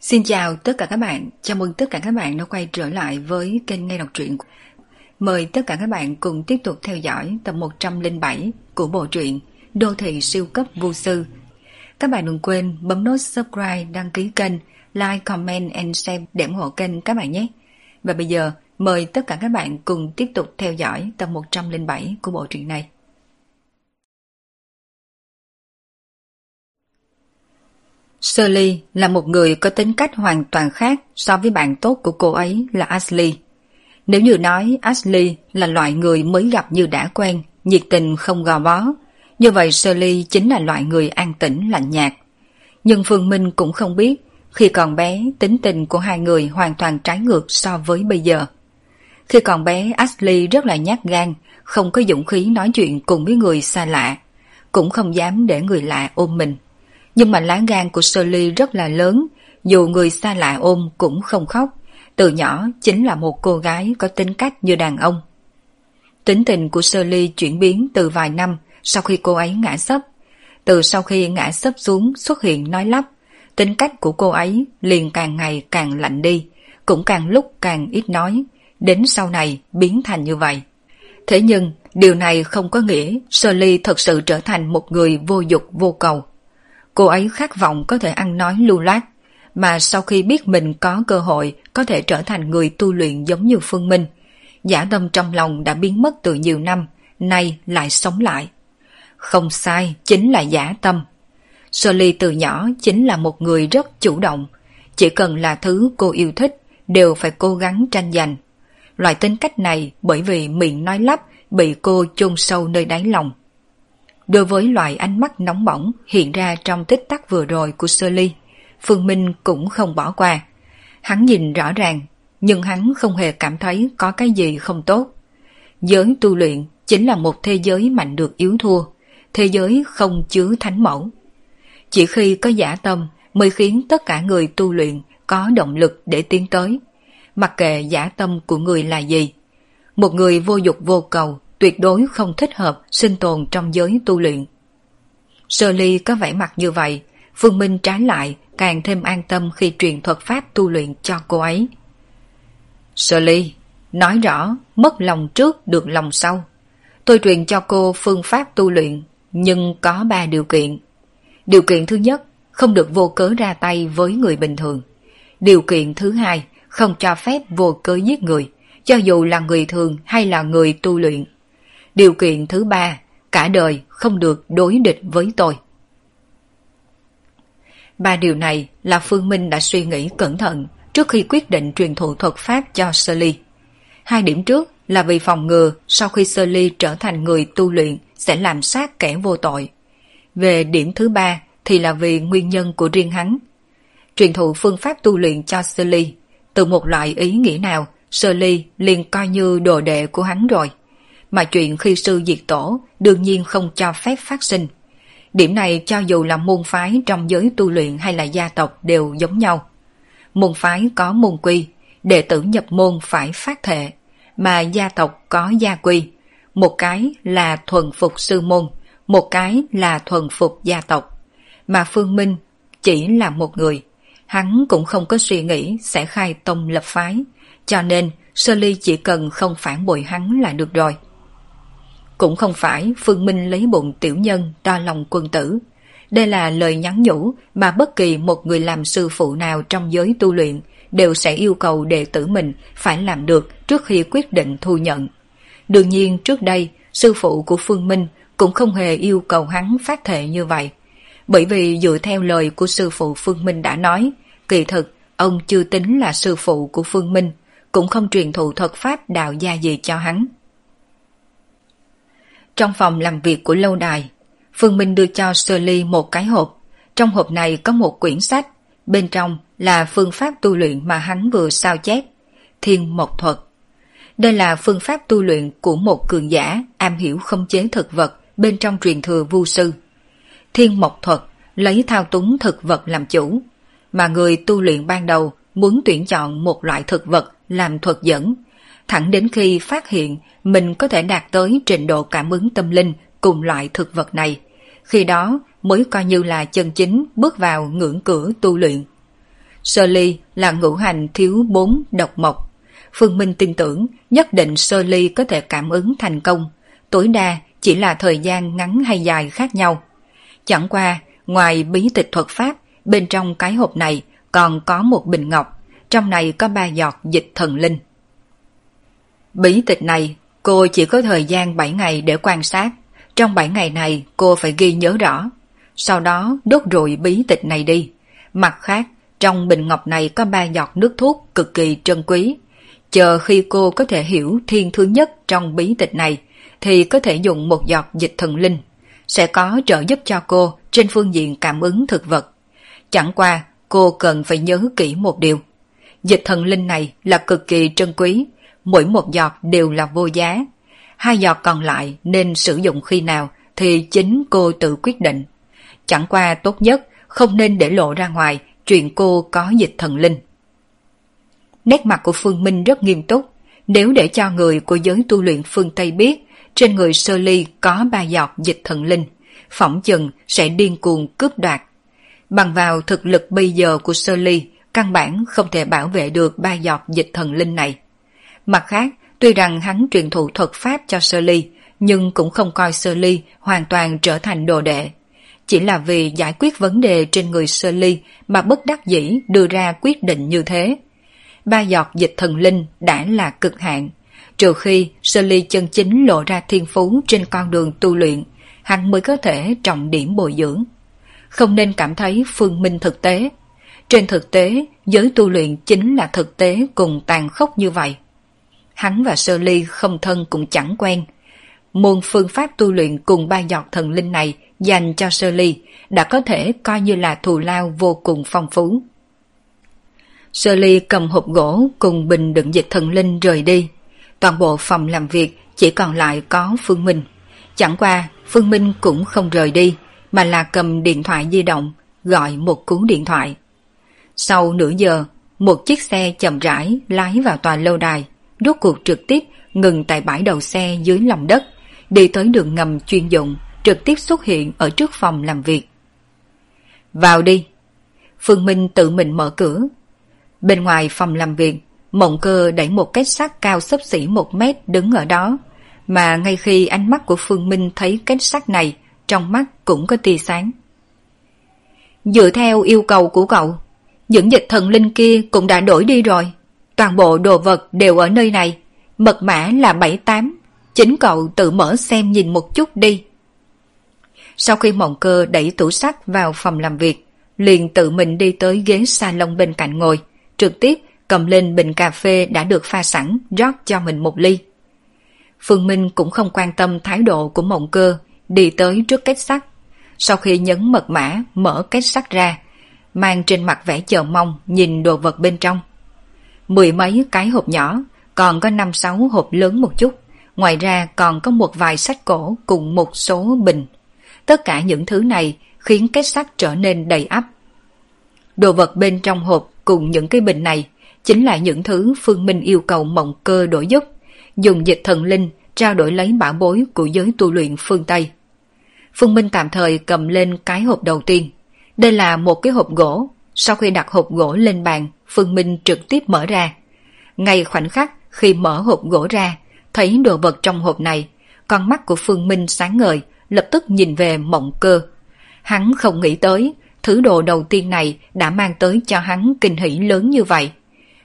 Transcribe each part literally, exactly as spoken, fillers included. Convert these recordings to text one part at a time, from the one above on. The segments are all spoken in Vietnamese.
Xin chào tất cả các bạn, chào mừng tất cả các bạn đã quay trở lại với kênh Nghe Đọc Truyện. Mời tất cả các bạn cùng tiếp tục theo dõi tập một trăm lẻ bảy của bộ truyện Đô Thị Siêu Cấp Vu Sư. Các bạn đừng quên bấm nút subscribe, đăng ký kênh, like, comment and share để ủng hộ kênh các bạn nhé. Và bây giờ mời tất cả các bạn cùng tiếp tục theo dõi tập một trăm lẻ bảy của bộ truyện này. Shirley là một người có tính cách hoàn toàn khác so với bạn tốt của cô ấy là Ashley. Nếu như nói Ashley là loại người mới gặp như đã quen, nhiệt tình không gò bó, như vậy Shirley chính là loại người an tĩnh lạnh nhạt. Nhưng Phương Minh cũng không biết, khi còn bé tính tình của hai người hoàn toàn trái ngược so với bây giờ. Khi còn bé Ashley rất là nhát gan, không có dũng khí nói chuyện cùng với người xa lạ, cũng không dám để người lạ ôm mình. Nhưng mà lá gan của Shirley rất là lớn, dù người xa lạ ôm cũng không khóc, từ nhỏ chính là một cô gái có tính cách như đàn ông. Tính tình của Shirley chuyển biến từ vài năm sau khi cô ấy ngã sấp. Từ sau khi ngã sấp xuống xuất hiện nói lắp, tính cách của cô ấy liền càng ngày càng lạnh đi, cũng càng lúc càng ít nói, đến sau này biến thành như vậy. Thế nhưng điều này không có nghĩa Shirley thật sự trở thành một người vô dục vô cầu. Cô ấy khát vọng có thể ăn nói lưu loát, mà sau khi biết mình có cơ hội có thể trở thành người tu luyện giống như Phương Minh, dã tâm trong lòng đã biến mất từ nhiều năm, nay lại sống lại. Không sai, chính là dã tâm. Shirley từ nhỏ chính là một người rất chủ động, chỉ cần là thứ cô yêu thích đều phải cố gắng tranh giành. Loại tính cách này bởi vì miệng nói lắp bị cô chôn sâu nơi đáy lòng. Đối với loại ánh mắt nóng bỏng hiện ra trong tích tắc vừa rồi của Shirley, Phương Minh cũng không bỏ qua. Hắn nhìn rõ ràng, nhưng hắn không hề cảm thấy có cái gì không tốt. Giới tu luyện chính là một thế giới mạnh được yếu thua, thế giới không chứa thánh mẫu. Chỉ khi có dã tâm mới khiến tất cả người tu luyện có động lực để tiến tới, mặc kệ dã tâm của người là gì. Một người vô dục vô cầu tuyệt đối không thích hợp sinh tồn trong giới tu luyện. Shirley có vẻ mặt như vậy, Phương Minh trái lại càng thêm an tâm khi truyền thuật pháp tu luyện cho cô ấy. Shirley, nói rõ, mất lòng trước được lòng sau. Tôi truyền cho cô phương pháp tu luyện, nhưng có ba điều kiện. Điều kiện thứ nhất, không được vô cớ ra tay với người bình thường. Điều kiện thứ hai, không cho phép vô cớ giết người, cho dù là người thường hay là người tu luyện. Điều kiện thứ ba, cả đời không được đối địch với tôi. Ba điều này là Phương Minh đã suy nghĩ cẩn thận trước khi quyết định truyền thụ thuật pháp cho Shirley. Hai điểm trước là vì phòng ngừa sau khi Shirley trở thành người tu luyện sẽ làm sát kẻ vô tội. Về điểm thứ ba thì là vì nguyên nhân của riêng hắn. Truyền thụ phương pháp tu luyện cho Shirley, từ một loại ý nghĩa nào, Shirley liền coi như đồ đệ của hắn rồi. Mà chuyện khi sư diệt tổ đương nhiên không cho phép phát sinh. Điểm này cho dù là môn phái trong giới tu luyện hay là gia tộc đều giống nhau. Môn phái có môn quy, đệ tử nhập môn phải phát thệ, mà gia tộc có gia quy. Một cái là thuần phục sư môn, một cái là thuần phục gia tộc. Mà Phương Minh chỉ là một người, hắn cũng không có suy nghĩ sẽ khai tông lập phái, cho nên Shirley chỉ cần không phản bội hắn là được rồi. Cũng không phải Phương Minh lấy bụng tiểu nhân đo lòng quân tử. Đây là lời nhắn nhủ mà bất kỳ một người làm sư phụ nào trong giới tu luyện đều sẽ yêu cầu đệ tử mình phải làm được trước khi quyết định thu nhận. Đương nhiên trước đây, sư phụ của Phương Minh cũng không hề yêu cầu hắn phát thệ như vậy. Bởi vì dựa theo lời của sư phụ Phương Minh đã nói, kỳ thực ông chưa tính là sư phụ của Phương Minh, cũng không truyền thụ thuật pháp đạo gia gì cho hắn. Trong phòng làm việc của lâu đài, Phương Minh đưa cho Shirley một cái hộp. Trong hộp này có một quyển sách, bên trong là phương pháp tu luyện mà hắn vừa sao chép, Thiên Mộc Thuật. Đây là phương pháp tu luyện của một cường giả am hiểu khống chế thực vật bên trong truyền thừa Vu Sư. Thiên Mộc Thuật lấy thao túng thực vật làm chủ, mà người tu luyện ban đầu muốn tuyển chọn một loại thực vật làm thuật dẫn, thẳng đến khi phát hiện mình có thể đạt tới trình độ cảm ứng tâm linh cùng loại thực vật này, khi đó mới coi như là chân chính bước vào ngưỡng cửa tu luyện. Shirley là ngũ hành thiếu bốn độc mộc. Phương Minh tin tưởng nhất định Shirley có thể cảm ứng thành công, tối đa chỉ là thời gian ngắn hay dài khác nhau. Chẳng qua, ngoài bí tịch thuật pháp, bên trong cái hộp này còn có một bình ngọc, trong này có ba giọt dịch thần linh. Bí tịch này, cô chỉ có thời gian bảy ngày để quan sát. Trong bảy ngày này, cô phải ghi nhớ rõ. Sau đó, đốt rụi bí tịch này đi. Mặt khác, trong bình ngọc này có ba giọt nước thuốc cực kỳ trân quý. Chờ khi cô có thể hiểu thiên thứ nhất trong bí tịch này, thì có thể dùng một giọt dịch thần linh. Sẽ có trợ giúp cho cô trên phương diện cảm ứng thực vật. Chẳng qua, cô cần phải nhớ kỹ một điều. Dịch thần linh này là cực kỳ trân quý. Mỗi một giọt đều là vô giá. Hai giọt còn lại nên sử dụng khi nào thì chính cô tự quyết định. Chẳng qua tốt nhất không nên để lộ ra ngoài chuyện cô có dịch thần linh. Nét mặt của Phương Minh rất nghiêm túc. Nếu để cho người của giới tu luyện phương Tây biết trên người Shirley có ba giọt dịch thần linh, phỏng chừng sẽ điên cuồng cướp đoạt. Bằng vào thực lực bây giờ của Shirley, căn bản không thể bảo vệ được ba giọt dịch thần linh này. Mặt khác, tuy rằng hắn truyền thụ thuật pháp cho Shirley, nhưng cũng không coi Shirley hoàn toàn trở thành đồ đệ. Chỉ là vì giải quyết vấn đề trên người Shirley mà bất đắc dĩ đưa ra quyết định như thế. Ba giọt dịch thần linh đã là cực hạn. Trừ khi Shirley chân chính lộ ra thiên phú trên con đường tu luyện, hắn mới có thể trọng điểm bồi dưỡng. Không nên cảm thấy Phương Minh thực tế. Trên thực tế, giới tu luyện chính là thực tế cùng tàn khốc như vậy. Hắn và Shirley không thân cũng chẳng quen. Môn phương pháp tu luyện cùng ba giọt thần linh này dành cho Shirley đã có thể coi như là thù lao vô cùng phong phú. Shirley cầm hộp gỗ cùng bình đựng dịch thần linh rời đi. Toàn bộ phòng làm việc chỉ còn lại có Phương Minh. Chẳng qua Phương Minh cũng không rời đi, mà là cầm điện thoại di động gọi một cú điện thoại. Sau nửa giờ, một chiếc xe chậm rãi lái vào tòa lâu đài, rốt cuộc trực tiếp ngừng tại bãi đầu xe dưới lòng đất, đi tới đường ngầm chuyên dụng, trực tiếp xuất hiện ở trước phòng làm việc. Vào đi. Phương Minh tự mình mở cửa. Bên ngoài phòng làm việc, Mộng Cơ đẩy một cái sắt cao xấp xỉ một mét đứng ở đó, mà ngay khi ánh mắt của Phương Minh thấy cái sắt này, trong mắt cũng có tia sáng. Dựa theo yêu cầu của cậu, những dịch thần linh kia cũng đã đổi đi rồi. Toàn bộ đồ vật đều ở nơi này. Mật mã là bảy tám. Chính cậu tự mở xem nhìn một chút đi. Sau khi Mộng Cơ đẩy tủ sắt vào phòng làm việc, liền tự mình đi tới ghế salon bên cạnh ngồi, trực tiếp cầm lên bình cà phê đã được pha sẵn, rót cho mình một ly. Phương Minh cũng không quan tâm thái độ của Mộng Cơ, đi tới trước két sắt. Sau khi nhấn mật mã, mở két sắt ra, mang trên mặt vẻ chờ mong nhìn đồ vật bên trong. Mười mấy cái hộp nhỏ, còn có năm sáu hộp lớn một chút, ngoài ra còn có một vài sách cổ cùng một số bình. Tất cả những thứ này khiến cái sắt trở nên đầy ắp. Đồ vật bên trong hộp cùng những cái bình này chính là những thứ Phương Minh yêu cầu Mộng Cơ đổi giúp, dùng dịch thần linh trao đổi lấy bảo bối của giới tu luyện phương Tây. Phương Minh tạm thời cầm lên cái hộp đầu tiên. Đây là một cái hộp gỗ. Sau khi đặt hộp gỗ lên bàn, Phương Minh trực tiếp mở ra. Ngay khoảnh khắc khi mở hộp gỗ ra, thấy đồ vật trong hộp này, con mắt của Phương Minh sáng ngời, lập tức nhìn về Mộng Cơ. Hắn không nghĩ tới, thứ đồ đầu tiên này đã mang tới cho hắn kinh hỷ lớn như vậy.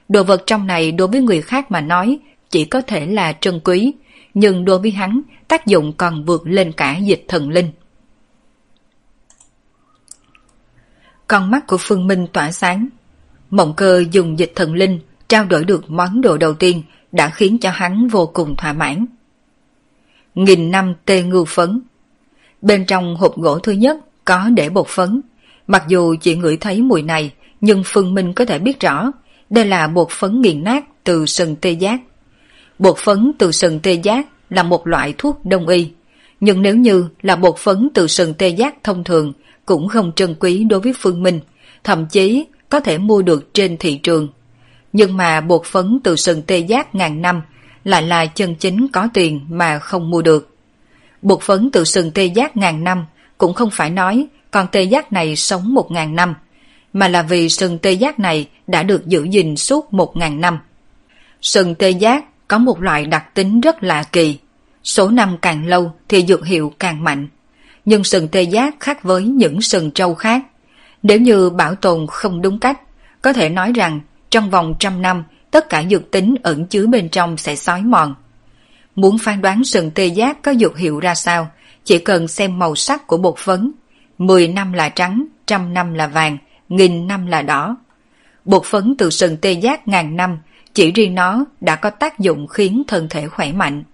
Đồ vật trong này đối với người khác mà nói, chỉ có thể là trân quý, nhưng đối với hắn, tác dụng còn vượt lên cả dịch thần linh. Con mắt của Phương Minh tỏa sáng. Mộng Cơ dùng dịch thần linh trao đổi được món đồ đầu tiên đã khiến cho hắn vô cùng thỏa mãn. Nghìn năm tê ngưu phấn. Bên trong hộp gỗ thứ nhất có để bột phấn. Mặc dù chỉ ngửi thấy mùi này, nhưng Phương Minh có thể biết rõ đây là bột phấn nghiền nát từ sừng tê giác. Bột phấn từ sừng tê giác là một loại thuốc đông y, nhưng nếu như là bột phấn từ sừng tê giác thông thường cũng không trân quý đối với Phương Minh, thậm chí có thể mua được trên thị trường. Nhưng mà bột phấn từ sừng tê giác ngàn năm lại là chân chính có tiền mà không mua được. Bột phấn từ sừng tê giác ngàn năm cũng không phải nói con tê giác này sống một ngàn năm, mà là vì sừng tê giác này đã được giữ gìn suốt một ngàn năm. Sừng tê giác có một loại đặc tính rất lạ kỳ. Số năm càng lâu thì dược hiệu càng mạnh. Nhưng sừng tê giác khác với những sừng trâu khác. Nếu như bảo tồn không đúng cách, có thể nói rằng trong vòng trăm năm tất cả dược tính ẩn chứa bên trong sẽ xói mòn. Muốn phán đoán sừng tê giác có dược hiệu ra sao, chỉ cần xem màu sắc của bột phấn. Mười năm là trắng, trăm năm là vàng, nghìn năm là đỏ. Bột phấn từ sừng tê giác ngàn năm, chỉ riêng nó đã có tác dụng khiến thân thể khỏe mạnh.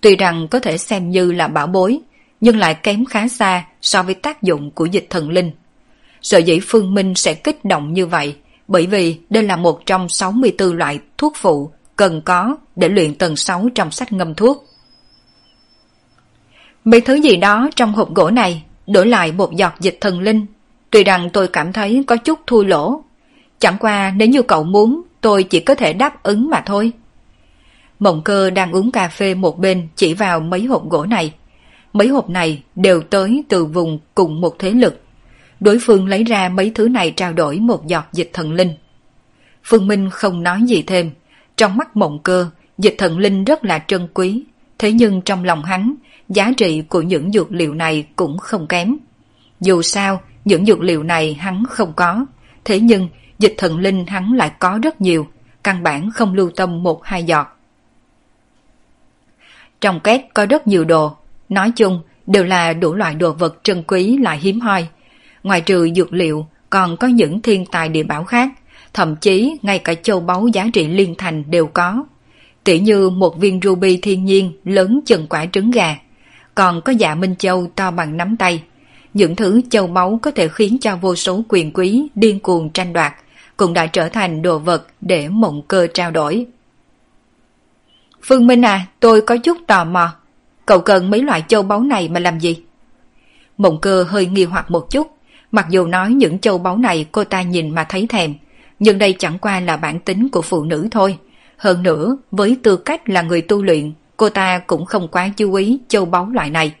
Tuy rằng có thể xem như là bảo bối, nhưng lại kém khá xa so với tác dụng của dịch thần linh. Sở dĩ Phương Minh sẽ kích động như vậy, bởi vì đây là một trong sáu mươi tư loại thuốc phụ cần có để luyện tầng sáu trong sách ngâm thuốc. Mấy thứ gì đó trong hộp gỗ này đổi lại một giọt dịch thần linh, tuy rằng tôi cảm thấy có chút thua lỗ. Chẳng qua nếu như cậu muốn, tôi chỉ có thể đáp ứng mà thôi. Mộng Cơ đang uống cà phê một bên chỉ vào mấy hộp gỗ này. Mấy hộp này đều tới từ vùng cùng một thế lực. Đối phương lấy ra mấy thứ này trao đổi một giọt dịch thần linh. Phương Minh không nói gì thêm. Trong mắt Mộng Cơ, dịch thần linh rất là trân quý. Thế nhưng trong lòng hắn, giá trị của những dược liệu này cũng không kém. Dù sao, những dược liệu này hắn không có. Thế nhưng, dịch thần linh hắn lại có rất nhiều. Căn bản không lưu tâm một hai giọt. Trong két có rất nhiều đồ. Nói chung, đều là đủ loại đồ vật trân quý lại hiếm hoi. Ngoài trừ dược liệu, còn có những thiên tài địa bảo khác. Thậm chí, ngay cả châu báu giá trị liên thành đều có. Tỉ như một viên ruby thiên nhiên lớn chừng quả trứng gà. Còn có dạ minh châu to bằng nắm tay. Những thứ châu báu có thể khiến cho vô số quyền quý điên cuồng tranh đoạt, cũng đã trở thành đồ vật để Mộng Cơ trao đổi. Phương Minh à, tôi có chút tò mò. Cậu cần mấy loại châu báu này mà làm gì? Mộng Cơ hơi nghi hoặc một chút. Mặc dù nói những châu báu này cô ta nhìn mà thấy thèm, nhưng đây chẳng qua là bản tính của phụ nữ thôi. Hơn nữa, với tư cách là người tu luyện, cô ta cũng không quá chú ý châu báu loại này.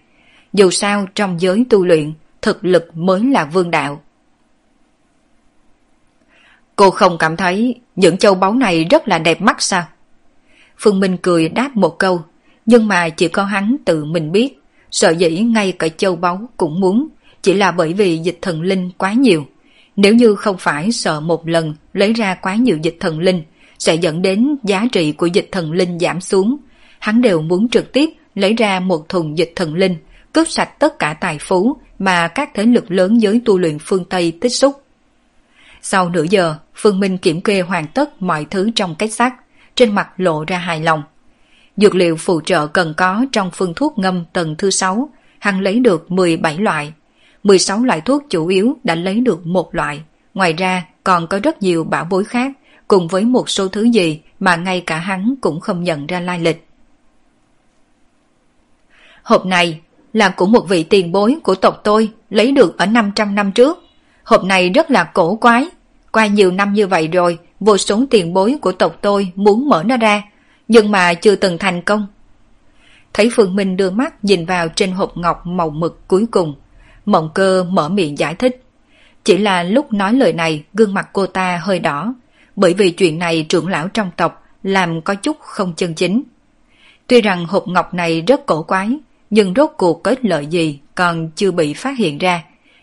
Dù sao trong giới tu luyện, thực lực mới là vương đạo. Cô không cảm thấy những châu báu này rất là đẹp mắt sao? Phương Minh cười đáp một câu, nhưng mà chỉ có hắn tự mình biết, sợ dĩ ngay cả châu báu cũng muốn, chỉ là bởi vì dịch thần linh quá nhiều. Nếu như không phải sợ một lần lấy ra quá nhiều dịch thần linh, sẽ dẫn đến giá trị của dịch thần linh giảm xuống. Hắn đều muốn trực tiếp lấy ra một thùng dịch thần linh, cướp sạch tất cả tài phú mà các thế lực lớn giới tu luyện phương Tây tích xúc. Sau nửa giờ, Phương Minh kiểm kê hoàn tất mọi thứ trong két sắt, trên mặt lộ ra hài lòng. Dược liệu phụ trợ cần có trong phương thuốc ngâm tầng thứ sáu, hắn lấy được mười bảy loại. mười sáu loại thuốc chủ yếu đã lấy được một loại. Ngoài ra còn có rất nhiều bảo bối khác, cùng với một số thứ gì mà ngay cả hắn cũng không nhận ra lai lịch. Hộp này là của một vị tiền bối của tộc tôi lấy được ở năm trăm năm trước. Hộp này rất là cổ quái. Qua nhiều năm như vậy rồi, vô số tiền bối của tộc tôi muốn mở nó ra, nhưng mà chưa từng thành công. Thấy Phương Minh đưa mắt nhìn vào trên hộp ngọc màu mực cuối cùng, Mộng Cơ mở miệng giải thích. Chỉ là lúc nói lời này, gương mặt cô ta hơi đỏ, bởi vì chuyện này trưởng lão trong tộc làm có chút không chân chính. Tuy rằng hộp ngọc này rất cổ quái, nhưng rốt cuộc có ích lợi gì còn chưa bị phát hiện ra.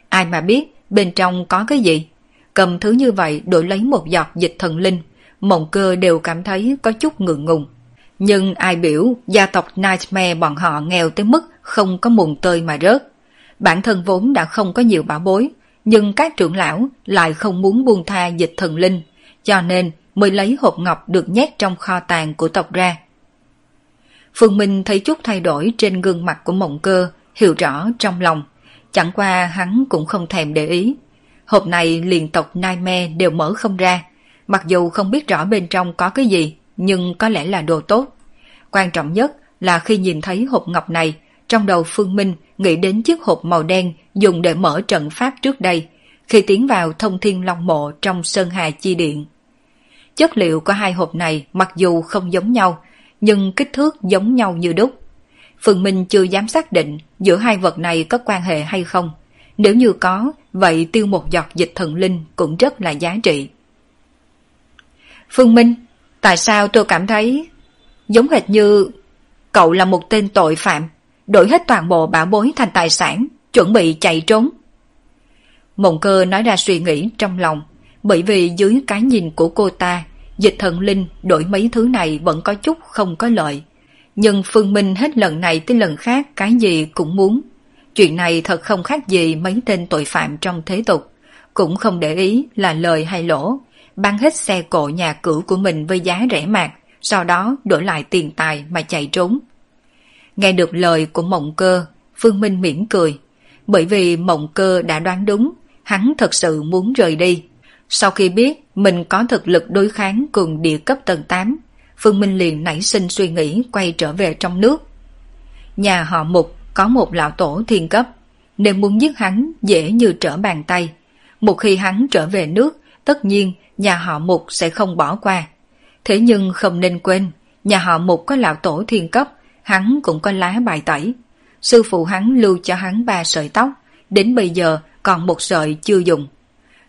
Ai mà biết bên trong có cái gì. Cầm thứ như vậy đổi lấy một giọt dịch thần linh, Mộng Cơ đều cảm thấy có chút ngượng ngùng. Nhưng ai biểu gia tộc Nightmare bọn họ nghèo tới mức không có mùng tơi mà rớt. Bản thân vốn đã không có nhiều bảo bối, nhưng các trưởng lão lại không muốn buông tha dịch thần linh, cho nên mới lấy hộp ngọc được nhét trong kho tàng của tộc ra. Phương Minh thấy chút thay đổi trên gương mặt của Mộng Cơ, hiểu rõ trong lòng. Chẳng qua hắn cũng không thèm để ý. Hộp này liền tộc Nightmare đều mở không ra. Mặc dù không biết rõ bên trong có cái gì, nhưng có lẽ là đồ tốt. Quan trọng nhất là khi nhìn thấy hộp ngọc này, trong đầu Phương Minh nghĩ đến chiếc hộp màu đen dùng để mở trận pháp trước đây, khi tiến vào thông thiên long mộ trong Sơn Hà Chi Điện. Chất liệu của hai hộp này mặc dù không giống nhau, nhưng kích thước giống nhau như đúc. Phương Minh chưa dám xác định giữa hai vật này có quan hệ hay không. Nếu như có vậy tiêu một giọt dịch thần linh cũng rất là giá trị. Phương Minh, tại sao tôi cảm thấy giống hệt như cậu là một tên tội phạm, đổi hết toàn bộ bảo bối thành tài sản, chuẩn bị chạy trốn? Mộng Cơ nói ra suy nghĩ trong lòng, bởi vì dưới cái nhìn của cô ta, dịch thần linh đổi mấy thứ này vẫn có chút không có lợi. Nhưng Phương Minh hết lần này tới lần khác cái gì cũng muốn. Chuyện này thật không khác gì mấy tên tội phạm trong thế tục, cũng không để ý là lời hay lỗ, bán hết xe cộ nhà cửa của mình với giá rẻ mạt, sau đó đổi lại tiền tài mà chạy trốn. Nghe được lời của Mộng Cơ, Phương Minh mỉm cười, bởi vì Mộng Cơ đã đoán đúng, hắn thật sự muốn rời đi. Sau khi biết mình có thực lực đối kháng cường địa cấp tầng tám, Phương Minh liền nảy sinh suy nghĩ quay trở về trong nước. Nhà họ Mục có một lão tổ thiên cấp, nên muốn giết hắn dễ như trở bàn tay. Một khi hắn trở về nước, tất nhiên nhà họ Mục sẽ không bỏ qua. Thế nhưng không nên quên, nhà họ Mục có lão tổ thiên cấp, hắn cũng có lá bài tẩy. Sư phụ hắn lưu cho hắn ba sợi tóc, đến bây giờ còn một sợi chưa dùng.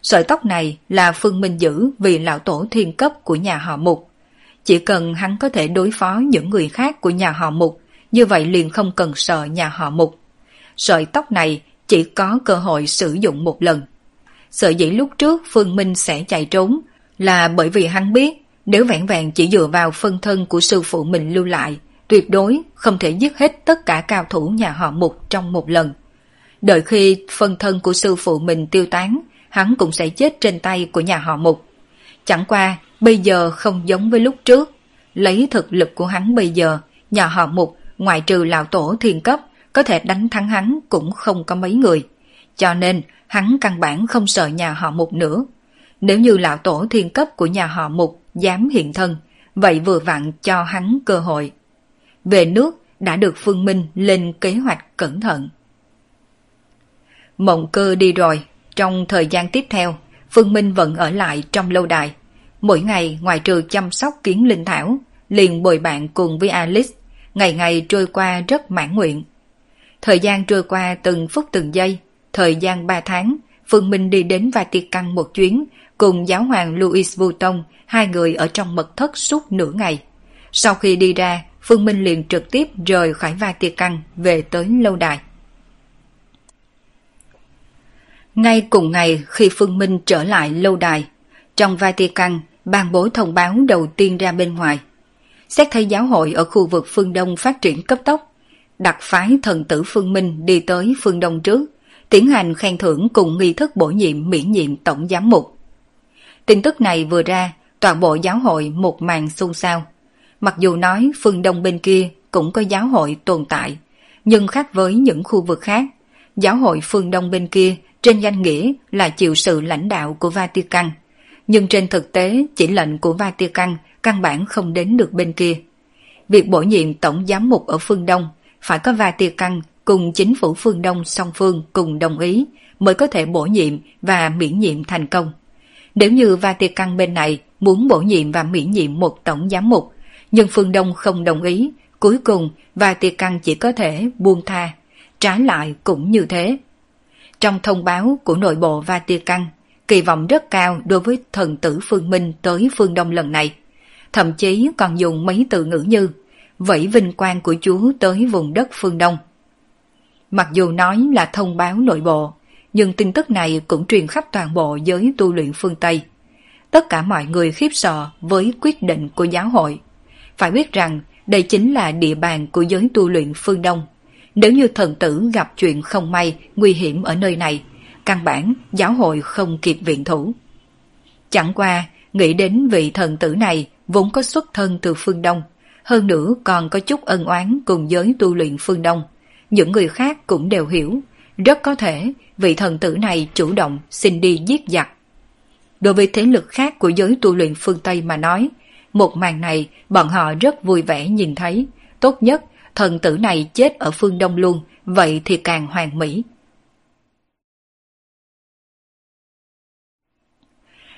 Sợi tóc này là Phương Minh giữ vì lão tổ thiên cấp của nhà họ Mục. Chỉ cần hắn có thể đối phó những người khác của nhà họ Mục, như vậy liền không cần sợ nhà họ Mục. Sợi tóc này chỉ có cơ hội sử dụng một lần. Sở dĩ lúc trước Phương Minh sẽ chạy trốn là bởi vì hắn biết nếu vẹn vẹn chỉ dựa vào phân thân của sư phụ mình lưu lại, tuyệt đối không thể giết hết tất cả cao thủ nhà họ Mục trong một lần. Đợi khi phân thân của sư phụ mình tiêu tán, hắn cũng sẽ chết trên tay của nhà họ Mục. Chẳng qua bây giờ không giống với lúc trước. Lấy thực lực của hắn bây giờ, nhà họ Mục ngoại trừ lão tổ thiên cấp có thể đánh thắng hắn cũng không có mấy người. Cho nên hắn căn bản không sợ nhà họ Mục nữa. Nếu như lão tổ thiên cấp của nhà họ Mục dám hiện thân, vậy vừa vặn cho hắn cơ hội. Về nước đã được Phương Minh lên kế hoạch cẩn thận. Mộng Cơ đi rồi, trong thời gian tiếp theo Phương Minh vẫn ở lại trong lâu đài. Mỗi ngày ngoài trừ chăm sóc kiến linh thảo, liền bồi bạn cùng với Alice, ngày ngày trôi qua rất mãn nguyện. Thời gian trôi qua từng phút từng giây, thời gian ba tháng, Phương Minh đi đến Vatican một chuyến, cùng giáo hoàng Louis Vuitton, hai người ở trong mật thất suốt nửa ngày. Sau khi đi ra, Phương Minh liền trực tiếp rời khỏi Vatican về tới lâu đài. Ngay cùng ngày khi Phương Minh trở lại lâu đài, trong Vatican ban bố thông báo đầu tiên ra bên ngoài. Xét thấy giáo hội ở khu vực phương Đông phát triển cấp tốc, đặc phái thần tử Phương Minh đi tới phương Đông trước, tiến hành khen thưởng cùng nghi thức bổ nhiệm miễn nhiệm tổng giám mục. Tin tức này vừa ra, toàn bộ giáo hội một màn xôn xao. Mặc dù nói phương Đông bên kia cũng có giáo hội tồn tại, nhưng khác với những khu vực khác, giáo hội phương Đông bên kia trên danh nghĩa là chịu sự lãnh đạo của Vatican, nhưng trên thực tế chỉ lệnh của Vatican căn bản không đến được bên kia. Việc bổ nhiệm tổng giám mục ở phương Đông phải có Vatican cùng chính phủ phương Đông song phương cùng đồng ý mới có thể bổ nhiệm và miễn nhiệm thành công. Nếu như Vatican bên này muốn bổ nhiệm và miễn nhiệm một tổng giám mục, nhưng phương Đông không đồng ý, cuối cùng Vatican chỉ có thể buông tha, trái lại cũng như thế. Trong thông báo của nội bộ Vatican, kỳ vọng rất cao đối với thần tử Phương Minh tới phương Đông lần này. Thậm chí còn dùng mấy từ ngữ như vẫy vinh quang của Chúa tới vùng đất phương Đông. Mặc dù nói là thông báo nội bộ, nhưng tin tức này cũng truyền khắp toàn bộ giới tu luyện phương Tây. Tất cả mọi người khiếp sợ với quyết định của giáo hội. Phải biết rằng đây chính là địa bàn của giới tu luyện phương Đông. Nếu như thần tử gặp chuyện không may, nguy hiểm ở nơi này, căn bản giáo hội không kịp viện thủ. Chẳng qua, nghĩ đến vị thần tử này vốn có xuất thân từ phương Đông, hơn nữa còn có chút ân oán cùng giới tu luyện phương Đông, những người khác cũng đều hiểu, rất có thể vị thần tử này chủ động xin đi giết giặc. Đối với thế lực khác của giới tu luyện phương Tây mà nói, một màn này bọn họ rất vui vẻ nhìn thấy, tốt nhất thần tử này chết ở phương Đông luôn, vậy thì càng hoàn mỹ.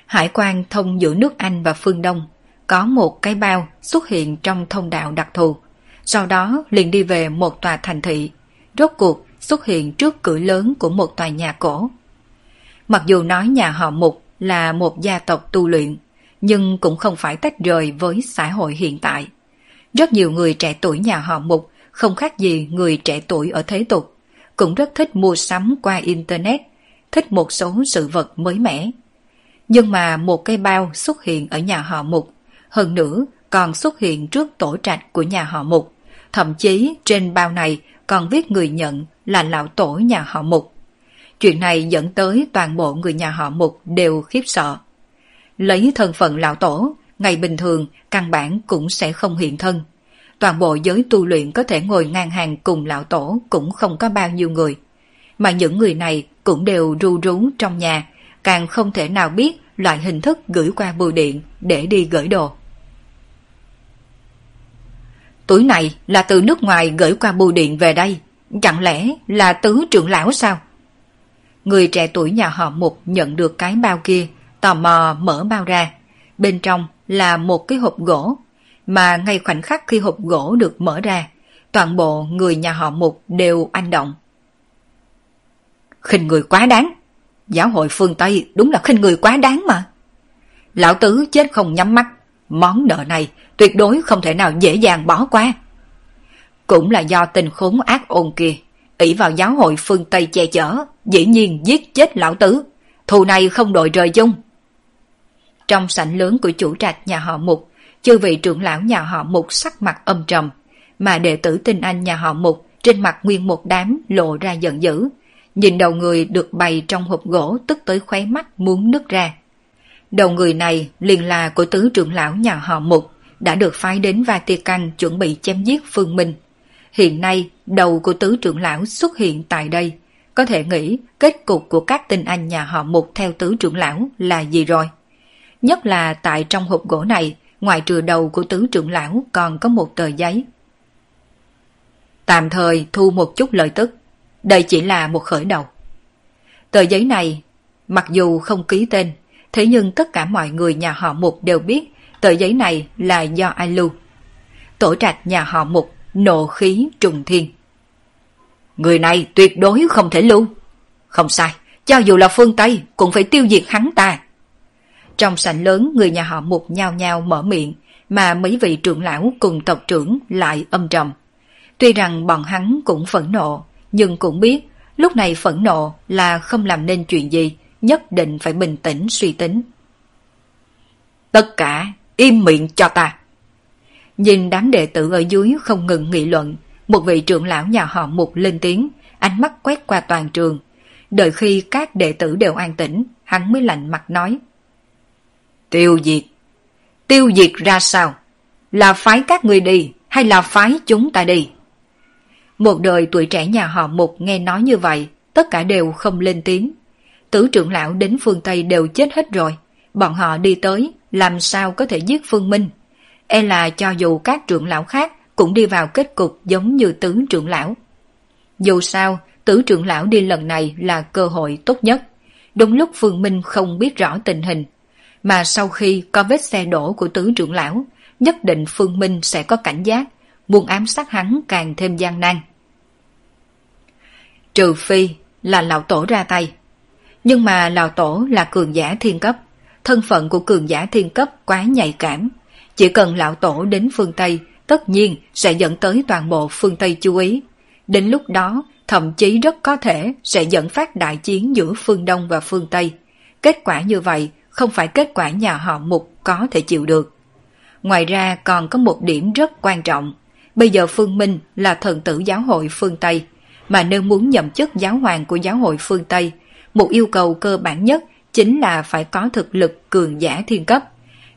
Hải quan thông giữa nước Anh và phương Đông, có một cái bao xuất hiện trong thông đạo đặc thù, sau đó liền đi về một tòa thành thị, rốt cuộc xuất hiện trước cửa lớn của một tòa nhà cổ. Mặc dù nói nhà họ Mục là một gia tộc tu luyện, nhưng cũng không phải tách rời với xã hội hiện tại. Rất nhiều người trẻ tuổi nhà họ Mục không khác gì người trẻ tuổi ở thế tục, cũng rất thích mua sắm qua Internet, thích một số sự vật mới mẻ. Nhưng mà một cái bao xuất hiện ở nhà họ Mục, hơn nữa còn xuất hiện trước tổ trạch của nhà họ Mục, thậm chí trên bao này còn viết người nhận là lão tổ nhà họ Mục. Chuyện này dẫn tới toàn bộ người nhà họ Mục đều khiếp sợ. Lấy thân phận lão tổ, ngày bình thường căn bản cũng sẽ không hiện thân. Toàn bộ giới tu luyện có thể ngồi ngang hàng cùng lão tổ cũng không có bao nhiêu người. Mà những người này cũng đều ru rú trong nhà, càng không thể nào biết loại hình thức gửi qua bưu điện để đi gửi đồ. Túi này là từ nước ngoài gửi qua bưu điện về đây, chẳng lẽ là tứ trưởng lão sao? Người trẻ tuổi nhà họ Mục nhận được cái bao kia, tò mò mở bao ra. Bên trong là một cái hộp gỗ, mà ngay khoảnh khắc khi hộp gỗ được mở ra, toàn bộ người nhà họ Mục đều anh động. Khinh người quá đáng, giáo hội phương Tây đúng là khinh người quá đáng mà. Lão tứ chết không nhắm mắt, món nợ này tuyệt đối không thể nào dễ dàng bỏ qua. Cũng là do tình khốn ác ôn kia, ỷ vào giáo hội phương Tây che chở, dĩ nhiên giết chết lão tứ, thù này không đội trời chung. Trong sảnh lớn của chủ trạch nhà họ Mục, chư vị trưởng lão nhà họ Mục sắc mặt âm trầm, mà đệ tử tinh anh nhà họ Mục trên mặt nguyên một đám lộ ra giận dữ, nhìn đầu người được bày trong hộp gỗ tức tới khóe mắt muốn nứt ra. Đầu người này liền là của tứ trưởng lão nhà họ Mục, đã được phái đến Vatican chuẩn bị chém giết Phương Minh. Hiện nay đầu của tứ trưởng lão xuất hiện tại đây, có thể nghĩ kết cục của các tinh anh nhà họ Mục theo tứ trưởng lão là gì rồi. Nhất là tại trong hộp gỗ này, ngoài trừ đầu của tứ trưởng lão còn có một tờ giấy. Tạm thời thu một chút lợi tức, đây chỉ là một khởi đầu. Tờ giấy này mặc dù không ký tên, thế nhưng tất cả mọi người nhà họ Mục đều biết tờ giấy này là do ai lưu. Tổ trạch nhà họ Mục nộ khí trùng thiên. Người này tuyệt đối không thể lưu. Không sai, cho dù là phương Tây cũng phải tiêu diệt hắn ta. Trong sảnh lớn người nhà họ Mục nhao nhao mở miệng, mà mấy vị trưởng lão cùng tộc trưởng lại âm trầm. Tuy rằng bọn hắn cũng phẫn nộ, nhưng cũng biết lúc này phẫn nộ là không làm nên chuyện gì, nhất định phải bình tĩnh suy tính. Tất cả im miệng cho ta. Nhìn đám đệ tử ở dưới không ngừng nghị luận, một vị trưởng lão nhà họ Mục lên tiếng, ánh mắt quét qua toàn trường. Đợi khi các đệ tử đều an tĩnh, hắn mới lạnh mặt nói. Tiêu diệt? Tiêu diệt ra sao? Là phái các người đi hay là phái chúng ta đi? Một đời tuổi trẻ nhà họ Mục nghe nói như vậy, tất cả đều không lên tiếng. Tứ trưởng lão đến phương Tây đều chết hết rồi, bọn họ đi tới làm sao có thể giết Phương Minh? E là cho dù các trưởng lão khác cũng đi vào kết cục giống như tứ trưởng lão. Dù sao, tứ trưởng lão đi lần này là cơ hội tốt nhất, đúng lúc Phương Minh không biết rõ tình hình. Mà sau khi có vết xe đổ của tứ trưởng lão, nhất định Phương Minh sẽ có cảnh giác, muốn ám sát hắn càng thêm gian nan. Trừ phi là lão tổ ra tay. Nhưng mà lão tổ là cường giả thiên cấp, thân phận của cường giả thiên cấp quá nhạy cảm. Chỉ cần lão tổ đến phương Tây, tất nhiên sẽ dẫn tới toàn bộ phương Tây chú ý. Đến lúc đó, thậm chí rất có thể sẽ dẫn phát đại chiến giữa phương Đông và phương Tây. Kết quả như vậy không phải kết quả nhà họ Mục có thể chịu được. Ngoài ra còn có một điểm rất quan trọng. Bây giờ Phương Minh là thần tử giáo hội phương Tây, mà nếu muốn nhậm chức giáo hoàng của giáo hội phương Tây, một yêu cầu cơ bản nhất chính là phải có thực lực cường giả thiên cấp.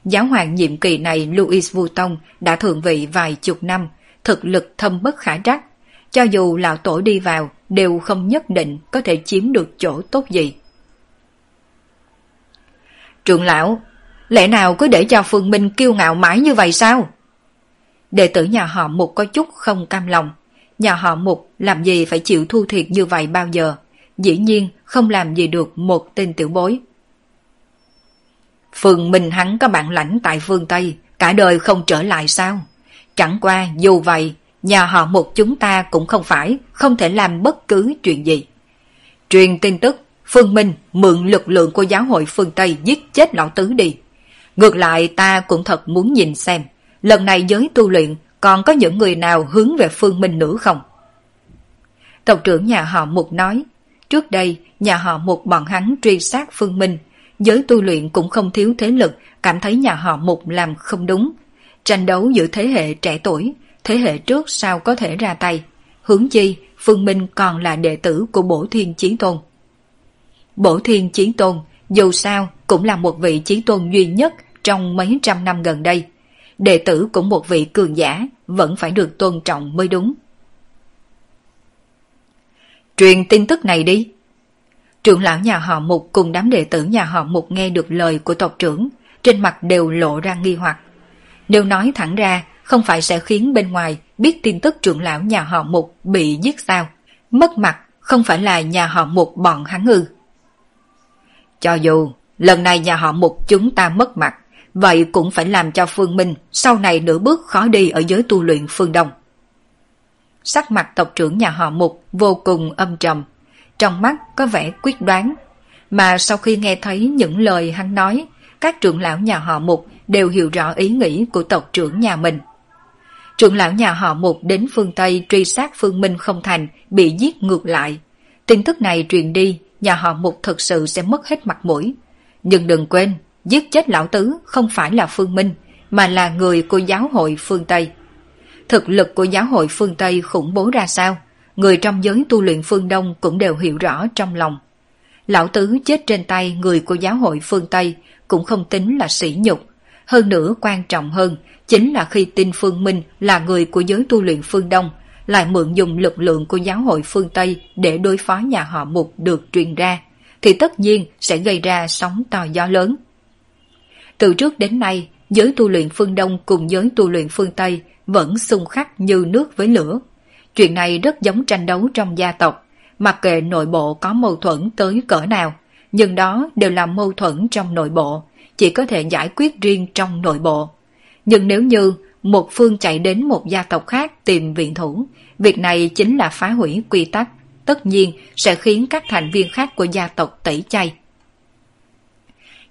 Giáo hoàng nhiệm kỳ này Louis Vuitton đã thượng vị vài chục năm, thực lực thâm bất khả trắc. Cho dù lão tổ đi vào đều không nhất định có thể chiếm được chỗ tốt gì. Trưởng lão, lẽ nào cứ để cho Phương Minh kiêu ngạo mãi như vậy sao? Đệ tử nhà họ Mục có chút không cam lòng. Nhà họ Mục làm gì phải chịu thua thiệt như vậy bao giờ? Dĩ nhiên không làm gì được một tên tiểu bối. Phương Minh hắn có bạn lãnh tại phương Tây, cả đời không trở lại sao? Chẳng qua dù vậy, nhà họ Mục chúng ta cũng không phải không thể làm bất cứ chuyện gì. Truyền tin tức Phương Minh mượn lực lượng của giáo hội phương Tây giết chết lão tứ đi. Ngược lại ta cũng thật muốn nhìn xem, lần này giới tu luyện còn có những người nào hướng về Phương Minh nữa không? Tộc trưởng nhà họ Mục nói, trước đây nhà họ Mục bọn hắn truy sát Phương Minh, giới tu luyện cũng không thiếu thế lực cảm thấy nhà họ Mục làm không đúng. Tranh đấu giữa thế hệ trẻ tuổi, thế hệ trước sao có thể ra tay, huống chi Phương Minh còn là đệ tử của Bổ Thiên Chí Tôn. Bổ Thiên Chí Tôn dù sao cũng là một vị chí tôn duy nhất trong mấy trăm năm gần đây, đệ tử cũng một vị cường giả vẫn phải được tôn trọng mới đúng. Truyền tin tức này đi. Trưởng lão nhà họ Mục cùng đám đệ tử nhà họ Mục nghe được lời của tộc trưởng, trên mặt đều lộ ra nghi hoặc. Nếu nói thẳng ra, không phải sẽ khiến bên ngoài biết tin tức trưởng lão nhà họ Mục bị giết sao? Mất mặt không phải là nhà họ Mục bọn hắn ư? Cho dù lần này nhà họ Mục chúng ta mất mặt, vậy cũng phải làm cho Phương Minh sau này nửa bước khó đi ở giới tu luyện phương Đông. Sắc mặt tộc trưởng nhà họ Mục vô cùng âm trầm, trong mắt có vẻ quyết đoán. Mà sau khi nghe thấy những lời hắn nói, các trưởng lão nhà họ Mục đều hiểu rõ ý nghĩ của tộc trưởng nhà mình. Trưởng lão nhà họ Mục đến phương Tây truy sát Phương Minh không thành, bị giết ngược lại. Tin tức này truyền đi, nhà họ Mục thực sự sẽ mất hết mặt mũi. Nhưng đừng quên, giết chết lão tứ không phải là Phương Minh, mà là người của giáo hội phương Tây. Thực lực của giáo hội phương Tây khủng bố ra sao, người trong giới tu luyện phương Đông cũng đều hiểu rõ trong lòng. Lão tứ chết trên tay người của giáo hội phương Tây cũng không tính là sỉ nhục. Hơn nữa quan trọng hơn chính là khi tin Phương Minh là người của giới tu luyện phương Đông, lại mượn dùng lực lượng của giáo hội phương Tây để đối phó nhà họ Mục được truyền ra, thì tất nhiên sẽ gây ra sóng to gió lớn. Từ trước đến nay, giới tu luyện phương Đông cùng giới tu luyện phương Tây vẫn xung khắc như nước với lửa. Chuyện này rất giống tranh đấu trong gia tộc, mặc kệ nội bộ có mâu thuẫn tới cỡ nào, nhưng đó đều là mâu thuẫn trong nội bộ, chỉ có thể giải quyết riêng trong nội bộ. Nhưng nếu như một phương chạy đến một gia tộc khác tìm viện thủ, việc này chính là phá hủy quy tắc, tất nhiên sẽ khiến các thành viên khác của gia tộc tẩy chay.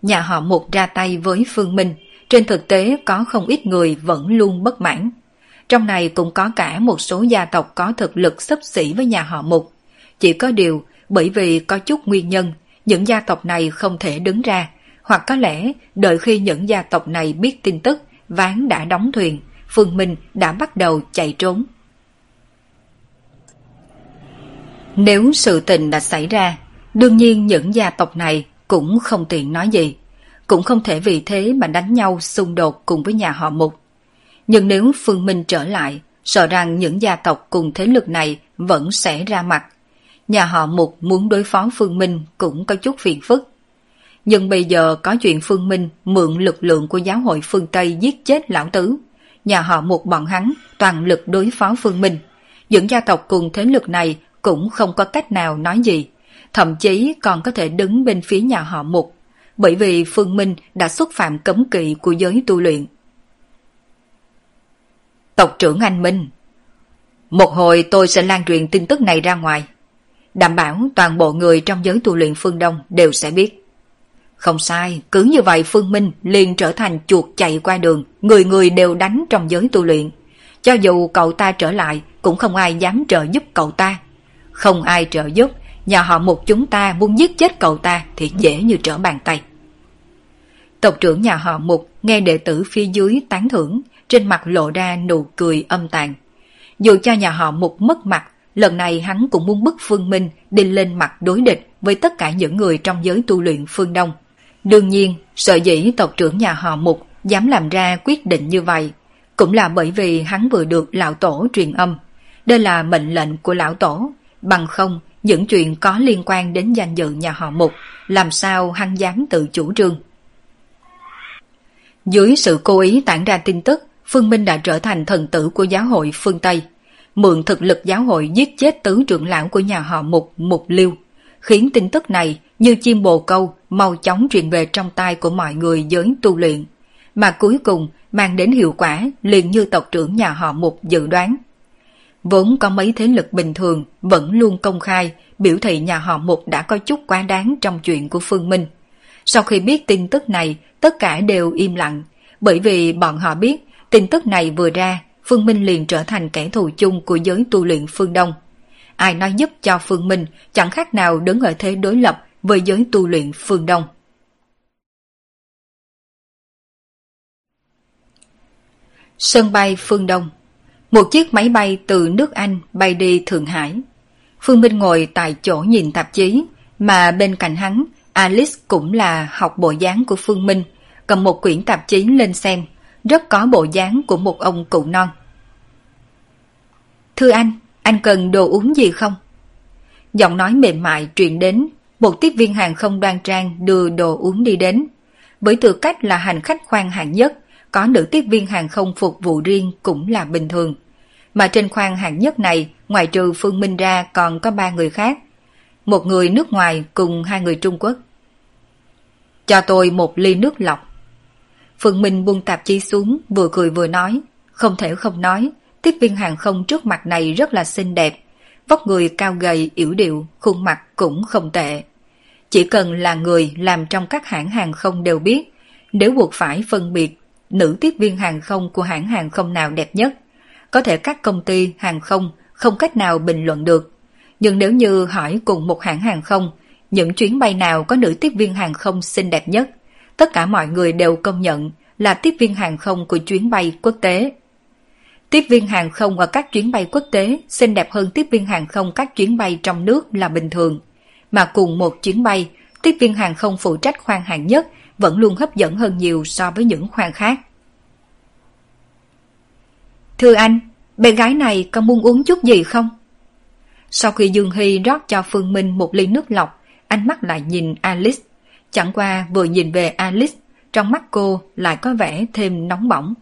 Nhà họ Mục ra tay với Phương Minh, trên thực tế có không ít người vẫn luôn bất mãn. Trong này cũng có cả một số gia tộc có thực lực xấp xỉ với nhà họ Mục. Chỉ có điều, bởi vì có chút nguyên nhân, những gia tộc này không thể đứng ra, hoặc có lẽ đợi khi những gia tộc này biết tin tức, ván đã đóng thuyền, Phương Minh đã bắt đầu chạy trốn. Nếu sự tình đã xảy ra, đương nhiên những gia tộc này cũng không tiện nói gì, cũng không thể vì thế mà đánh nhau xung đột cùng với nhà họ Mục. Nhưng nếu Phương Minh trở lại, sợ rằng những gia tộc cùng thế lực này vẫn sẽ ra mặt. Nhà họ Mục muốn đối phó Phương Minh cũng có chút phiền phức. Nhưng bây giờ có chuyện Phương Minh mượn lực lượng của giáo hội phương Tây giết chết lão tứ, nhà họ Mục bọn hắn toàn lực đối phó Phương Minh. Những gia tộc cùng thế lực này cũng không có cách nào nói gì, thậm chí còn có thể đứng bên phía nhà họ Mục, bởi vì Phương Minh đã xúc phạm cấm kỵ của giới tu luyện. Tộc trưởng anh Minh, một hồi tôi sẽ lan truyền tin tức này ra ngoài, đảm bảo toàn bộ người trong giới tu luyện phương Đông đều sẽ biết. Không sai, cứ như vậy Phương Minh liền trở thành chuột chạy qua đường, người người đều đánh trong giới tu luyện. Cho dù cậu ta trở lại, cũng không ai dám trợ giúp cậu ta. Không ai trợ giúp, nhà họ Mục chúng ta muốn giết chết cậu ta thì dễ như trở bàn tay. Tộc trưởng nhà họ Mục nghe đệ tử phía dưới tán thưởng, trên mặt lộ ra nụ cười âm tàn. Dù cho nhà họ Mục mất mặt, lần này hắn cũng muốn bức Phương Minh đi lên mặt đối địch với tất cả những người trong giới tu luyện phương Đông. Đương nhiên, sở dĩ tộc trưởng nhà họ Mục dám làm ra quyết định như vậy, cũng là bởi vì hắn vừa được lão tổ truyền âm. Đây là mệnh lệnh của lão tổ, bằng không những chuyện có liên quan đến danh dự nhà họ Mục, làm sao hắn dám tự chủ trương. Dưới sự cố ý tản ra tin tức, Phương Minh đã trở thành thần tử của giáo hội phương Tây, mượn thực lực giáo hội giết chết tứ trưởng lão của nhà họ Mục, Mục Liêu, khiến tin tức này như chim bồ câu mau chóng truyền về trong tai của mọi người giới tu luyện, mà cuối cùng mang đến hiệu quả liền như tộc trưởng nhà họ Mục dự đoán. Vốn có mấy thế lực bình thường vẫn luôn công khai biểu thị nhà họ Mục đã có chút quá đáng trong chuyện của Phương Minh. Sau khi biết tin tức này, tất cả đều im lặng, bởi vì bọn họ biết tin tức này vừa ra, Phương Minh liền trở thành kẻ thù chung của giới tu luyện phương Đông. Ai nói giúp cho Phương Minh chẳng khác nào đứng ở thế đối lập với giới tu luyện phương Đông. Sân bay phương Đông. Một chiếc máy bay từ nước Anh bay đi Thượng Hải. Phương Minh ngồi tại chỗ nhìn tạp chí, mà bên cạnh hắn, Alice cũng là học bộ dáng của Phương Minh, cầm một quyển tạp chí lên xem, rất có bộ dáng của một ông cụ non. Thưa anh, anh cần đồ uống gì không? Giọng nói mềm mại truyền đến, một tiếp viên hàng không đoan trang đưa đồ uống đi đến. Với tư cách là hành khách khoang hạng nhất, có nữ tiếp viên hàng không phục vụ riêng cũng là bình thường. Mà trên khoang hạng nhất này, ngoài trừ Phương Minh ra còn có ba người khác. Một người nước ngoài cùng hai người Trung Quốc. Cho tôi một ly nước lọc. Phương Minh buông tạp chí xuống, vừa cười vừa nói. Không thể không nói, tiếp viên hàng không trước mặt này rất là xinh đẹp. Vóc người cao gầy, yểu điệu, khuôn mặt cũng không tệ. Chỉ cần là người làm trong các hãng hàng không đều biết, nếu buộc phải phân biệt nữ tiếp viên hàng không của hãng hàng không nào đẹp nhất, có thể các công ty hàng không không cách nào bình luận được. Nhưng nếu như hỏi cùng một hãng hàng không, những chuyến bay nào có nữ tiếp viên hàng không xinh đẹp nhất, tất cả mọi người đều công nhận là tiếp viên hàng không của chuyến bay quốc tế. Tiếp viên hàng không ở các chuyến bay quốc tế xinh đẹp hơn tiếp viên hàng không các chuyến bay trong nước là bình thường. Mà cùng một chuyến bay, tiếp viên hàng không phụ trách khoang hạng nhất vẫn luôn hấp dẫn hơn nhiều so với những khoang khác. Thưa anh, bé gái này có muốn uống chút gì không? Sau khi Dương Hy rót cho Phương Minh một ly nước lọc, ánh mắt lại nhìn Alice. Chẳng qua vừa nhìn về Alice, trong mắt cô lại có vẻ thêm nóng bỏng.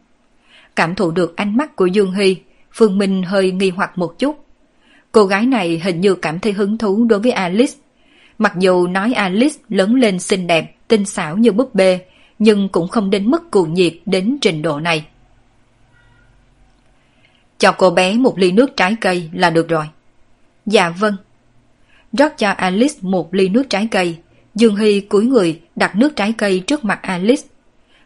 Cảm thụ được ánh mắt của Dương Hy, Phương Minh hơi nghi hoặc một chút. Cô gái này hình như cảm thấy hứng thú đối với Alice. Mặc dù nói Alice lớn lên xinh đẹp, tinh xảo như búp bê, nhưng cũng không đến mức cuồng nhiệt đến trình độ này. Cho cô bé một ly nước trái cây là được rồi. Dạ vâng. Rót cho Alice một ly nước trái cây, Dương Hy cúi người đặt nước trái cây trước mặt Alice.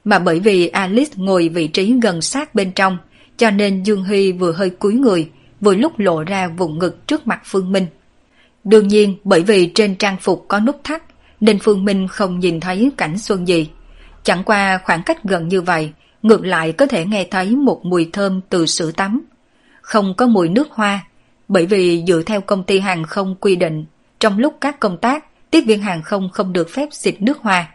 Mà bởi vì Alice ngồi vị trí gần sát bên trong, cho nên Dương Hy vừa hơi cúi người, vừa lúc lộ ra vùng ngực trước mặt Phương Minh. Đương nhiên, bởi vì trên trang phục có nút thắt, nên Phương Minh không nhìn thấy cảnh xuân gì. Chẳng qua khoảng cách gần như vậy, ngược lại có thể nghe thấy một mùi thơm từ sữa tắm. Không có mùi nước hoa, bởi vì dựa theo công ty hàng không quy định, trong lúc các công tác, tiếp viên hàng không không được phép xịt nước hoa.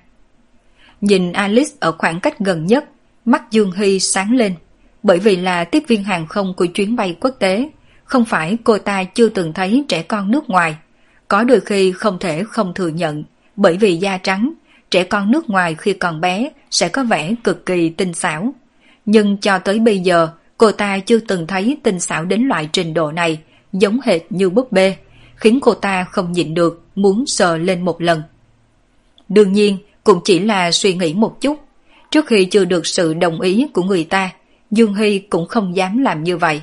Nhìn Alice ở khoảng cách gần nhất, mắt Dương Hy sáng lên, bởi vì là tiếp viên hàng không của chuyến bay quốc tế, không phải cô ta chưa từng thấy trẻ con nước ngoài. Có đôi khi không thể không thừa nhận, bởi vì da trắng, trẻ con nước ngoài khi còn bé sẽ có vẻ cực kỳ tinh xảo. Nhưng cho tới bây giờ, cô ta chưa từng thấy tinh xảo đến loại trình độ này, giống hệt như búp bê, khiến cô ta không nhịn được muốn sờ lên một lần. Đương nhiên, cũng chỉ là suy nghĩ một chút. Trước khi chưa được sự đồng ý của người ta, Dương Hy cũng không dám làm như vậy.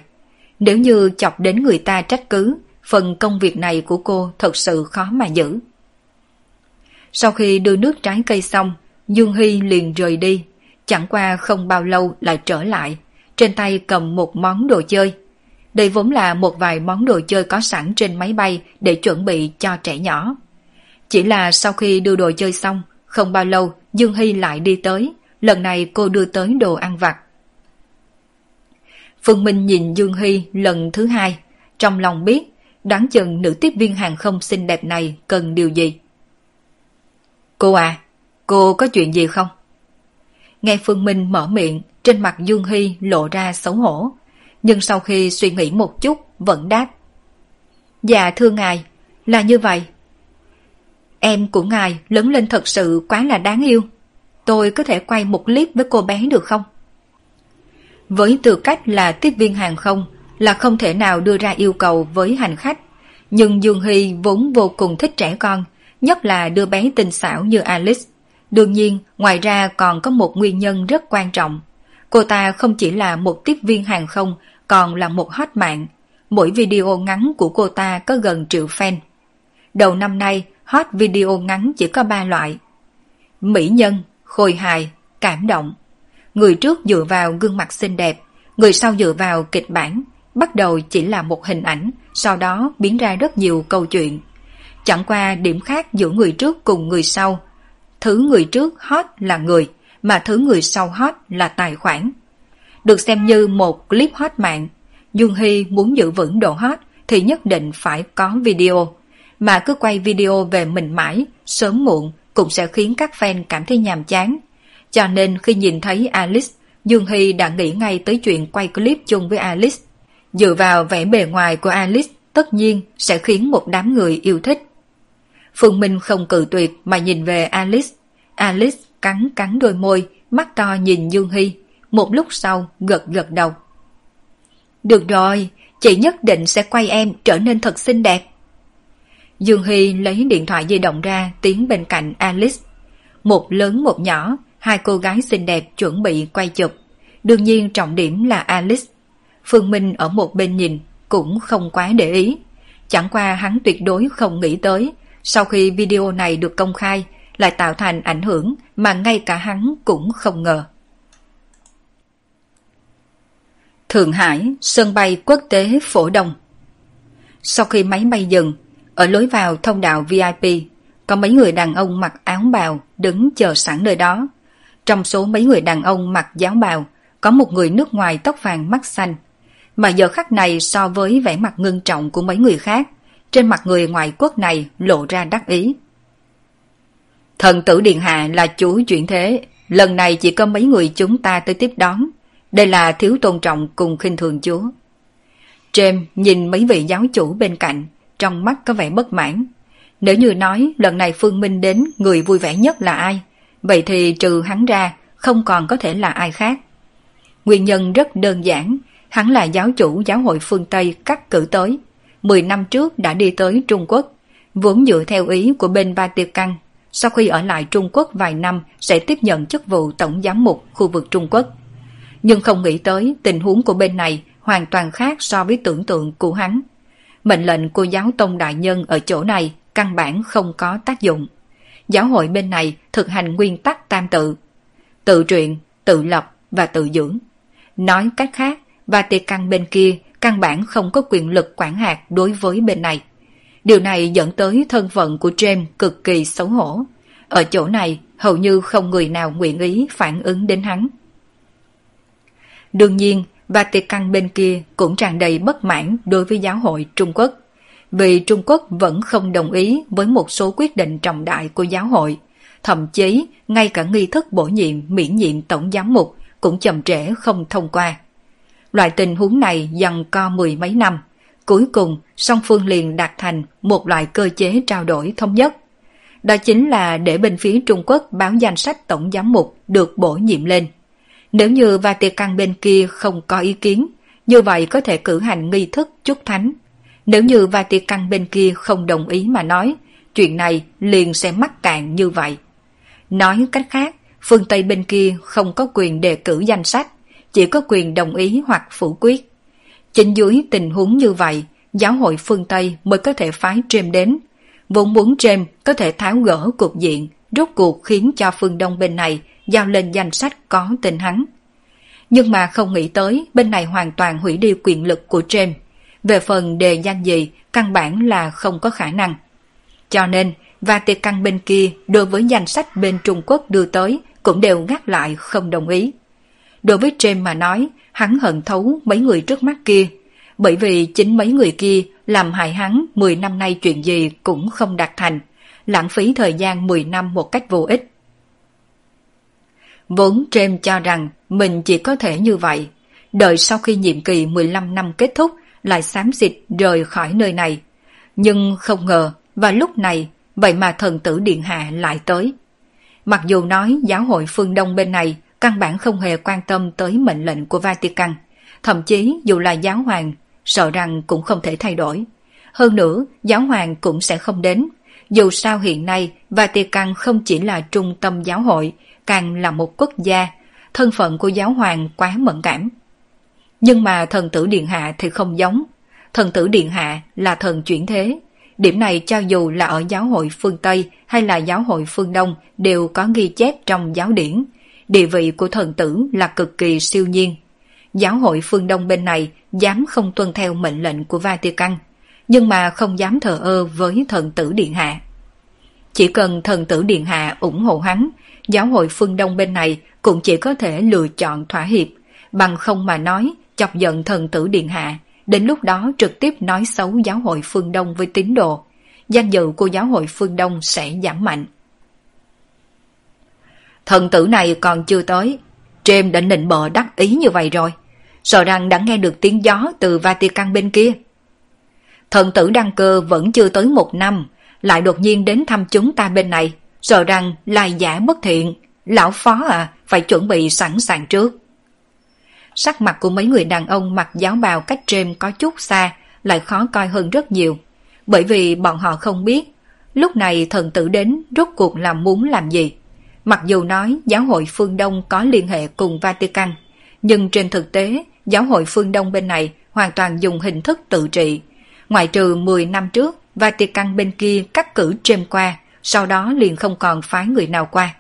Nếu như chọc đến người ta trách cứ, phần công việc này của cô thật sự khó mà giữ. Sau khi đưa nước trái cây xong, Dương Hy liền rời đi. Chẳng qua không bao lâu lại trở lại, trên tay cầm một món đồ chơi. Đây vốn là một vài món đồ chơi có sẵn trên máy bay để chuẩn bị cho trẻ nhỏ. Chỉ là sau khi đưa đồ chơi xong, không bao lâu Dương Hy lại đi tới. Lần này cô đưa tới đồ ăn vặt. Phương Minh nhìn Dương Hy lần thứ hai, trong lòng biết, đoán chừng nữ tiếp viên hàng không xinh đẹp này cần điều gì. Cô à, cô có chuyện gì không? Nghe Phương Minh mở miệng, trên mặt Dương Hy lộ ra xấu hổ, nhưng sau khi suy nghĩ một chút vẫn đáp. Dạ thưa ngài, là như vậy. Em của ngài lớn lên thật sự quá là đáng yêu. Tôi có thể quay một clip với cô bé được không? Với tư cách là tiếp viên hàng không là không thể nào đưa ra yêu cầu với hành khách, nhưng Dương Hy vốn vô cùng thích trẻ con, nhất là đứa bé tinh xảo như Alice. Đương nhiên, ngoài ra còn có một nguyên nhân rất quan trọng. Cô ta không chỉ là một tiếp viên hàng không, còn là một hot mạng. Mỗi video ngắn của cô ta có gần triệu fan. đầu năm nay hot video ngắn chỉ có ba loại: mỹ nhân, khôi hài, cảm động. Người trước dựa vào gương mặt xinh đẹp, người sau dựa vào kịch bản, bắt đầu chỉ là một hình ảnh, sau đó biến ra rất nhiều câu chuyện. Chẳng qua điểm khác giữa người trước cùng người sau, thứ người trước hot là người, mà thứ người sau hot là tài khoản. Được xem như một clip hot mạng, Dương Hy muốn giữ vững độ hot thì nhất định phải có video, mà cứ quay video về mình mãi, sớm muộn cũng sẽ khiến các fan cảm thấy nhàm chán. Cho nên khi nhìn thấy Alice, Dương Hy đã nghĩ ngay tới chuyện quay clip chung với Alice. Dựa vào vẻ bề ngoài của Alice tất nhiên sẽ khiến một đám người yêu thích. Phương Minh không cự tuyệt mà nhìn về Alice. Alice cắn cắn đôi môi, mắt to nhìn Dương Hy, một lúc sau gật gật đầu. Được rồi, chị nhất định sẽ quay em trở nên thật xinh đẹp. Dương Hy lấy điện thoại di động ra tiến bên cạnh Alice. Một lớn một nhỏ, hai cô gái xinh đẹp chuẩn bị quay chụp. Đương nhiên trọng điểm là Alice. Phương Minh ở một bên nhìn cũng không quá để ý. Chẳng qua hắn tuyệt đối không nghĩ tới sau khi video này được công khai lại tạo thành ảnh hưởng mà ngay cả hắn cũng không ngờ. Thượng Hải, sân bay quốc tế Phổ Đông. Sau khi máy bay dừng, ở lối vào thông đạo vi ai pi, có mấy người đàn ông mặc áo bào đứng chờ sẵn nơi đó. Trong số mấy người đàn ông mặc giáo bào, có một người nước ngoài tóc vàng mắt xanh. Mà giờ khắc này so với vẻ mặt ngưng trọng của mấy người khác, trên mặt người ngoại quốc này lộ ra đắc ý. Thần tử điện hạ là chú chuyển thế, lần này chỉ có mấy người chúng ta tới tiếp đón. Đây là thiếu tôn trọng cùng khinh thường chúa. James nhìn mấy vị giáo chủ bên cạnh, trong mắt có vẻ bất mãn. Nếu như nói lần này Phương Minh đến người vui vẻ nhất là ai, vậy thì trừ hắn ra không còn có thể là ai khác. Nguyên nhân rất đơn giản, hắn là giáo chủ giáo hội phương Tây cắt cử tới. Mười năm trước đã đi tới Trung Quốc, vốn dựa theo ý của bên Vatican, sau khi ở lại Trung Quốc vài năm sẽ tiếp nhận chức vụ tổng giám mục khu vực Trung Quốc. Nhưng không nghĩ tới tình huống của bên này hoàn toàn khác so với tưởng tượng của hắn. Mệnh lệnh của giáo tông đại nhân ở chỗ này căn bản không có tác dụng. Giáo hội bên này thực hành nguyên tắc tam tự: tự truyện, tự lập và tự dưỡng. Nói cách khác, Vatican bên kia căn bản không có quyền lực quản hạt đối với bên này. Điều này dẫn tới thân phận của James cực kỳ xấu hổ. Ở chỗ này hầu như không người nào nguyện ý phản ứng đến hắn. Đương nhiên, Vatican bên kia cũng tràn đầy bất mãn đối với giáo hội Trung Quốc, vì Trung Quốc vẫn không đồng ý với một số quyết định trọng đại của giáo hội, thậm chí ngay cả nghi thức bổ nhiệm miễn nhiệm tổng giám mục cũng chậm trễ không thông qua. Loại tình huống này giằng co mười mấy năm, cuối cùng song phương liền đạt thành một loại cơ chế trao đổi thống nhất. Đó chính là để bên phía Trung Quốc báo danh sách tổng giám mục được bổ nhiệm lên. Nếu như Vatican bên kia không có ý kiến, như vậy có thể cử hành nghi thức chúc thánh. Nếu như Vatican bên kia không đồng ý mà nói, chuyện này liền sẽ mắc cạn như vậy. Nói cách khác, phương Tây bên kia không có quyền đề cử danh sách, chỉ có quyền đồng ý hoặc phủ quyết. Chính dưới tình huống như vậy, giáo hội phương Tây mới có thể phái Trêm đến. Vốn muốn Trêm có thể tháo gỡ cục diện, rốt cuộc khiến cho phương Đông bên này giao lên danh sách có tên hắn. Nhưng mà không nghĩ tới bên này hoàn toàn hủy đi quyền lực của James. Về phần đề danh gì căn bản là không có khả năng. Cho nên Vatican bên kia đối với danh sách bên Trung Quốc đưa tới cũng đều ngắt lại không đồng ý. Đối với James mà nói, hắn hận thấu mấy người trước mắt kia, bởi vì chính mấy người kia làm hại hắn mười năm nay chuyện gì cũng không đạt thành, lãng phí thời gian mười năm một cách vô ích. Vốn Trêm cho rằng mình chỉ có thể như vậy, đợi sau khi nhiệm kỳ mười lăm năm kết thúc lại xám xịt rời khỏi nơi này. Nhưng không ngờ, và lúc này, vậy mà thần tử điện hạ lại tới. Mặc dù nói giáo hội phương Đông bên này căn bản không hề quan tâm tới mệnh lệnh của Vatican, thậm chí dù là giáo hoàng, sợ rằng cũng không thể thay đổi. Hơn nữa, giáo hoàng cũng sẽ không đến. Dù sao hiện nay, Vatican không chỉ là trung tâm giáo hội, càng là một quốc gia, thân phận của giáo hoàng quá mẫn cảm. Nhưng mà thần tử điện hạ thì không giống. Thần tử điện hạ là thần chuyển thế, Điểm này cho dù là ở giáo hội phương Tây hay là giáo hội phương Đông đều có ghi chép trong giáo điển. Địa vị của thần tử là cực kỳ siêu nhiên. Giáo hội phương Đông bên này dám không tuân theo mệnh lệnh của Vatican, nhưng mà không dám thờ ơ với thần tử Điện Hạ. Chỉ cần thần tử Điện Hạ ủng hộ hắn, giáo hội phương Đông bên này cũng chỉ có thể lựa chọn thỏa hiệp, bằng không mà nói chọc giận thần tử Điện Hạ, đến lúc đó trực tiếp nói xấu giáo hội phương Đông với tín đồ, danh dự của giáo hội phương Đông sẽ giảm mạnh. Thần tử này còn chưa tới, James đã nịnh bợ đắc ý như vậy rồi, sợ rằng đã nghe được tiếng gió từ Vatican bên kia. Thần tử đăng cơ vẫn chưa tới một năm, lại đột nhiên đến thăm chúng ta bên này, sợ rằng là giả bất thiện, lão phó à, phải chuẩn bị sẵn sàng trước. Sắc mặt của mấy người đàn ông mặc giáo bào cách James có chút xa, lại khó coi hơn rất nhiều, bởi vì bọn họ không biết, lúc này thần tử đến rốt cuộc là muốn làm gì. Mặc dù nói giáo hội phương Đông có liên hệ cùng Vatican, nhưng trên thực tế, giáo hội phương Đông bên này hoàn toàn dùng hình thức tự trị. Ngoại trừ mười năm trước, Vatican bên kia cắt cử Trêm qua, sau đó liền không còn phái người nào qua.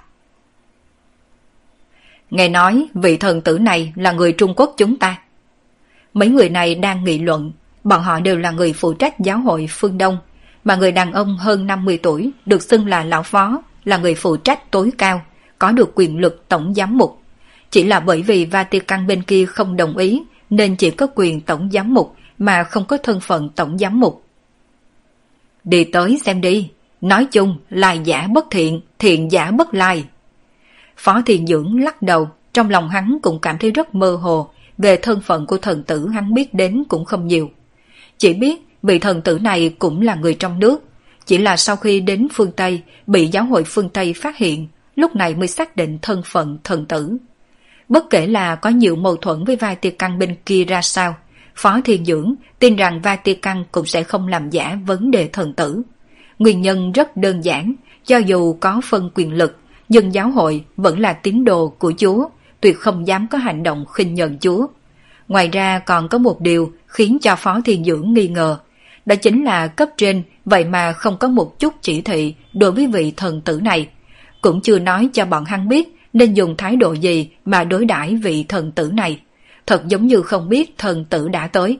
Nghe nói vị thần tử này là người Trung Quốc chúng ta. Mấy người này đang nghị luận, bọn họ đều là người phụ trách giáo hội phương Đông, mà người đàn ông hơn năm mươi tuổi được xưng là lão phó, là người phụ trách tối cao, có được quyền lực tổng giám mục. Chỉ là bởi vì Vatican bên kia không đồng ý nên chỉ có quyền tổng giám mục mà không có thân phận tổng giám mục. Đi tới xem đi, nói chung là giả bất thiện, thiện giả bất lai. Phó Thiên Dưỡng lắc đầu, trong lòng hắn cũng cảm thấy rất mơ hồ, về thân phận của thần tử hắn biết đến cũng không nhiều. Chỉ biết vị thần tử này cũng là người trong nước, chỉ là sau khi đến phương Tây bị giáo hội phương Tây phát hiện, lúc này mới xác định thân phận thần tử. Bất kể là có nhiều mâu thuẫn với Vatican bên kia ra sao, Phó Thiên Dưỡng tin rằng Vatican cũng sẽ không làm giả vấn đề thần tử. Nguyên nhân rất đơn giản, cho dù có phân quyền lực, nhưng giáo hội vẫn là tín đồ của Chúa, tuyệt không dám có hành động khinh nhờn Chúa. Ngoài ra còn có một điều khiến cho Phó Thiên Dưỡng nghi ngờ, đó chính là cấp trên vậy mà không có một chút chỉ thị đối với vị thần tử này, cũng chưa nói cho bọn hắn biết nên dùng thái độ gì mà đối đãi vị thần tử này. Thật giống như không biết thần tử đã tới.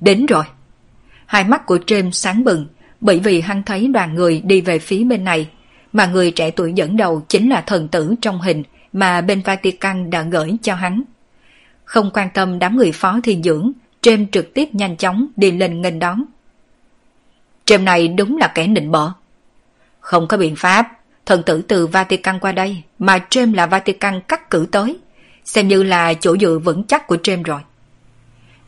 Đến rồi. Hai mắt của James sáng bừng, bởi vì hắn thấy đoàn người đi về phía bên này, mà người trẻ tuổi dẫn đầu chính là thần tử trong hình mà bên Vatican đã gửi cho hắn. Không quan tâm đám người Phó Thiên Dưỡng, James trực tiếp nhanh chóng đi lên nghênh đón. James này đúng là kẻ nịnh bợ. Không có biện pháp, thần tử từ Vatican qua đây mà James là Vatican cắt cử tới, xem như là chỗ dựa vững chắc của James rồi.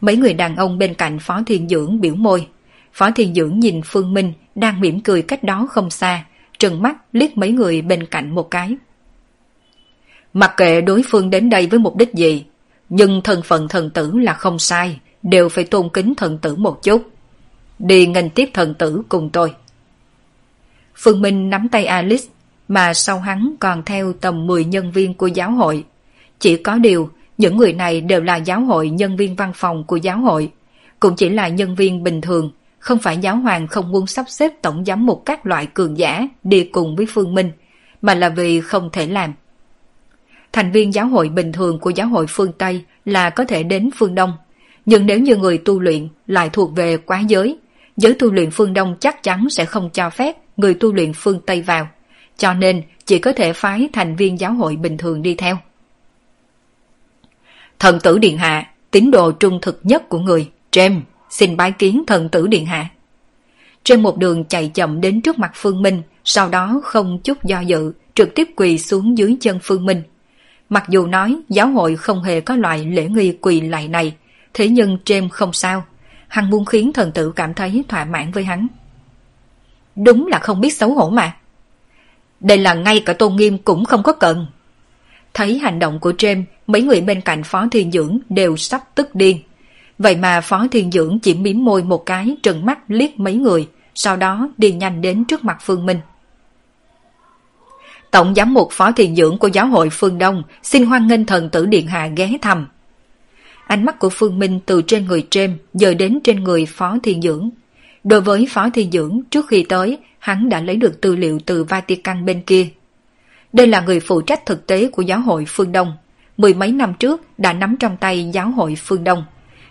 Mấy người đàn ông bên cạnh Phó Thiên Dưỡng biểu môi. Phó Thiên Dưỡng nhìn Phương Minh đang mỉm cười cách đó không xa, trừng mắt liếc mấy người bên cạnh một cái. Mặc kệ đối phương đến đây với mục đích gì, nhưng thân phận thần tử là không sai, đều phải tôn kính thần tử một chút. Đi nghênh tiếp thần tử cùng tôi. Phương Minh nắm tay Alice, mà sau hắn còn theo tầm mười nhân viên của giáo hội. Chỉ có điều, những người này đều là giáo hội, nhân viên văn phòng của giáo hội, cũng chỉ là nhân viên bình thường, không phải giáo hoàng không muốn sắp xếp tổng giám mục các loại cường giả đi cùng với Phương Minh, mà là vì không thể làm. Thành viên giáo hội bình thường của giáo hội phương Tây là có thể đến phương Đông, nhưng nếu như người tu luyện lại thuộc về quá giới, giới tu luyện phương Đông chắc chắn sẽ không cho phép người tu luyện phương Tây vào, cho nên chỉ có thể phái thành viên giáo hội bình thường đi theo. Thần tử Điện Hạ, tín đồ trung thực nhất của người, Trêm, xin bái kiến thần tử Điện Hạ. Trêm một đường chạy chậm đến trước mặt Phương Minh, sau đó không chút do dự, trực tiếp quỳ xuống dưới chân Phương Minh. Mặc dù nói giáo hội không hề có loại lễ nghi quỳ lạy này, thế nhưng Trêm không sao, hắn muốn khiến thần tử cảm thấy thỏa mãn với hắn. Đúng là không biết xấu hổ mà. Đây là ngay cả tôn nghiêm cũng không có cần. Thấy hành động của James, mấy người bên cạnh Phó Thiên Dưỡng đều sắp tức điên. Vậy mà Phó Thiên Dưỡng chỉ mím môi một cái, trừng mắt liếc mấy người, sau đó đi nhanh đến trước mặt Phương Minh. Tổng giám mục Phó Thiên Dưỡng của giáo hội phương Đông xin hoan nghênh thần tử Điện Hạ ghé thăm. ánh mắt của Phương Minh từ trên người Trêm dời đến trên người Phó Thiên Dưỡng. Đối với Phó Thiên Dưỡng, trước khi tới, hắn đã lấy được tư liệu từ Vatican bên kia. Đây là người phụ trách thực tế của giáo hội phương Đông. Mười mấy năm trước đã nắm trong tay giáo hội phương Đông.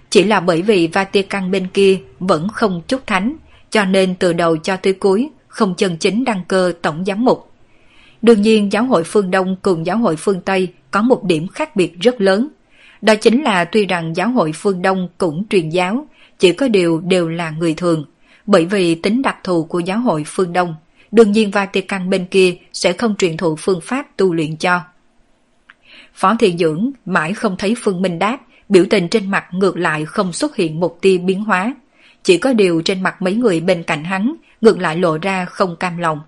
Chỉ là bởi vì Vatican bên kia vẫn không chúc thánh, cho nên từ đầu cho tới cuối không chân chính đăng cơ tổng giám mục. Đương nhiên giáo hội phương Đông cùng giáo hội phương Tây có một điểm khác biệt rất lớn. Đó chính là tuy rằng giáo hội phương Đông cũng truyền giáo, chỉ có điều đều là người thường. Bởi vì tính đặc thù của giáo hội phương Đông, đương nhiên Vatican bên kia sẽ không truyền thụ phương pháp tu luyện cho. Phó Thiên Dưỡng mãi không thấy Phương Minh đáp, biểu tình trên mặt ngược lại không xuất hiện một tia biến hóa. Chỉ có điều trên mặt mấy người bên cạnh hắn ngược lại lộ ra không cam lòng.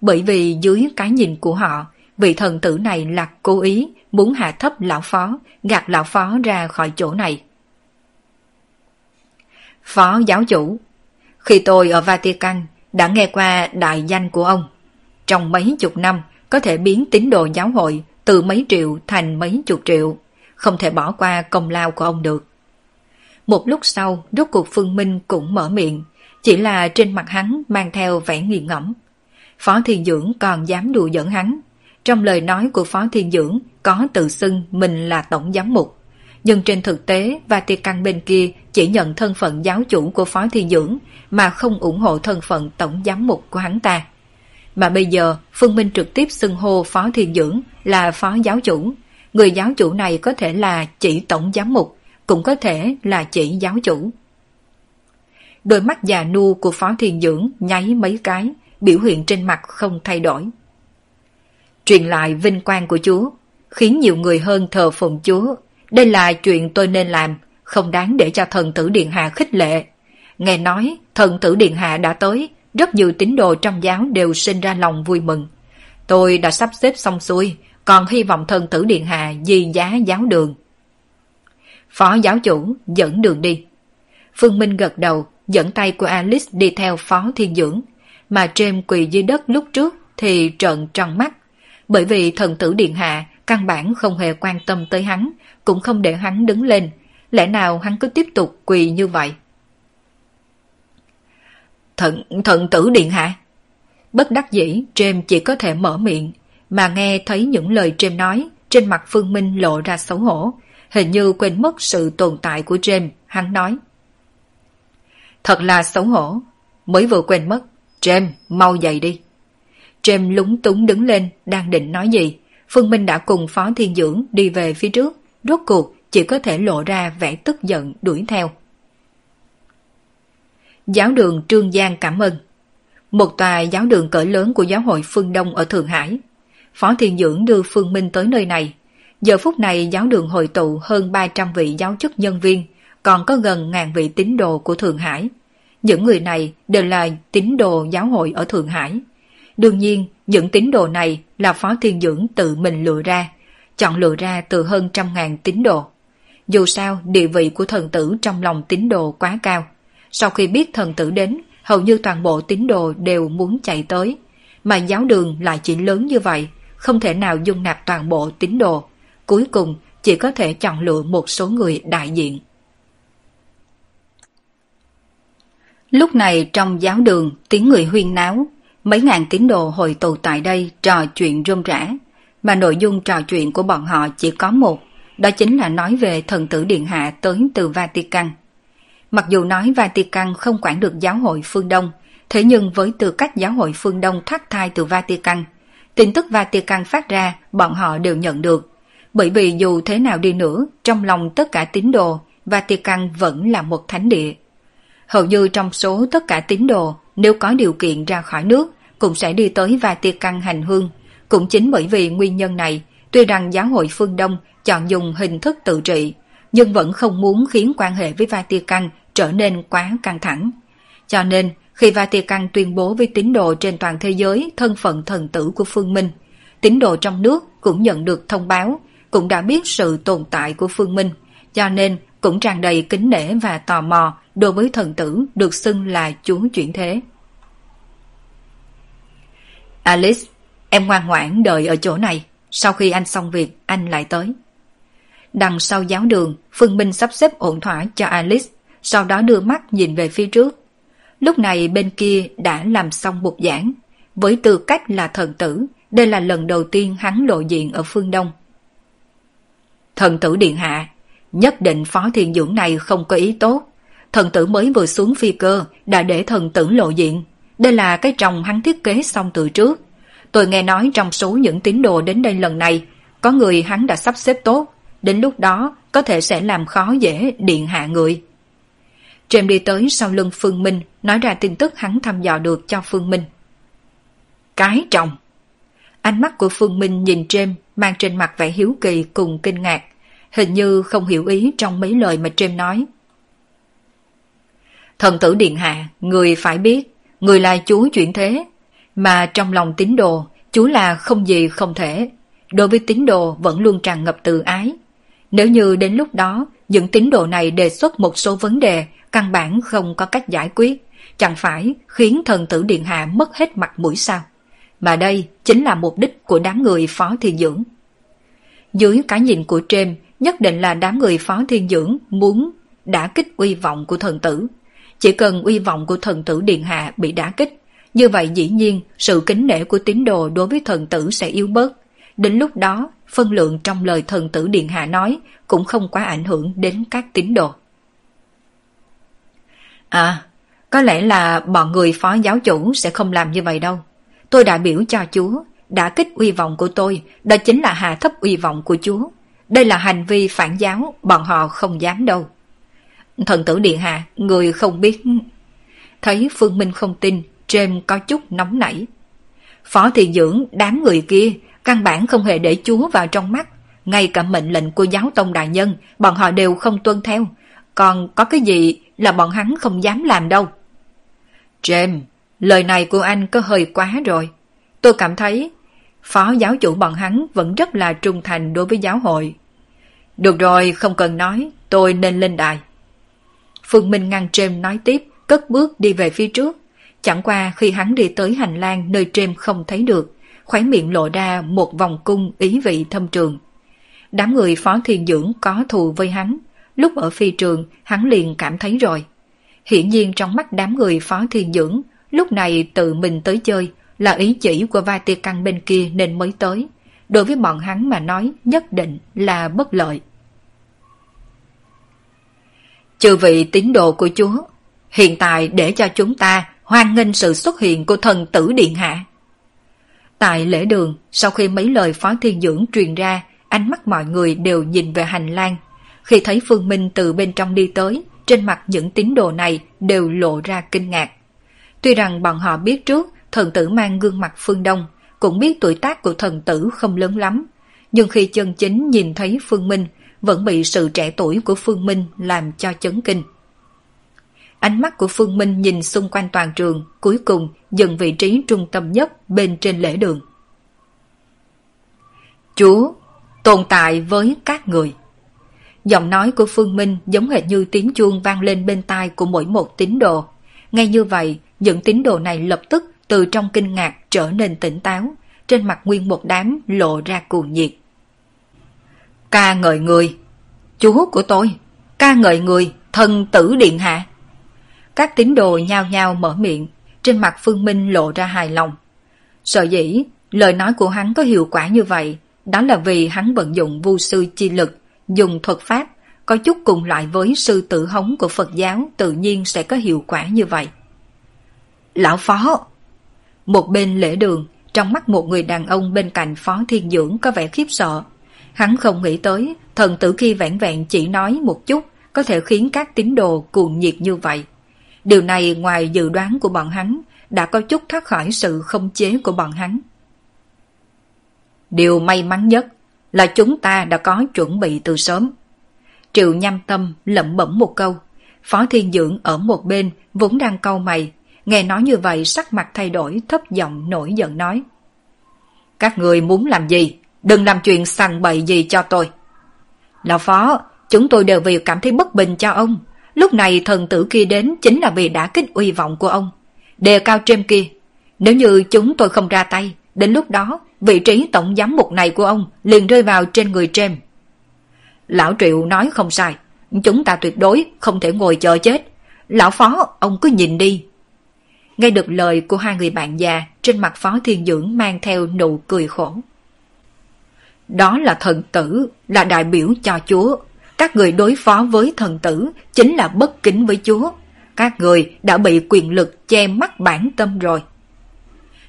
Bởi vì dưới cái nhìn của họ, vị thần tử này là cố ý muốn hạ thấp lão phó, gạt lão phó ra khỏi chỗ này. Phó giáo chủ, khi tôi ở Vatican đã nghe qua đại danh của ông. Trong mấy chục năm có thể biến tín đồ giáo hội từ mấy triệu thành mấy chục triệu, không thể bỏ qua công lao của ông được. Một lúc sau, rốt cuộc Phương Minh cũng mở miệng, chỉ là trên mặt hắn mang theo vẻ nghiền ngẫm. Phó Thiên Dưỡng còn dám đùa giỡn hắn. Trong lời nói của Phó Thiên Dưỡng có tự xưng mình là tổng giám mục, nhưng trên thực tế Vatican bên kia chỉ nhận thân phận giáo chủ của Phó Thiên Dưỡng mà không ủng hộ thân phận tổng giám mục của hắn ta. Mà bây giờ Phương Minh trực tiếp xưng hô Phó Thiên Dưỡng là phó giáo chủ. Người giáo chủ này có thể là chỉ tổng giám mục, cũng có thể là chỉ giáo chủ. Đôi mắt già nua của Phó Thiên Dưỡng nháy mấy cái, biểu hiện trên mặt không thay đổi. Truyền lại vinh quang của Chúa, khiến nhiều người hơn thờ phụng Chúa. Đây là chuyện tôi nên làm, không đáng để cho thần tử điện hạ khích lệ. Nghe nói thần tử điện hạ đã tới, rất nhiều tín đồ trong giáo đều sinh ra lòng vui mừng. Tôi đã sắp xếp xong xuôi, còn hy vọng thần tử điện hạ di giá giáo đường. Phó giáo chủ dẫn đường đi. Phương Minh gật đầu, dẫn tay của Alice đi theo Phó Thiên Dưỡng, mà James quỳ dưới đất lúc trước thì trợn tròn mắt, bởi vì thần tử điện hạ căn bản không hề quan tâm tới hắn, cũng không để hắn đứng lên. Lẽ nào hắn cứ tiếp tục quỳ như vậy? Thần, thần tử điện hạ. Bất đắc dĩ, James chỉ có thể mở miệng, mà nghe thấy những lời James nói, trên mặt Phương Minh lộ ra xấu hổ, hình như quên mất sự tồn tại của James. Hắn nói: Thật là xấu hổ, mới vừa quên mất. James, mau dậy đi. James lúng túng đứng lên, đang định nói gì, Phương Minh đã cùng Phó Thiên Dưỡng đi về phía trước, rốt cuộc chỉ có thể lộ ra vẻ tức giận đuổi theo. Giáo đường Trương Giang cảm ơn. Một tòa giáo đường cỡ lớn của giáo hội phương Đông ở Thượng Hải. Phó Thiên Dưỡng đưa Phương Minh tới nơi này. Giờ phút này giáo đường hội tụ hơn ba trăm vị giáo chức nhân viên, còn có gần ngàn vị tín đồ của Thượng Hải. Những người này đều là tín đồ giáo hội ở Thượng Hải. Đương nhiên, những tín đồ này là Phó Thiên Dưỡng tự mình lựa ra, chọn lựa ra từ hơn trăm ngàn tín đồ. Dù sao, địa vị của thần tử trong lòng tín đồ quá cao. Sau khi biết thần tử đến, hầu như toàn bộ tín đồ đều muốn chạy tới. Mà giáo đường lại chỉ lớn như vậy, không thể nào dung nạp toàn bộ tín đồ. Cuối cùng, chỉ có thể chọn lựa một số người đại diện. Lúc này trong giáo đường, tiếng người huyên náo. Mấy ngàn tín đồ hội tụ tại đây trò chuyện rôm rã, mà nội dung trò chuyện của bọn họ chỉ có một, đó chính là nói về thần tử điện hạ tới từ Vatican. Mặc dù nói Vatican không quản được giáo hội phương Đông, thế nhưng với tư cách giáo hội phương Đông thoát thai từ Vatican, tin tức Vatican phát ra bọn họ đều nhận được, bởi vì dù thế nào đi nữa, trong lòng tất cả tín đồ, Vatican vẫn là một thánh địa. Hầu như trong số tất cả tín đồ, nếu có điều kiện ra khỏi nước, cũng sẽ đi tới Vatican hành hương. Cũng chính bởi vì nguyên nhân này, tuy rằng giáo hội phương Đông chọn dùng hình thức tự trị, nhưng vẫn không muốn khiến quan hệ với Vatican trở nên quá căng thẳng. Cho nên, khi Vatican tuyên bố với tín đồ trên toàn thế giới thân phận thần tử của Phương Minh, tín đồ trong nước cũng nhận được thông báo, cũng đã biết sự tồn tại của Phương Minh, cho nên cũng tràn đầy kính nể và tò mò đối với thần tử được xưng là Chúa chuyển thế. Alice, em ngoan ngoãn đợi ở chỗ này, sau khi anh xong việc anh lại tới. Đằng sau giáo đường, Phương Minh sắp xếp ổn thỏa cho Alice, sau đó đưa mắt nhìn về phía trước. Lúc này bên kia đã làm xong bục giảng. Với tư cách là thần tử, đây là lần đầu tiên hắn lộ diện ở phương Đông. Thần tử điện hạ, nhất định Phó Thiên Dưỡng này không có ý tốt. Thần tử mới vừa xuống phi cơ đã để thần tử lộ diện. Đây là cái tròng hắn thiết kế xong từ trước. Tôi nghe nói trong số những tín đồ đến đây lần này, có người hắn đã sắp xếp tốt. Đến lúc đó có thể sẽ làm khó dễ điện hạ người. Trêm đi tới sau lưng Phương Minh, nói ra tin tức hắn thăm dò được cho Phương Minh. Cái tròng. Ánh mắt của Phương Minh nhìn Trêm mang trên mặt vẻ hiếu kỳ cùng kinh ngạc, hình như không hiểu ý trong mấy lời mà Trêm nói. Thần tử điện hạ, người phải biết, người là chúa chuyển thế, mà trong lòng tín đồ, chúa là không gì không thể. Đối với tín đồ vẫn luôn tràn ngập từ ái. Nếu như đến lúc đó, những tín đồ này đề xuất một số vấn đề căn bản không có cách giải quyết, chẳng phải khiến thần tử điện hạ mất hết mặt mũi sao? Mà đây chính là mục đích của đám người Phó Thiên Dưỡng. Dưới cái nhìn của James, nhất định là đám người Phó Thiên Dưỡng muốn đả kích uy vọng của thần tử. Chỉ cần uy vọng của thần tử điện hạ bị đả kích, như vậy dĩ nhiên sự kính nể của tín đồ đối với thần tử sẽ yếu bớt. Đến lúc đó, phân lượng trong lời thần tử điện hạ nói cũng không quá ảnh hưởng đến các tín đồ. À, có lẽ là bọn người phó giáo chủ sẽ không làm như vậy đâu. Tôi đại biểu cho chúa, đã kích uy vọng của tôi, đó chính là hạ thấp uy vọng của chúa. Đây là hành vi phản giáo, bọn họ không dám đâu. Thần tử điện hạ, người không biết. Thấy Phương Minh không tin, James có chút nóng nảy. Phó Thiên Dưỡng, đám người kia căn bản không hề để chúa vào trong mắt, ngay cả mệnh lệnh của giáo tông đại nhân bọn họ đều không tuân theo, còn có cái gì là bọn hắn không dám làm đâu. James, lời này của anh có hơi quá rồi. Tôi cảm thấy phó giáo chủ bọn hắn vẫn rất là trung thành đối với giáo hội. Được rồi, không cần nói, tôi nên lên đài. Phương Minh ngăn James nói tiếp, cất bước đi về phía trước. Chẳng qua khi hắn đi tới hành lang nơi James không thấy được, khóe miệng lộ ra một vòng cung ý vị thâm trường. Đám người Phó Thiên Dưỡng có thù với hắn, lúc ở phi trường hắn liền cảm thấy rồi. Hiển nhiên trong mắt đám người Phó Thiên Dưỡng, lúc này tự mình tới chơi là ý chỉ của Vatican bên kia nên mới tới, đối với bọn hắn mà nói nhất định là bất lợi. Chư vị tín đồ của chúa, hiện tại để cho chúng ta hoan nghênh sự xuất hiện của thần tử điện hạ. Tại lễ đường, sau khi mấy lời Phó Thiên Dưỡng truyền ra, ánh mắt mọi người đều nhìn về hành lang. Khi thấy Phương Minh từ bên trong đi tới, trên mặt những tín đồ này đều lộ ra kinh ngạc. Tuy rằng bọn họ biết trước thần tử mang gương mặt phương Đông, cũng biết tuổi tác của thần tử không lớn lắm, nhưng khi chân chính nhìn thấy Phương Minh, vẫn bị sự trẻ tuổi của Phương Minh làm cho chấn kinh. Ánh mắt của Phương Minh nhìn xung quanh toàn trường, cuối cùng dừng vị trí trung tâm nhất bên trên lễ đường. Chúa tồn tại với các người. Giọng nói của Phương Minh giống hệt như tiếng chuông vang lên bên tai của mỗi một tín đồ. Ngay như vậy, những tín đồ này lập tức từ trong kinh ngạc trở nên tỉnh táo, trên mặt nguyên một đám lộ ra cuồng nhiệt. Ca ngợi người, chúa của tôi, ca ngợi người, thần tử điện hạ. Các tín đồ nhao nhao mở miệng, trên mặt Phương Minh lộ ra hài lòng. Sở dĩ lời nói của hắn có hiệu quả như vậy, đó là vì hắn vận dụng vu sư chi lực, dùng thuật pháp có chút cùng loại với sư tử hống của Phật giáo, tự nhiên sẽ có hiệu quả như vậy. Lão Phó! Một bên lễ đường, trong mắt một người đàn ông bên cạnh Phó Thiên Dưỡng có vẻ khiếp sợ. Hắn không nghĩ tới thần tử khi vẹn vẹn chỉ nói một chút có thể khiến các tín đồ cuồng nhiệt như vậy. Điều này ngoài dự đoán của bọn hắn, đã có chút thoát khỏi sự khống chế của bọn hắn. Điều may mắn nhất là chúng ta đã có chuẩn bị từ sớm. Triệu Nham Tâm lẩm bẩm một câu. Phó Thiên Dưỡng ở một bên vốn đang cau mày, nghe nói như vậy sắc mặt thay đổi, thấp giọng nổi giận nói. Các người muốn làm gì? Đừng làm chuyện sằng bậy gì cho tôi. Lão Phó, chúng tôi đều vì cảm thấy bất bình cho ông. Lúc này thần tử kia đến chính là vì đã kích uy vọng của ông, đề cao Trêm kia. Nếu như chúng tôi không ra tay, đến lúc đó vị trí tổng giám mục này của ông liền rơi vào trên người Trêm. Lão Triệu nói không sai, chúng ta tuyệt đối không thể ngồi chờ chết. Lão Phó, ông cứ nhìn đi. Nghe được lời của hai người bạn già, trên mặt Phó Thiên Dưỡng mang theo nụ cười khổ. Đó là thần tử, là đại biểu cho Chúa. Các người đối phó với thần tử chính là bất kính với Chúa. Các người đã bị quyền lực che mắt bản tâm rồi.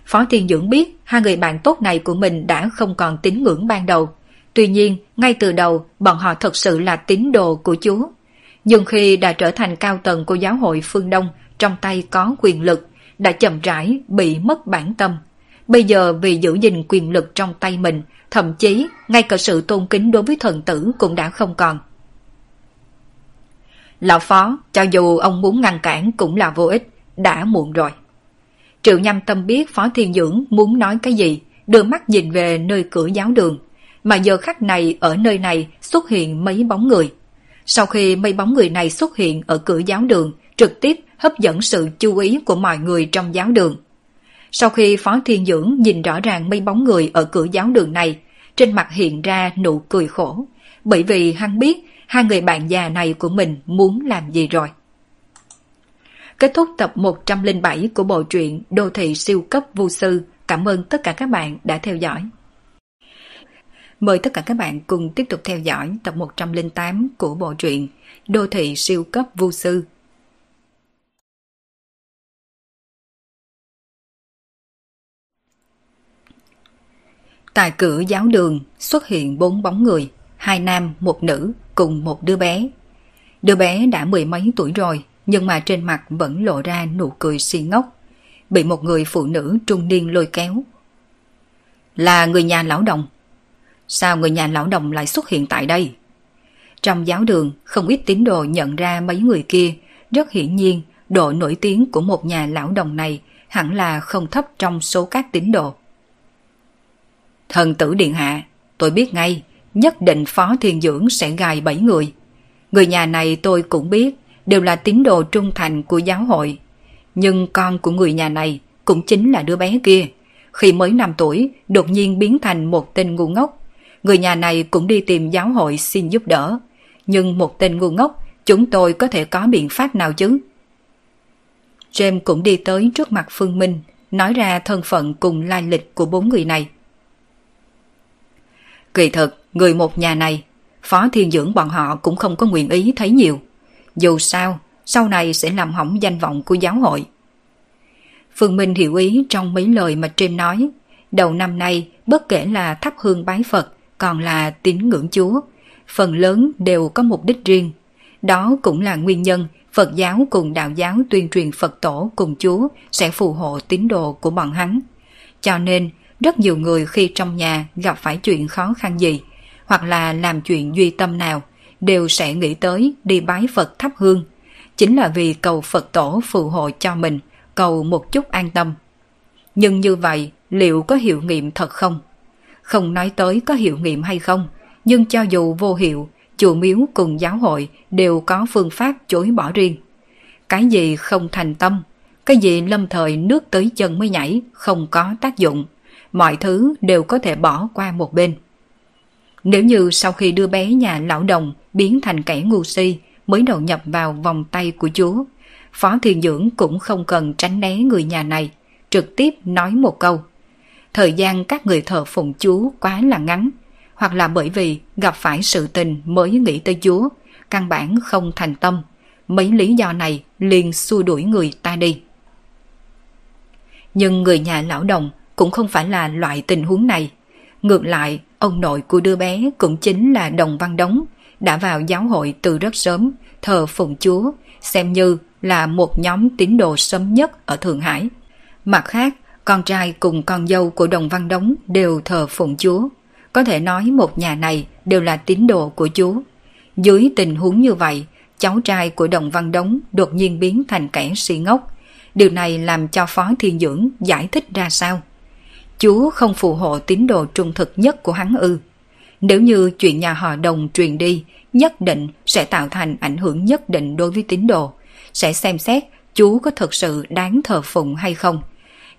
Phó Thiên Dưỡng biết hai người bạn tốt này của mình đã không còn tín ngưỡng ban đầu. Tuy nhiên, ngay từ đầu, bọn họ thật sự là tín đồ của Chúa. Nhưng khi đã trở thành cao tầng của giáo hội phương Đông, trong tay có quyền lực, đã chậm rãi bị mất bản tâm. Bây giờ vì giữ gìn quyền lực trong tay mình, thậm chí ngay cả sự tôn kính đối với thần tử cũng đã không còn. Lão Phó, cho dù ông muốn ngăn cản cũng là vô ích, đã muộn rồi. Triệu Nhâm Tâm biết Phó Thiên Dưỡng muốn nói cái gì, đưa mắt nhìn về nơi cửa giáo đường. Mà giờ khắc này ở nơi này xuất hiện mấy bóng người. Sau khi mấy bóng người này xuất hiện ở cửa giáo đường, trực tiếp hấp dẫn sự chú ý của mọi người trong giáo đường. Sau khi Phó Thiên Dưỡng nhìn rõ ràng mấy bóng người ở cửa giáo đường này, trên mặt hiện ra nụ cười khổ, bởi vì hắn biết hai người bạn già này của mình muốn làm gì rồi. Kết thúc tập một trăm lẻ bảy của bộ truyện Đô Thị Siêu Cấp Vu Sư. Cảm ơn tất cả các bạn đã theo dõi. Mời tất cả các bạn cùng tiếp tục theo dõi tập một trăm lẻ tám của bộ truyện Đô Thị Siêu Cấp Vu Sư. Tại cửa giáo đường xuất hiện bốn bóng người, hai nam, một nữ cùng một đứa bé. Đứa bé đã mười mấy tuổi rồi, nhưng mà trên mặt vẫn lộ ra nụ cười si ngốc, bị một người phụ nữ trung niên lôi kéo. Là người nhà lão Đồng. Sao người nhà lão Đồng lại xuất hiện tại đây? Trong giáo đường, không ít tín đồ nhận ra mấy người kia. Rất hiển nhiên, độ nổi tiếng của một nhà lão Đồng này hẳn là không thấp trong số các tín đồ. Thần tử điện hạ, tôi biết ngay, nhất định Phó Thiên Dưỡng sẽ gài bẫy người. Người nhà này tôi cũng biết, đều là tín đồ trung thành của giáo hội. Nhưng con của người nhà này cũng chính là đứa bé kia. Khi mới năm tuổi, đột nhiên biến thành một tên ngu ngốc. Người nhà này cũng đi tìm giáo hội xin giúp đỡ. Nhưng một tên ngu ngốc, chúng tôi có thể có biện pháp nào chứ? James cũng đi tới trước mặt Phương Minh, nói ra thân phận cùng lai lịch của bốn người này. Kỳ thực, người một nhà này, Phó Thiên Dưỡng bọn họ cũng không có nguyện ý thấy nhiều. Dù sao, sau này sẽ làm hỏng danh vọng của giáo hội. Phương Minh hiểu ý trong mấy lời mà Trêm nói. Đầu năm nay, bất kể là thắp hương bái Phật, còn là tín ngưỡng Chúa, phần lớn đều có mục đích riêng. Đó cũng là nguyên nhân Phật giáo cùng đạo giáo tuyên truyền Phật tổ cùng Chúa sẽ phù hộ tín đồ của bọn hắn. Cho nên, rất nhiều người khi trong nhà gặp phải chuyện khó khăn gì, hoặc là làm chuyện duy tâm nào, đều sẽ nghĩ tới đi bái Phật thắp hương. Chính là vì cầu Phật tổ phù hộ cho mình, cầu một chút an tâm. Nhưng như vậy, liệu có hiệu nghiệm thật không? Không nói tới có hiệu nghiệm hay không, nhưng cho dù vô hiệu, chùa miếu cùng giáo hội đều có phương pháp chối bỏ riêng. Cái gì không thành tâm, cái gì lâm thời nước tới chân mới nhảy, không có tác dụng, mọi thứ đều có thể bỏ qua một bên. Nếu như sau khi đưa bé nhà lão Đồng biến thành kẻ ngu si mới đầu nhập vào vòng tay của Chúa, Phó Thiên Dưỡng cũng không cần tránh né người nhà này, trực tiếp nói một câu. Thời gian các người thờ phụng Chúa quá là ngắn, hoặc là bởi vì gặp phải sự tình mới nghĩ tới Chúa, căn bản không thành tâm. Mấy lý do này liền xua đuổi người ta đi. Nhưng người nhà lão Đồng cũng không phải là loại tình huống này. Ngược lại, ông nội của đứa bé cũng chính là Đồng Văn Đống, đã vào giáo hội từ rất sớm, thờ phụng Chúa, xem như là một nhóm tín đồ sớm nhất ở Thượng Hải. Mặt khác, con trai cùng con dâu của Đồng Văn Đống đều thờ phụng Chúa. Có thể nói một nhà này đều là tín đồ của Chúa. Dưới tình huống như vậy, cháu trai của Đồng Văn Đống đột nhiên biến thành kẻ si ngốc. Điều này làm cho Phó Thiên Dưỡng giải thích ra sao? Chúa không phù hộ tín đồ trung thực nhất của hắn ư? Nếu như chuyện nhà họ Đồng truyền đi, nhất định sẽ tạo thành ảnh hưởng nhất định đối với tín đồ, sẽ xem xét Chúa có thực sự đáng thờ phụng hay không.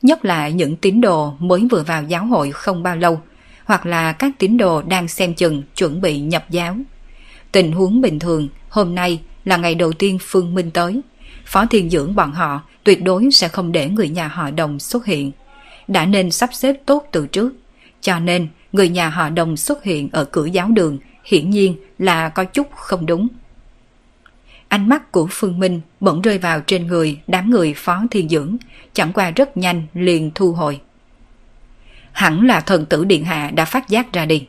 Nhất là những tín đồ mới vừa vào giáo hội không bao lâu, hoặc là các tín đồ đang xem chừng chuẩn bị nhập giáo. Tình huống bình thường, hôm nay là ngày đầu tiên Phương Minh tới. Phó Thiên Dưỡng bọn họ tuyệt đối sẽ không để người nhà họ Đồng xuất hiện. Đã nên sắp xếp tốt từ trước. Cho nên người nhà họ Đồng xuất hiện ở cửa giáo đường hiển nhiên là có chút không đúng. Ánh mắt của Phương Minh bỗng rơi vào trên người đám người Phó Thiên Dưỡng, chẳng qua rất nhanh liền thu hồi. Hẳn là thần tử điện hạ đã phát giác ra đi.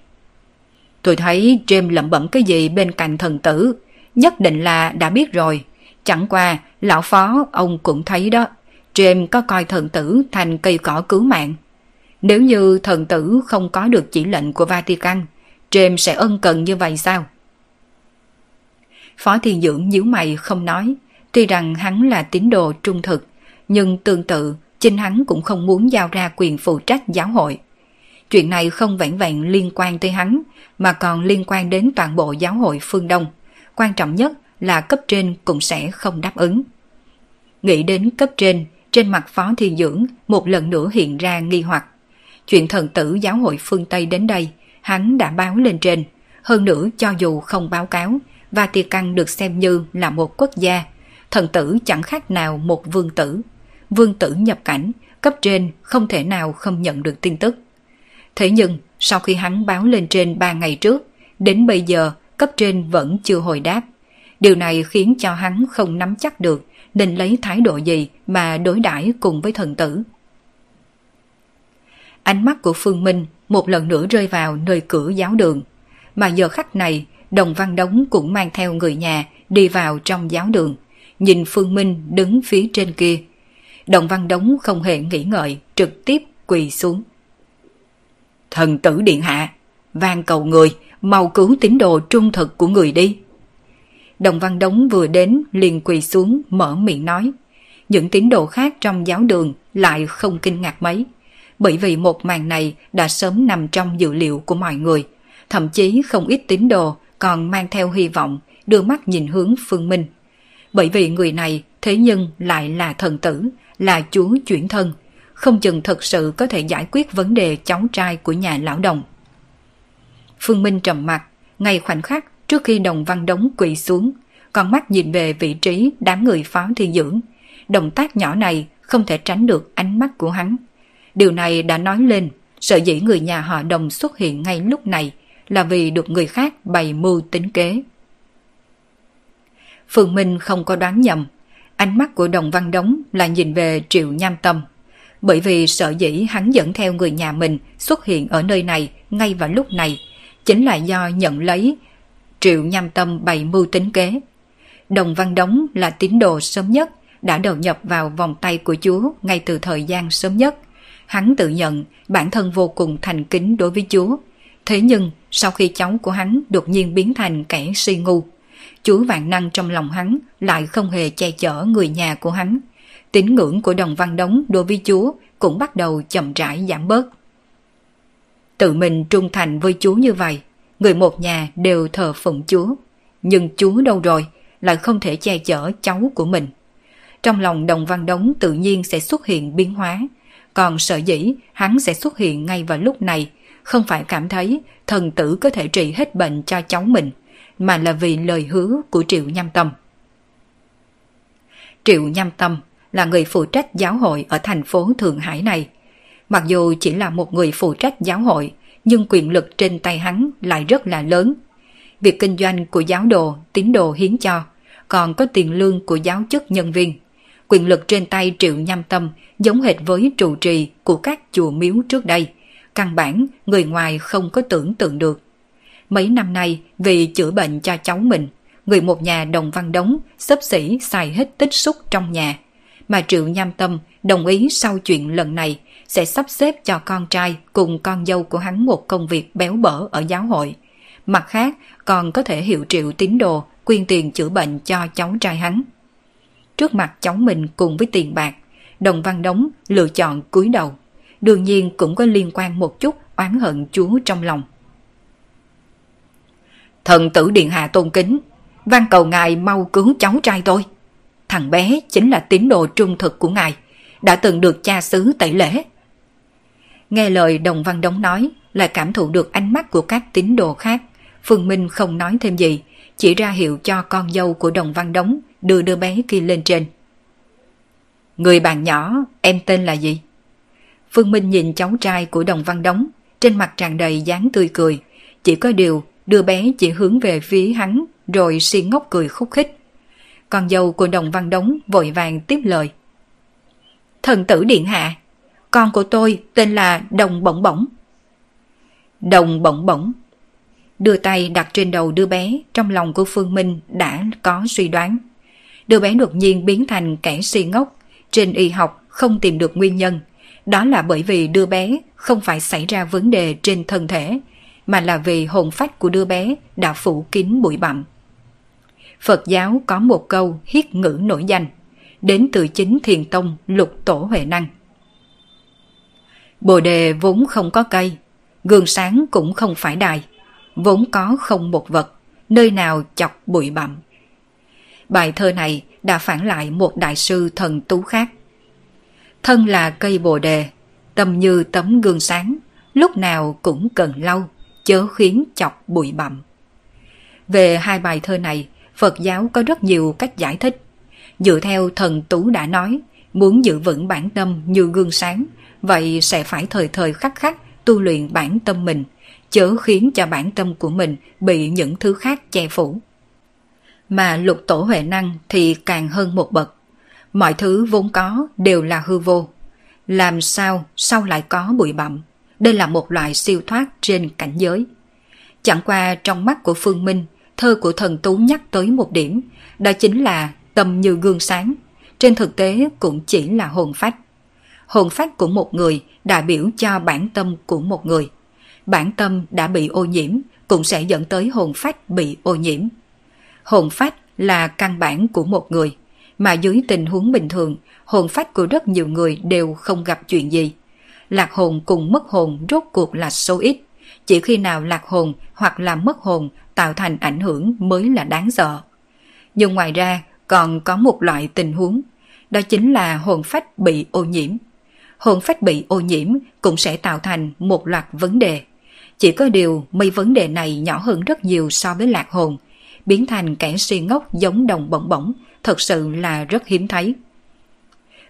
Tôi thấy James lẩm bẩm cái gì bên cạnh thần tử, nhất định là đã biết rồi. Chẳng qua lão phó ông cũng thấy đó, James có coi thần tử thành cây cỏ cứu mạng. Nếu như thần tử không có được chỉ lệnh của Vatican, James sẽ ân cần như vậy sao? Phó Thiên Dưỡng nhíu mày không nói. Tuy rằng hắn là tín đồ trung thực, nhưng tương tự chính hắn cũng không muốn giao ra quyền phụ trách giáo hội. Chuyện này không vẹn vẹn liên quan tới hắn, mà còn liên quan đến toàn bộ giáo hội phương Đông. Quan trọng nhất là cấp trên cũng sẽ không đáp ứng. Nghĩ đến cấp trên, trên mặt Phó Thiên Dưỡng một lần nữa hiện ra nghi hoặc. Chuyện thần tử giáo hội phương Tây đến đây, hắn đã báo lên trên. Hơn nữa cho dù không báo cáo, Vatican được xem như là một quốc gia. Thần tử chẳng khác nào một vương tử. Vương tử nhập cảnh, cấp trên không thể nào không nhận được tin tức. Thế nhưng, sau khi hắn báo lên trên ba ngày trước, đến bây giờ cấp trên vẫn chưa hồi đáp. Điều này khiến cho hắn không nắm chắc được nên lấy thái độ gì mà đối đãi cùng với thần tử. Ánh mắt của Phương Minh một lần nữa rơi vào nơi cửa giáo đường. Mà giờ khắc này, Đồng Văn Đống cũng mang theo người nhà đi vào trong giáo đường, nhìn Phương Minh đứng phía trên kia. Đồng Văn Đống không hề nghĩ ngợi, trực tiếp quỳ xuống. Thần tử điện hạ, van cầu người, mau cứu tín đồ trung thực của người đi. Đồng Văn Đống vừa đến liền quỳ xuống mở miệng nói. Những tín đồ khác trong giáo đường lại không kinh ngạc mấy, bởi vì một màn này đã sớm nằm trong dự liệu của mọi người. Thậm chí không ít tín đồ còn mang theo hy vọng, đưa mắt nhìn hướng Phương Minh. Bởi vì người này thế nhưng lại là thần tử, là chúa chuyển thân, không chừng thật sự có thể giải quyết vấn đề cháu trai của nhà lão Đồng. Phương Minh trầm mặc, ngay khoảnh khắc trước khi Đồng Văn Đống quỳ xuống, con mắt nhìn về vị trí đám người Phó Thiên Dưỡng. Động tác nhỏ này không thể tránh được ánh mắt của hắn. Điều này đã nói lên, sở dĩ người nhà họ Đồng xuất hiện ngay lúc này là vì được người khác bày mưu tính kế. Phương Minh không có đoán nhầm, ánh mắt của Đồng Văn Đống là nhìn về Triệu Nham Tâm. Bởi vì sở dĩ hắn dẫn theo người nhà mình xuất hiện ở nơi này ngay vào lúc này, chính là do nhận lấy Triệu Nham Tâm bày mưu tính kế. Đồng Văn Đống là tín đồ sớm nhất, đã đầu nhập vào vòng tay của Chúa ngay từ thời gian sớm nhất. Hắn tự nhận bản thân vô cùng thành kính đối với Chúa. Thế nhưng sau khi cháu của hắn đột nhiên biến thành kẻ si ngu, Chúa vạn năng trong lòng hắn lại không hề che chở người nhà của hắn. Tín ngưỡng của Đồng Văn Đống đối với Chúa cũng bắt đầu chậm rãi giảm bớt. Tự mình trung thành với Chúa như vậy, người một nhà đều thờ phụng Chúa, nhưng Chúa đâu rồi, lại không thể che chở cháu của mình. Trong lòng Đồng Văn Đống tự nhiên sẽ xuất hiện biến hóa. Còn sở dĩ hắn sẽ xuất hiện ngay vào lúc này, không phải cảm thấy thần tử có thể trị hết bệnh cho cháu mình, mà là vì lời hứa của Triệu Nham Tâm. Triệu Nham Tâm là người phụ trách giáo hội ở thành phố Thượng Hải này. Mặc dù chỉ là một người phụ trách giáo hội, nhưng quyền lực trên tay hắn lại rất là lớn. Việc kinh doanh của giáo đồ, tín đồ hiến cho, còn có tiền lương của giáo chức nhân viên. Quyền lực trên tay Triệu Nham Tâm giống hệt với trụ trì của các chùa miếu trước đây, căn bản người ngoài không có tưởng tượng được. Mấy năm nay vì chữa bệnh cho cháu mình, người một nhà Đồng Văn Đống xấp xỉ xài hết tích xúc trong nhà. Mà Triệu Nham Tâm đồng ý sau chuyện lần này sẽ sắp xếp cho con trai cùng con dâu của hắn một công việc béo bở ở giáo hội. Mặt khác còn có thể hiệu triệu tín đồ quyên tiền chữa bệnh cho cháu trai hắn. Trước mặt cháu mình cùng với tiền bạc, Đồng Văn Đống lựa chọn cúi đầu. Đương nhiên cũng có liên quan một chút oán hận Chúa trong lòng. Thần tử điện hạ tôn kính, van cầu ngài mau cứu cháu trai tôi. Thằng bé chính là tín đồ trung thực của ngài, đã từng được cha xứ tẩy lễ. Nghe lời Đồng Văn Đống nói, lại cảm thụ được ánh mắt của các tín đồ khác, Phương Minh không nói thêm gì, chỉ ra hiệu cho con dâu của Đồng Văn Đống đưa đứa bé kia lên trên. Người bạn nhỏ, em tên là gì? Phương Minh nhìn cháu trai của Đồng Văn Đống, trên mặt tràn đầy dáng tươi cười, chỉ có điều đứa bé chỉ hướng về phía hắn rồi si ngốc cười khúc khích. Con dâu của Đồng Văn Đống vội vàng tiếp lời. Thần tử điện hạ, con của tôi tên là Đồng Bổng Bổng. Đồng Bổng Bổng. Đưa tay đặt trên đầu đứa bé, trong lòng của Phương Minh đã có suy đoán. Đứa bé đột nhiên biến thành kẻ si ngốc, trên y học không tìm được nguyên nhân. Đó là bởi vì đứa bé không phải xảy ra vấn đề trên thân thể, mà là vì hồn phách của đứa bé đã phủ kín bụi bặm. Phật giáo có một câu hiết ngữ nổi danh, đến từ chính Thiền Tông Lục Tổ Huệ Năng. Bồ đề vốn không có cây, gương sáng cũng không phải đài, vốn có không một vật, nơi nào chọc bụi bặm. Bài thơ này đã phản lại một đại sư thần tú khác. Thân là cây bồ đề, tâm như tấm gương sáng, lúc nào cũng cần lau, chớ khiến chọc bụi bặm. Về hai bài thơ này, Phật giáo có rất nhiều cách giải thích. Dựa theo thần tú đã nói, muốn giữ vững bản tâm như gương sáng, vậy sẽ phải thời thời khắc khắc tu luyện bản tâm mình, chớ khiến cho bản tâm của mình bị những thứ khác che phủ. Mà Lục Tổ Huệ Năng thì càng hơn một bậc. Mọi thứ vốn có đều là hư vô, làm sao sau lại có bụi bặm? Đây là một loại siêu thoát trên cảnh giới. Chẳng qua trong mắt của Phương Minh, thơ của thần tú nhắc tới một điểm, đó chính là tâm như gương sáng, trên thực tế cũng chỉ là hồn phách. Hồn phách của một người đại biểu cho bản tâm của một người. Bản tâm đã bị ô nhiễm cũng sẽ dẫn tới hồn phách bị ô nhiễm. Hồn phách là căn bản của một người, mà dưới tình huống bình thường, hồn phách của rất nhiều người đều không gặp chuyện gì. Lạc hồn cùng mất hồn rốt cuộc là số ít, chỉ khi nào lạc hồn hoặc là mất hồn tạo thành ảnh hưởng mới là đáng sợ. Nhưng ngoài ra còn có một loại tình huống, đó chính là hồn phách bị ô nhiễm. Hồn phách bị ô nhiễm cũng sẽ tạo thành một loạt vấn đề. Chỉ có điều mấy vấn đề này nhỏ hơn rất nhiều so với lạc hồn, biến thành kẻ si ngốc giống Đồng Bổng Bổng thật sự là rất hiếm thấy.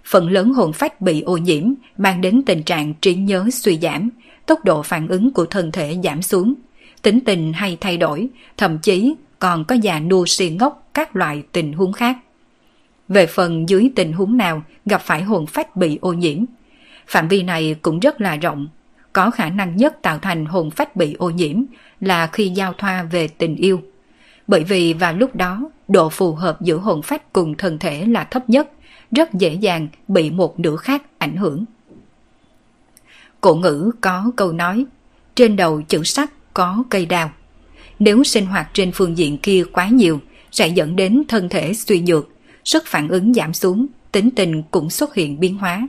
Phần lớn hồn phách bị ô nhiễm mang đến tình trạng trí nhớ suy giảm, tốc độ phản ứng của thân thể giảm xuống, tính tình hay thay đổi, thậm chí còn có già nua si ngốc các loại tình huống khác. Về phần dưới tình huống nào gặp phải hồn phách bị ô nhiễm, phạm vi này cũng rất là rộng. Có khả năng nhất tạo thành hồn phách bị ô nhiễm là khi giao thoa về tình yêu. Bởi vì vào lúc đó, độ phù hợp giữa hồn phách cùng thân thể là thấp nhất, rất dễ dàng bị một nửa khác ảnh hưởng. Cổ ngữ có câu nói, trên đầu chữ sắt có cây đao. Nếu sinh hoạt trên phương diện kia quá nhiều, sẽ dẫn đến thân thể suy nhược, sức phản ứng giảm xuống, tính tình cũng xuất hiện biến hóa.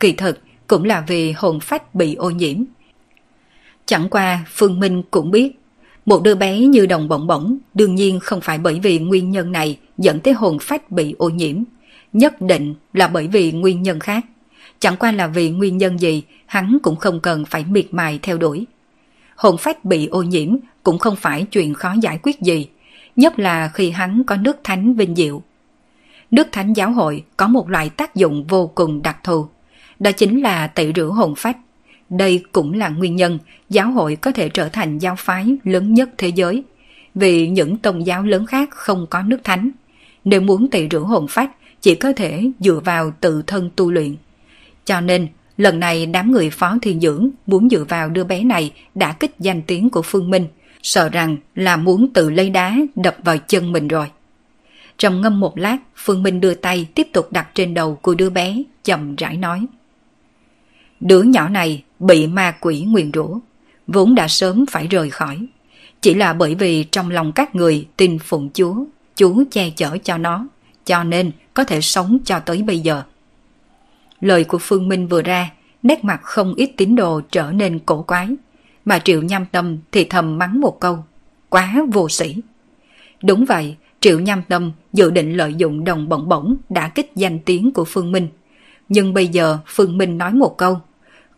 Kỳ thực cũng là vì hồn phách bị ô nhiễm. Chẳng qua Phương Minh cũng biết, một đứa bé như Đồng Bổng Bổng đương nhiên không phải bởi vì nguyên nhân này dẫn tới hồn phách bị ô nhiễm, nhất định là bởi vì nguyên nhân khác. Chẳng qua là vì nguyên nhân gì hắn cũng không cần phải miệt mài theo đuổi. Hồn phách bị ô nhiễm cũng không phải chuyện khó giải quyết gì, nhất là khi hắn có nước thánh vinh diệu. Nước thánh giáo hội có một loại tác dụng vô cùng đặc thù, đó chính là tẩy rửa hồn phách. Đây cũng là nguyên nhân giáo hội có thể trở thành giáo phái lớn nhất thế giới, vì những tôn giáo lớn khác không có nước thánh. Nếu muốn tẩy rửa hồn phách, chỉ có thể dựa vào tự thân tu luyện. Cho nên, lần này đám người Phó Thiên Dưỡng muốn dựa vào đứa bé này đã kích danh tiếng của Phương Minh, sợ rằng là muốn tự lấy đá đập vào chân mình rồi. Trầm ngâm một lát, Phương Minh đưa tay tiếp tục đặt trên đầu của đứa bé, chậm rãi nói. Đứa nhỏ này bị ma quỷ nguyền rủa, vốn đã sớm phải rời khỏi. Chỉ là bởi vì trong lòng các người tin phụng Chúa, Chúa che chở cho nó, cho nên có thể sống cho tới bây giờ. Lời của Phương Minh vừa ra, nét mặt không ít tín đồ trở nên cổ quái, mà Triệu Nham Tâm thì thầm mắng một câu, quá vô sĩ. Đúng vậy, Triệu Nham Tâm dự định lợi dụng Đồng Bổng Bổng đã kích danh tiếng của Phương Minh. Nhưng bây giờ Phương Minh nói một câu,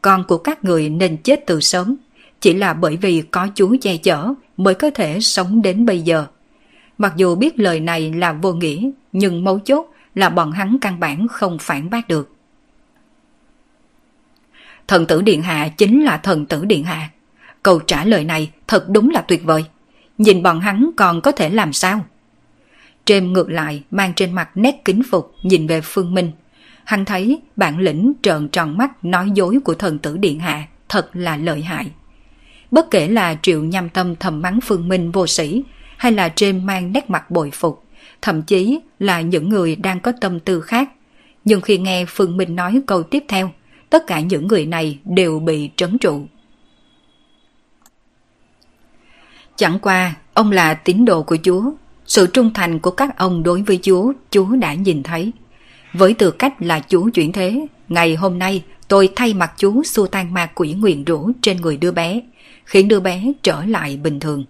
con của các người nên chết từ sớm, chỉ là bởi vì có Chúa che chở mới có thể sống đến bây giờ. Mặc dù biết lời này là vô nghĩa, nhưng mấu chốt là bọn hắn căn bản không phản bác được. Thần tử điện hạ chính là thần tử điện hạ. Câu trả lời này thật đúng là tuyệt vời. Nhìn bọn hắn còn có thể làm sao? Trêm ngược lại mang trên mặt nét kính phục nhìn về Phương Minh. Hắn thấy bản lĩnh trợn tròn mắt nói dối của thần tử điện hạ thật là lợi hại. Bất kể là Triệu Nham Tâm thầm mắng Phương Minh vô sĩ, hay là James mang nét mặt bội phục, thậm chí là những người đang có tâm tư khác. Nhưng khi nghe Phương Minh nói câu tiếp theo, tất cả những người này đều bị trấn trụ. Chẳng qua, ông là tín đồ của Chúa. Sự trung thành của các ông đối với Chúa, Chúa đã nhìn thấy. Với tư cách là Chúa chuyển thế, ngày hôm nay tôi thay mặt Chúa xua tan ma quỷ nguyền rủa trên người đứa bé, khiến đứa bé trở lại bình thường.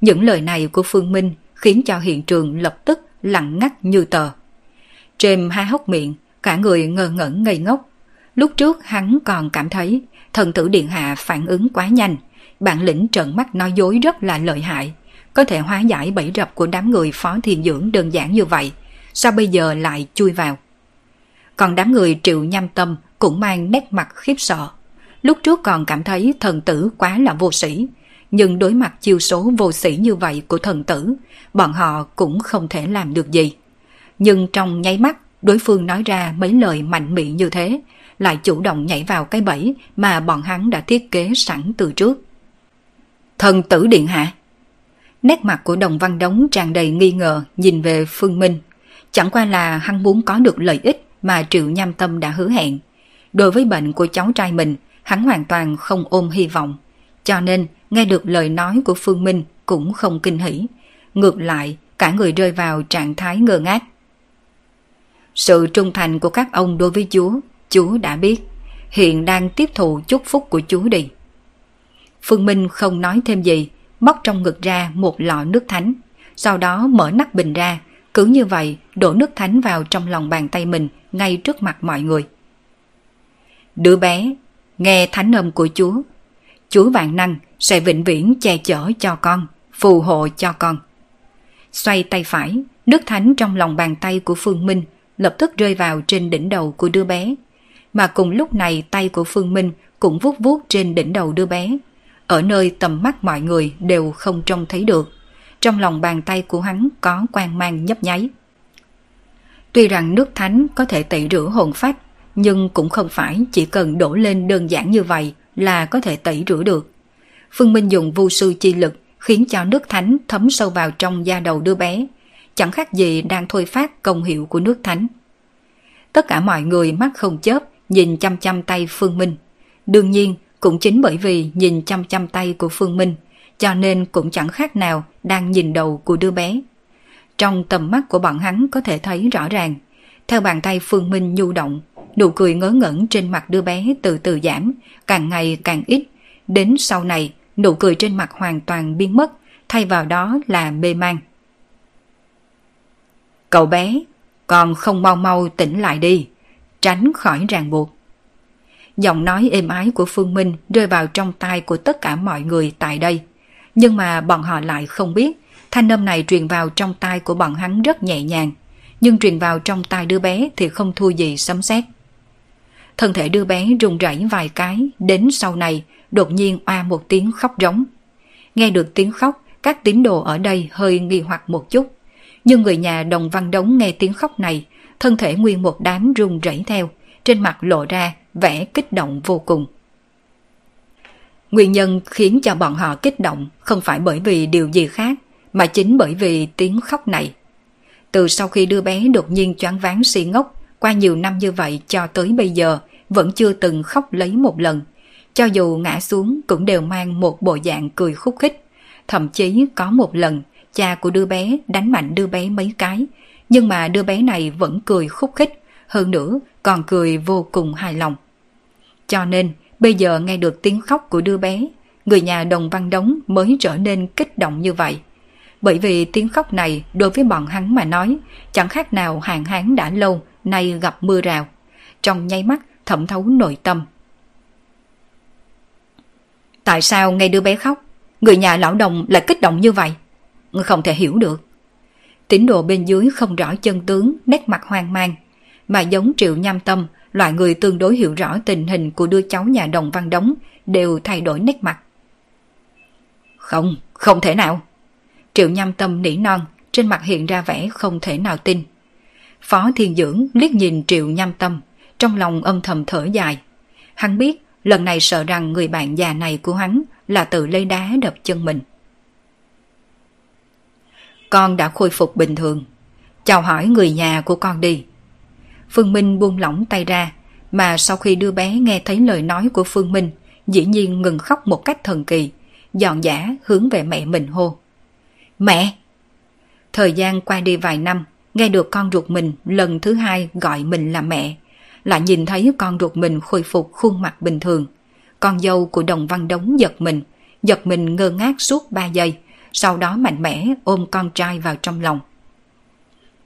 Những lời này của Phương Minh khiến cho hiện trường lập tức lặng ngắt như tờ. Trêm há hốc miệng, cả người ngơ ngẩn ngây ngốc. Lúc trước hắn còn cảm thấy thần tử điện hạ phản ứng quá nhanh, bản lĩnh trợn mắt nói dối rất là lợi hại, có thể hóa giải bẫy rập của đám người Phó Thiên Dưỡng đơn giản như vậy, sao bây giờ lại chui vào. Còn đám người Triệu Nham Tâm cũng mang nét mặt khiếp sợ. Lúc trước còn cảm thấy thần tử quá là vô sĩ, nhưng đối mặt chiêu số vô sĩ như vậy của thần tử, bọn họ cũng không thể làm được gì. Nhưng trong nháy mắt, đối phương nói ra mấy lời mạnh miệng như thế, lại chủ động nhảy vào cái bẫy mà bọn hắn đã thiết kế sẵn từ trước. Thần tử điện hạ. Nét mặt của Đồng Văn Đống tràn đầy nghi ngờ nhìn về Phương Minh. Chẳng qua là hắn muốn có được lợi ích mà Triệu Nham Tâm đã hứa hẹn. Đối với bệnh của cháu trai mình, hắn hoàn toàn không ôm hy vọng. Cho nên, nghe được lời nói của Phương Minh cũng không kinh hỉ. Ngược lại, cả người rơi vào trạng thái ngơ ngác. Sự trung thành của các ông đối với Chúa, Chúa đã biết. Hiện đang tiếp thụ chúc phúc của Chúa đi. Phương Minh không nói thêm gì, móc trong ngực ra một lọ nước thánh. Sau đó mở nắp bình ra, cứ như vậy đổ nước thánh vào trong lòng bàn tay mình ngay trước mặt mọi người. Đứa bé, nghe thánh âm của Chúa. Chúa vạn năng sẽ vĩnh viễn che chở cho con, phù hộ cho con. Xoay tay phải, nước thánh trong lòng bàn tay của Phương Minh lập tức rơi vào trên đỉnh đầu của đứa bé. Mà cùng lúc này tay của Phương Minh cũng vuốt vuốt trên đỉnh đầu đứa bé. Ở nơi tầm mắt mọi người đều không trông thấy được, trong lòng bàn tay của hắn có quang mang nhấp nháy. Tuy rằng nước thánh có thể tẩy rửa hồn phách, nhưng cũng không phải chỉ cần đổ lên đơn giản như vậy là có thể tẩy rửa được. Phương Minh dùng vu sư chi lực khiến cho nước thánh thấm sâu vào trong da đầu đứa bé, chẳng khác gì đang thôi phát công hiệu của nước thánh. Tất cả mọi người mắt không chớp nhìn chăm chăm tay Phương Minh. Đương nhiên, cũng chính bởi vì nhìn chăm chăm tay của Phương Minh, cho nên cũng chẳng khác nào đang nhìn đầu của đứa bé. Trong tầm mắt của bọn hắn có thể thấy rõ ràng, theo bàn tay Phương Minh nhu động, nụ cười ngớ ngẩn trên mặt đứa bé từ từ giảm, càng ngày càng ít. Đến sau này, nụ cười trên mặt hoàn toàn biến mất, thay vào đó là mê man. Cậu bé, còn không mau mau tỉnh lại đi, tránh khỏi ràng buộc. Giọng nói êm ái của Phương Minh rơi vào trong tai của tất cả mọi người tại đây. Nhưng mà bọn họ lại không biết, thanh âm này truyền vào trong tai của bọn hắn rất nhẹ nhàng, nhưng truyền vào trong tai đứa bé thì không thua gì sấm sét. Thân thể đứa bé run rẩy vài cái, đến sau này đột nhiên oa một tiếng khóc rống. Nghe được tiếng khóc, các tín đồ ở đây hơi nghi hoặc một chút, nhưng người nhà Đồng Văn Đống nghe tiếng khóc này, thân thể nguyên một đám run rẩy theo, trên mặt lộ ra vẻ kích động vô cùng. Nguyên nhân khiến cho bọn họ kích động không phải bởi vì điều gì khác, mà chính bởi vì tiếng khóc này. Từ sau khi đứa bé đột nhiên choáng váng si ngốc, qua nhiều năm như vậy cho tới bây giờ vẫn chưa từng khóc lấy một lần. Cho dù ngã xuống cũng đều mang một bộ dạng cười khúc khích. Thậm chí có một lần cha của đứa bé đánh mạnh đứa bé mấy cái, nhưng mà đứa bé này vẫn cười khúc khích, hơn nữa còn cười vô cùng hài lòng. Cho nên bây giờ nghe được tiếng khóc của đứa bé, người nhà Đồng Văn Đống mới trở nên kích động như vậy. Bởi vì tiếng khóc này đối với bọn hắn mà nói, chẳng khác nào hạn hán đã lâu nay gặp mưa rào, trong nháy mắt thẩm thấu nội tâm. Tại sao nghe đứa bé khóc? người nhà lão Đồng lại kích động như vậy, không thể hiểu được. Tín đồ bên dưới không rõ chân tướng, nét mặt hoang mang, mà giống Triệu Nham Tâm, loại người tương đối hiểu rõ tình hình của đứa cháu nhà Đồng Văn Đống, đều thay đổi nét mặt. Không, không thể nào. Triệu Nham Tâm nỉ non, trên mặt hiện ra vẻ không thể nào tin. Phó Thiên Dưỡng liếc nhìn Triệu Nham Tâm, trong lòng âm thầm thở dài. Hắn biết lần này sợ rằng người bạn già này của hắn là tự lấy đá đập chân mình. Con đã khôi phục bình thường, chào hỏi người nhà của con đi. Phương Minh buông lỏng tay ra, mà sau khi đứa bé nghe thấy lời nói của Phương Minh, dĩ nhiên ngừng khóc một cách thần kỳ, giòn giã hướng về mẹ mình hô. Mẹ! Thời gian qua đi vài năm, nghe được con ruột mình lần thứ hai gọi mình là mẹ, lại nhìn thấy con ruột mình khôi phục khuôn mặt bình thường. Con dâu của Đồng Văn Đống giật mình, giật mình ngơ ngác suốt ba giây, sau đó mạnh mẽ ôm con trai vào trong lòng.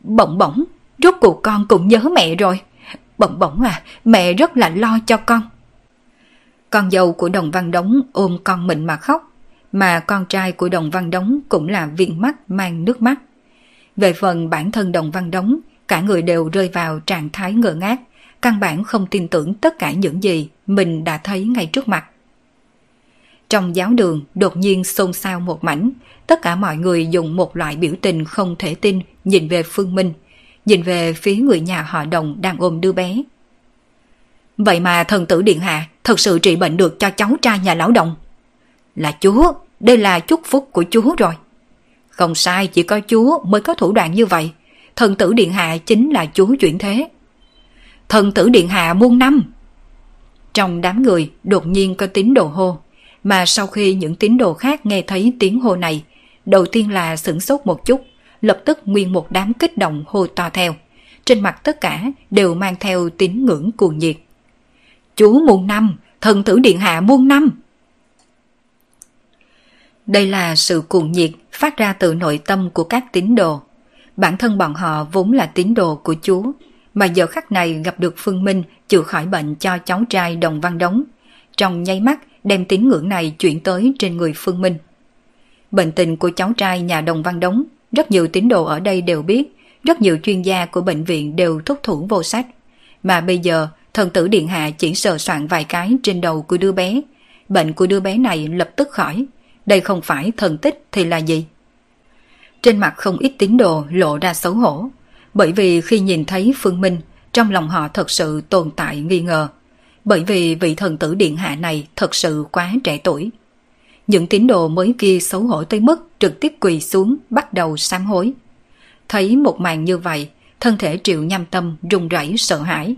Bổng Bổng, rốt cuộc con cũng nhớ mẹ rồi. Bổng Bổng à, mẹ rất là lo cho con. Con dâu của Đồng Văn Đống ôm con mình mà khóc, mà con trai của Đồng Văn Đống cũng là viên mắt mang nước mắt. Về phần bản thân Đồng Văn Đống, cả người đều rơi vào trạng thái ngơ ngác, căn bản không tin tưởng tất cả những gì mình đã thấy ngay trước mặt. Trong giáo đường đột nhiên xôn xao một mảnh, tất cả mọi người dùng một loại biểu tình không thể tin nhìn về Phương Minh, nhìn về phía người nhà họ Đồng đang ôm đứa bé. Vậy mà thần tử điện hạ thật sự trị bệnh được cho cháu trai nhà lão Đồng. Là Chúa, đây là chúc phúc của Chúa rồi. Không sai, chỉ có Chúa mới có thủ đoạn như vậy. Thần tử điện hạ chính là Chúa chuyển thế. Thần tử điện hạ muôn năm. Trong đám người đột nhiên có tín đồ hô, mà sau khi những tín đồ khác nghe thấy tiếng hô này, đầu tiên là sửng sốt một chút, lập tức nguyên một đám kích động hô to theo, trên mặt tất cả đều mang theo tín ngưỡng cuồng nhiệt. Chúa muôn năm, thần tử điện hạ muôn năm. Đây là sự cuồng nhiệt phát ra từ nội tâm của các tín đồ. Bản thân bọn họ vốn là tín đồ của Chúa, mà giờ khắc này gặp được Phương Minh chữa khỏi bệnh cho cháu trai Đồng Văn Đống, trong nháy mắt đem tín ngưỡng này chuyển tới trên người Phương Minh. Bệnh tình của cháu trai nhà Đồng Văn Đống, rất nhiều tín đồ ở đây đều biết, rất nhiều chuyên gia của bệnh viện đều thúc thủ vô sách. Mà bây giờ, thần tử điện hạ chỉ sờ soạn vài cái trên đầu của đứa bé, bệnh của đứa bé này lập tức khỏi. Đây không phải thần tích thì là gì? Trên mặt không ít tín đồ lộ ra xấu hổ, bởi vì khi nhìn thấy Phương Minh, trong lòng họ thật sự tồn tại nghi ngờ, bởi vì vị thần tử điện hạ này thật sự quá trẻ tuổi. Những tín đồ mới kia xấu hổ tới mức trực tiếp quỳ xuống bắt đầu sám hối. Thấy một màn như vậy, thân thể Triệu Nham Tâm run rẩy sợ hãi.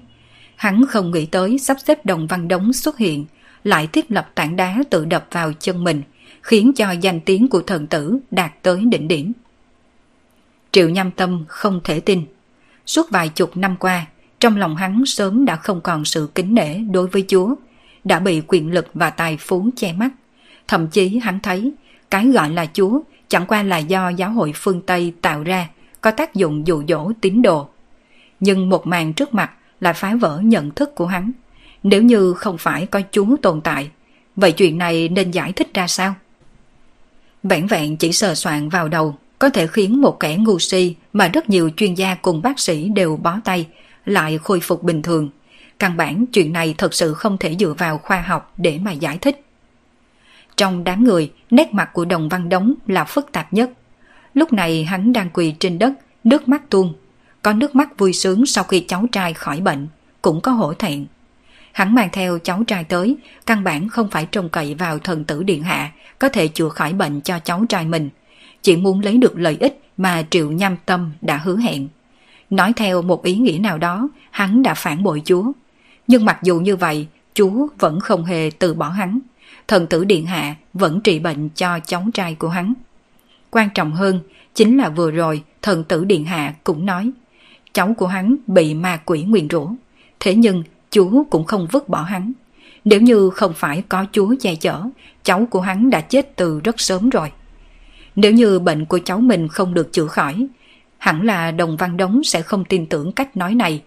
Hắn không nghĩ tới sắp xếp Đồng Văn Đống xuất hiện, lại tiếp lập tảng đá tự đập vào chân mình, khiến cho danh tiếng của thần tử đạt tới đỉnh điểm. Triệu Nham Tâm không thể tin. Suốt vài chục năm qua, trong lòng hắn sớm đã không còn sự kính nể đối với Chúa, đã bị quyền lực và tài phú che mắt. Thậm chí hắn thấy, cái gọi là Chúa chẳng qua là do giáo hội phương Tây tạo ra, có tác dụng dụ dỗ tín đồ. Nhưng một màn trước mặt là phá vỡ nhận thức của hắn. Nếu như không phải có Chúa tồn tại, vậy chuyện này nên giải thích ra sao? Vẻn vẹn chỉ sờ soạn vào đầu, có thể khiến một kẻ ngu si mà rất nhiều chuyên gia cùng bác sĩ đều bó tay, lại khôi phục bình thường. Căn bản chuyện này thật sự không thể dựa vào khoa học để mà giải thích. Trong đám người, nét mặt của Đồng Văn Đống là phức tạp nhất. Lúc này hắn đang quỳ trên đất, nước mắt tuôn. Có nước mắt vui sướng sau khi cháu trai khỏi bệnh, cũng có hổ thẹn. Hắn mang theo cháu trai tới, căn bản không phải trông cậy vào thần tử điện hạ có thể chữa khỏi bệnh cho cháu trai mình, chỉ muốn lấy được lợi ích mà Triệu Nham Tâm đã hứa hẹn. Nói theo một ý nghĩa nào đó, hắn đã phản bội Chúa. Nhưng mặc dù như vậy, Chúa vẫn không hề từ bỏ hắn. Thần tử điện hạ vẫn trị bệnh cho cháu trai của hắn. Quan trọng hơn chính là vừa rồi thần tử điện hạ cũng nói cháu của hắn bị ma quỷ nguyền rủa. Thế nhưng Chúa cũng không vứt bỏ hắn. Nếu như không phải có Chúa che chở, cháu của hắn đã chết từ rất sớm rồi. Nếu như bệnh của cháu mình không được chữa khỏi, hẳn là Đồng Văn Đống sẽ không tin tưởng cách nói này.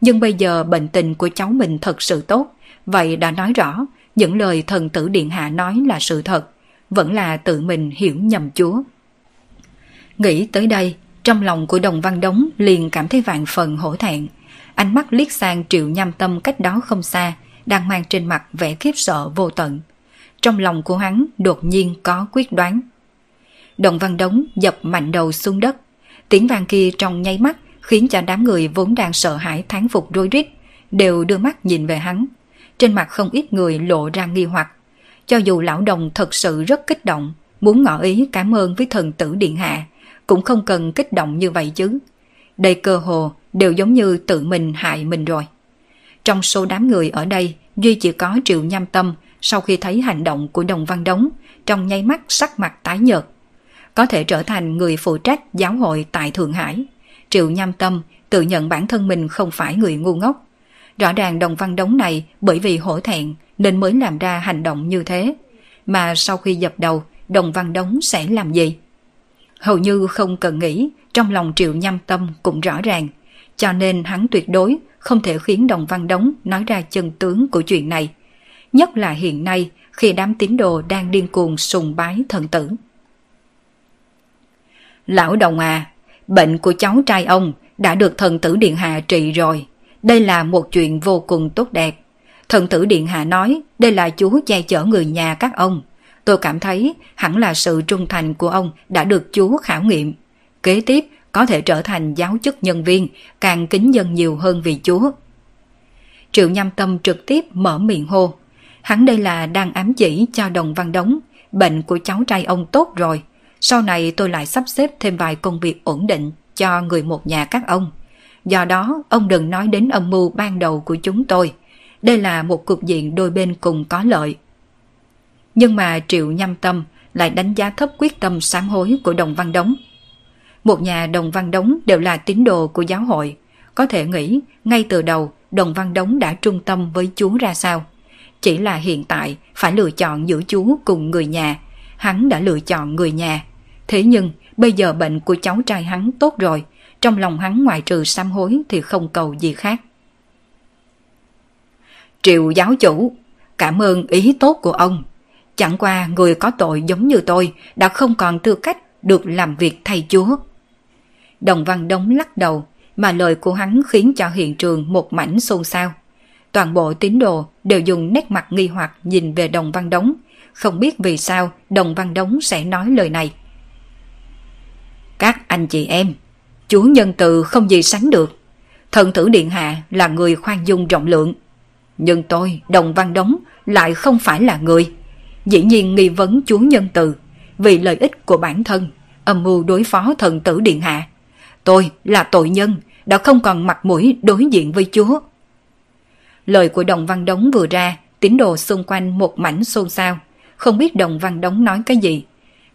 Nhưng bây giờ bệnh tình của cháu mình thật sự tốt, vậy đã nói rõ những lời thần tử điện hạ nói là sự thật. vẫn là tự mình hiểu nhầm Chúa. Nghĩ tới đây, trong lòng của Đồng Văn Đống liền cảm thấy vạn phần hổ thẹn. Ánh mắt liếc sang Triệu Nham Tâm cách đó không xa, đang mang trên mặt vẻ khiếp sợ vô tận. Trong lòng của hắn đột nhiên có quyết đoán. Đồng Văn Đống dập mạnh đầu xuống đất. Tiếng vang kia trong nháy mắt khiến cho đám người vốn đang sợ hãi thán phục rối rít, đều đưa mắt nhìn về hắn. Trên mặt không ít người lộ ra nghi hoặc. Cho dù lão Đồng thật sự rất kích động, muốn ngỏ ý cảm ơn với thần tử điện hạ, cũng không cần kích động như vậy chứ. Đây cơ hồ đều giống như tự mình hại mình rồi. Trong số đám người ở đây, duy chỉ có Triệu Nham Tâm sau khi thấy hành động của Đồng Văn Đống, trong nháy mắt sắc mặt tái nhợt. Có thể trở thành người phụ trách giáo hội tại Thượng Hải, Triệu Nham Tâm tự nhận bản thân mình không phải người ngu ngốc. Rõ ràng Đồng Văn Đống này bởi vì hổ thẹn nên mới làm ra hành động như thế. Mà sau khi dập đầu, Đồng Văn Đống sẽ làm gì? Hầu như không cần nghĩ, trong lòng Triệu Nham Tâm cũng rõ ràng. Cho nên hắn tuyệt đối không thể khiến Đồng Văn Đống nói ra chân tướng của chuyện này. Nhất là hiện nay, khi đám tín đồ đang điên cuồng sùng bái thần tử. Lão Đồng à, bệnh của cháu trai ông đã được thần tử điện hạ trị rồi. Đây là một chuyện vô cùng tốt đẹp. Thần tử điện hạ nói đây là Chúa che chở người nhà các ông. Tôi cảm thấy hẳn là sự trung thành của ông đã được Chúa khảo nghiệm. Kế tiếp có thể trở thành giáo chức nhân viên, càng kính dân nhiều hơn vì Chúa. Triệu Nham Tâm trực tiếp mở miệng hô. Hắn đây là đang ám chỉ cho Đồng Văn Đống. Bệnh của cháu trai ông tốt rồi. Sau này tôi lại sắp xếp thêm vài công việc ổn định cho người một nhà các ông. Do đó, ông đừng nói đến âm mưu ban đầu của chúng tôi. Đây là một cục diện đôi bên cùng có lợi. Nhưng mà Triệu Nham Tâm lại đánh giá thấp quyết tâm sám hối của Đồng Văn Đống. Một nhà Đồng Văn Đống đều là tín đồ của giáo hội. Có thể nghĩ, ngay từ đầu, Đồng Văn Đống đã trung tâm với Chúa ra sao. Chỉ là hiện tại, phải lựa chọn giữa Chúa cùng người nhà. Hắn đã lựa chọn người nhà. Thế nhưng, bây giờ bệnh của cháu trai hắn tốt rồi. Trong lòng hắn ngoại trừ sám hối thì không cầu gì khác. Triệu giáo chủ, cảm ơn ý tốt của ông. Chẳng qua người có tội giống như tôi đã không còn tư cách được làm việc thay Chúa. Đồng Văn Đống lắc đầu, mà lời của hắn khiến cho hiện trường một mảnh xôn xao. Toàn bộ tín đồ đều dùng nét mặt nghi hoặc nhìn về Đồng Văn Đống. Không biết vì sao Đồng Văn Đống sẽ nói lời này. Các anh chị em, Chúa nhân từ không gì sánh được. Thần tử điện hạ là người khoan dung rộng lượng. Nhưng tôi, Đồng Văn Đống, lại không phải là người. Dĩ nhiên nghi vấn Chúa nhân từ. Vì lợi ích của bản thân, âm mưu đối phó thần tử điện hạ. Tôi là tội nhân, đã không còn mặt mũi đối diện với Chúa. Lời của Đồng Văn Đống vừa ra, tín đồ xung quanh một mảnh xôn xao. Không biết Đồng Văn Đống nói cái gì.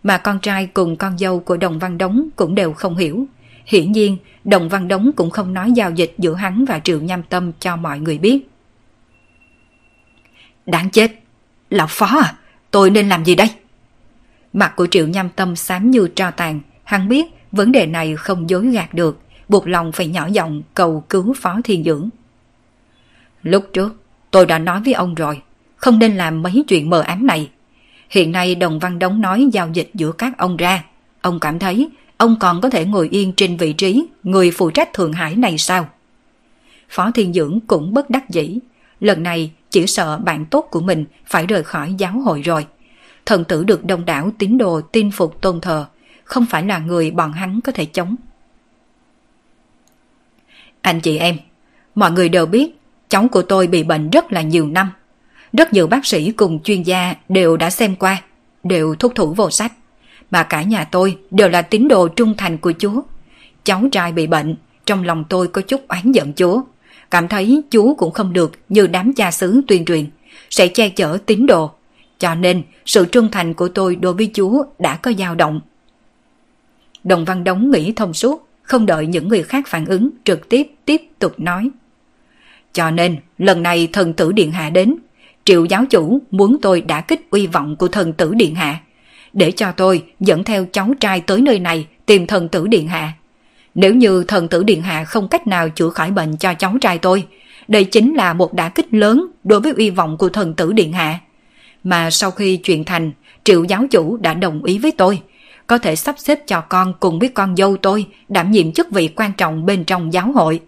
Mà con trai cùng con dâu của Đồng Văn Đống cũng đều không hiểu. Hiển nhiên, Đồng Văn Đống cũng không nói giao dịch giữa hắn và Triệu Nham Tâm cho mọi người biết. Đáng chết! Lão Phó à, tôi nên làm gì đây? Mặt của Triệu Nham Tâm xám như tro tàn, hắn biết vấn đề này không dối gạt được, buộc lòng phải nhỏ giọng cầu cứu Phó Thiên Dưỡng. Lúc trước, tôi đã nói với ông rồi, không nên làm mấy chuyện mờ ám này. Hiện nay Đồng Văn Đống nói giao dịch giữa các ông ra, ông cảm thấy ông còn có thể ngồi yên trên vị trí người phụ trách Thượng Hải này sao? Phó Thiên Dưỡng cũng bất đắc dĩ. Lần này chỉ sợ bạn tốt của mình phải rời khỏi giáo hội rồi. Thần tử được đông đảo tín đồ tin phục tôn thờ, không phải là người bọn hắn có thể chống. Anh chị em, mọi người đều biết cháu của tôi bị bệnh rất là nhiều năm. Rất nhiều bác sĩ cùng chuyên gia đều đã xem qua, đều thúc thủ vô sách. Mà cả nhà tôi đều là tín đồ trung thành của Chúa. Cháu trai bị bệnh, trong lòng tôi có chút oán giận Chúa. Cảm thấy Chúa cũng không được như đám cha xứ tuyên truyền, sẽ che chở tín đồ. Cho nên sự trung thành của tôi đối với Chúa đã có dao động. Đồng Văn Đống nghĩ thông suốt, không đợi những người khác phản ứng, trực tiếp tiếp tục nói. Cho nên lần này thần tử điện hạ đến, Triệu giáo chủ muốn tôi đả kích uy vọng của thần tử điện hạ, để cho tôi dẫn theo cháu trai tới nơi này tìm thần tử điện hạ. Nếu như thần tử điện hạ không cách nào chữa khỏi bệnh cho cháu trai tôi, đây chính là một đả kích lớn đối với uy vọng của thần tử điện hạ. Mà sau khi chuyện thành, Triệu giáo chủ đã đồng ý với tôi, có thể sắp xếp cho con cùng với con dâu tôi đảm nhiệm chức vị quan trọng bên trong giáo hội.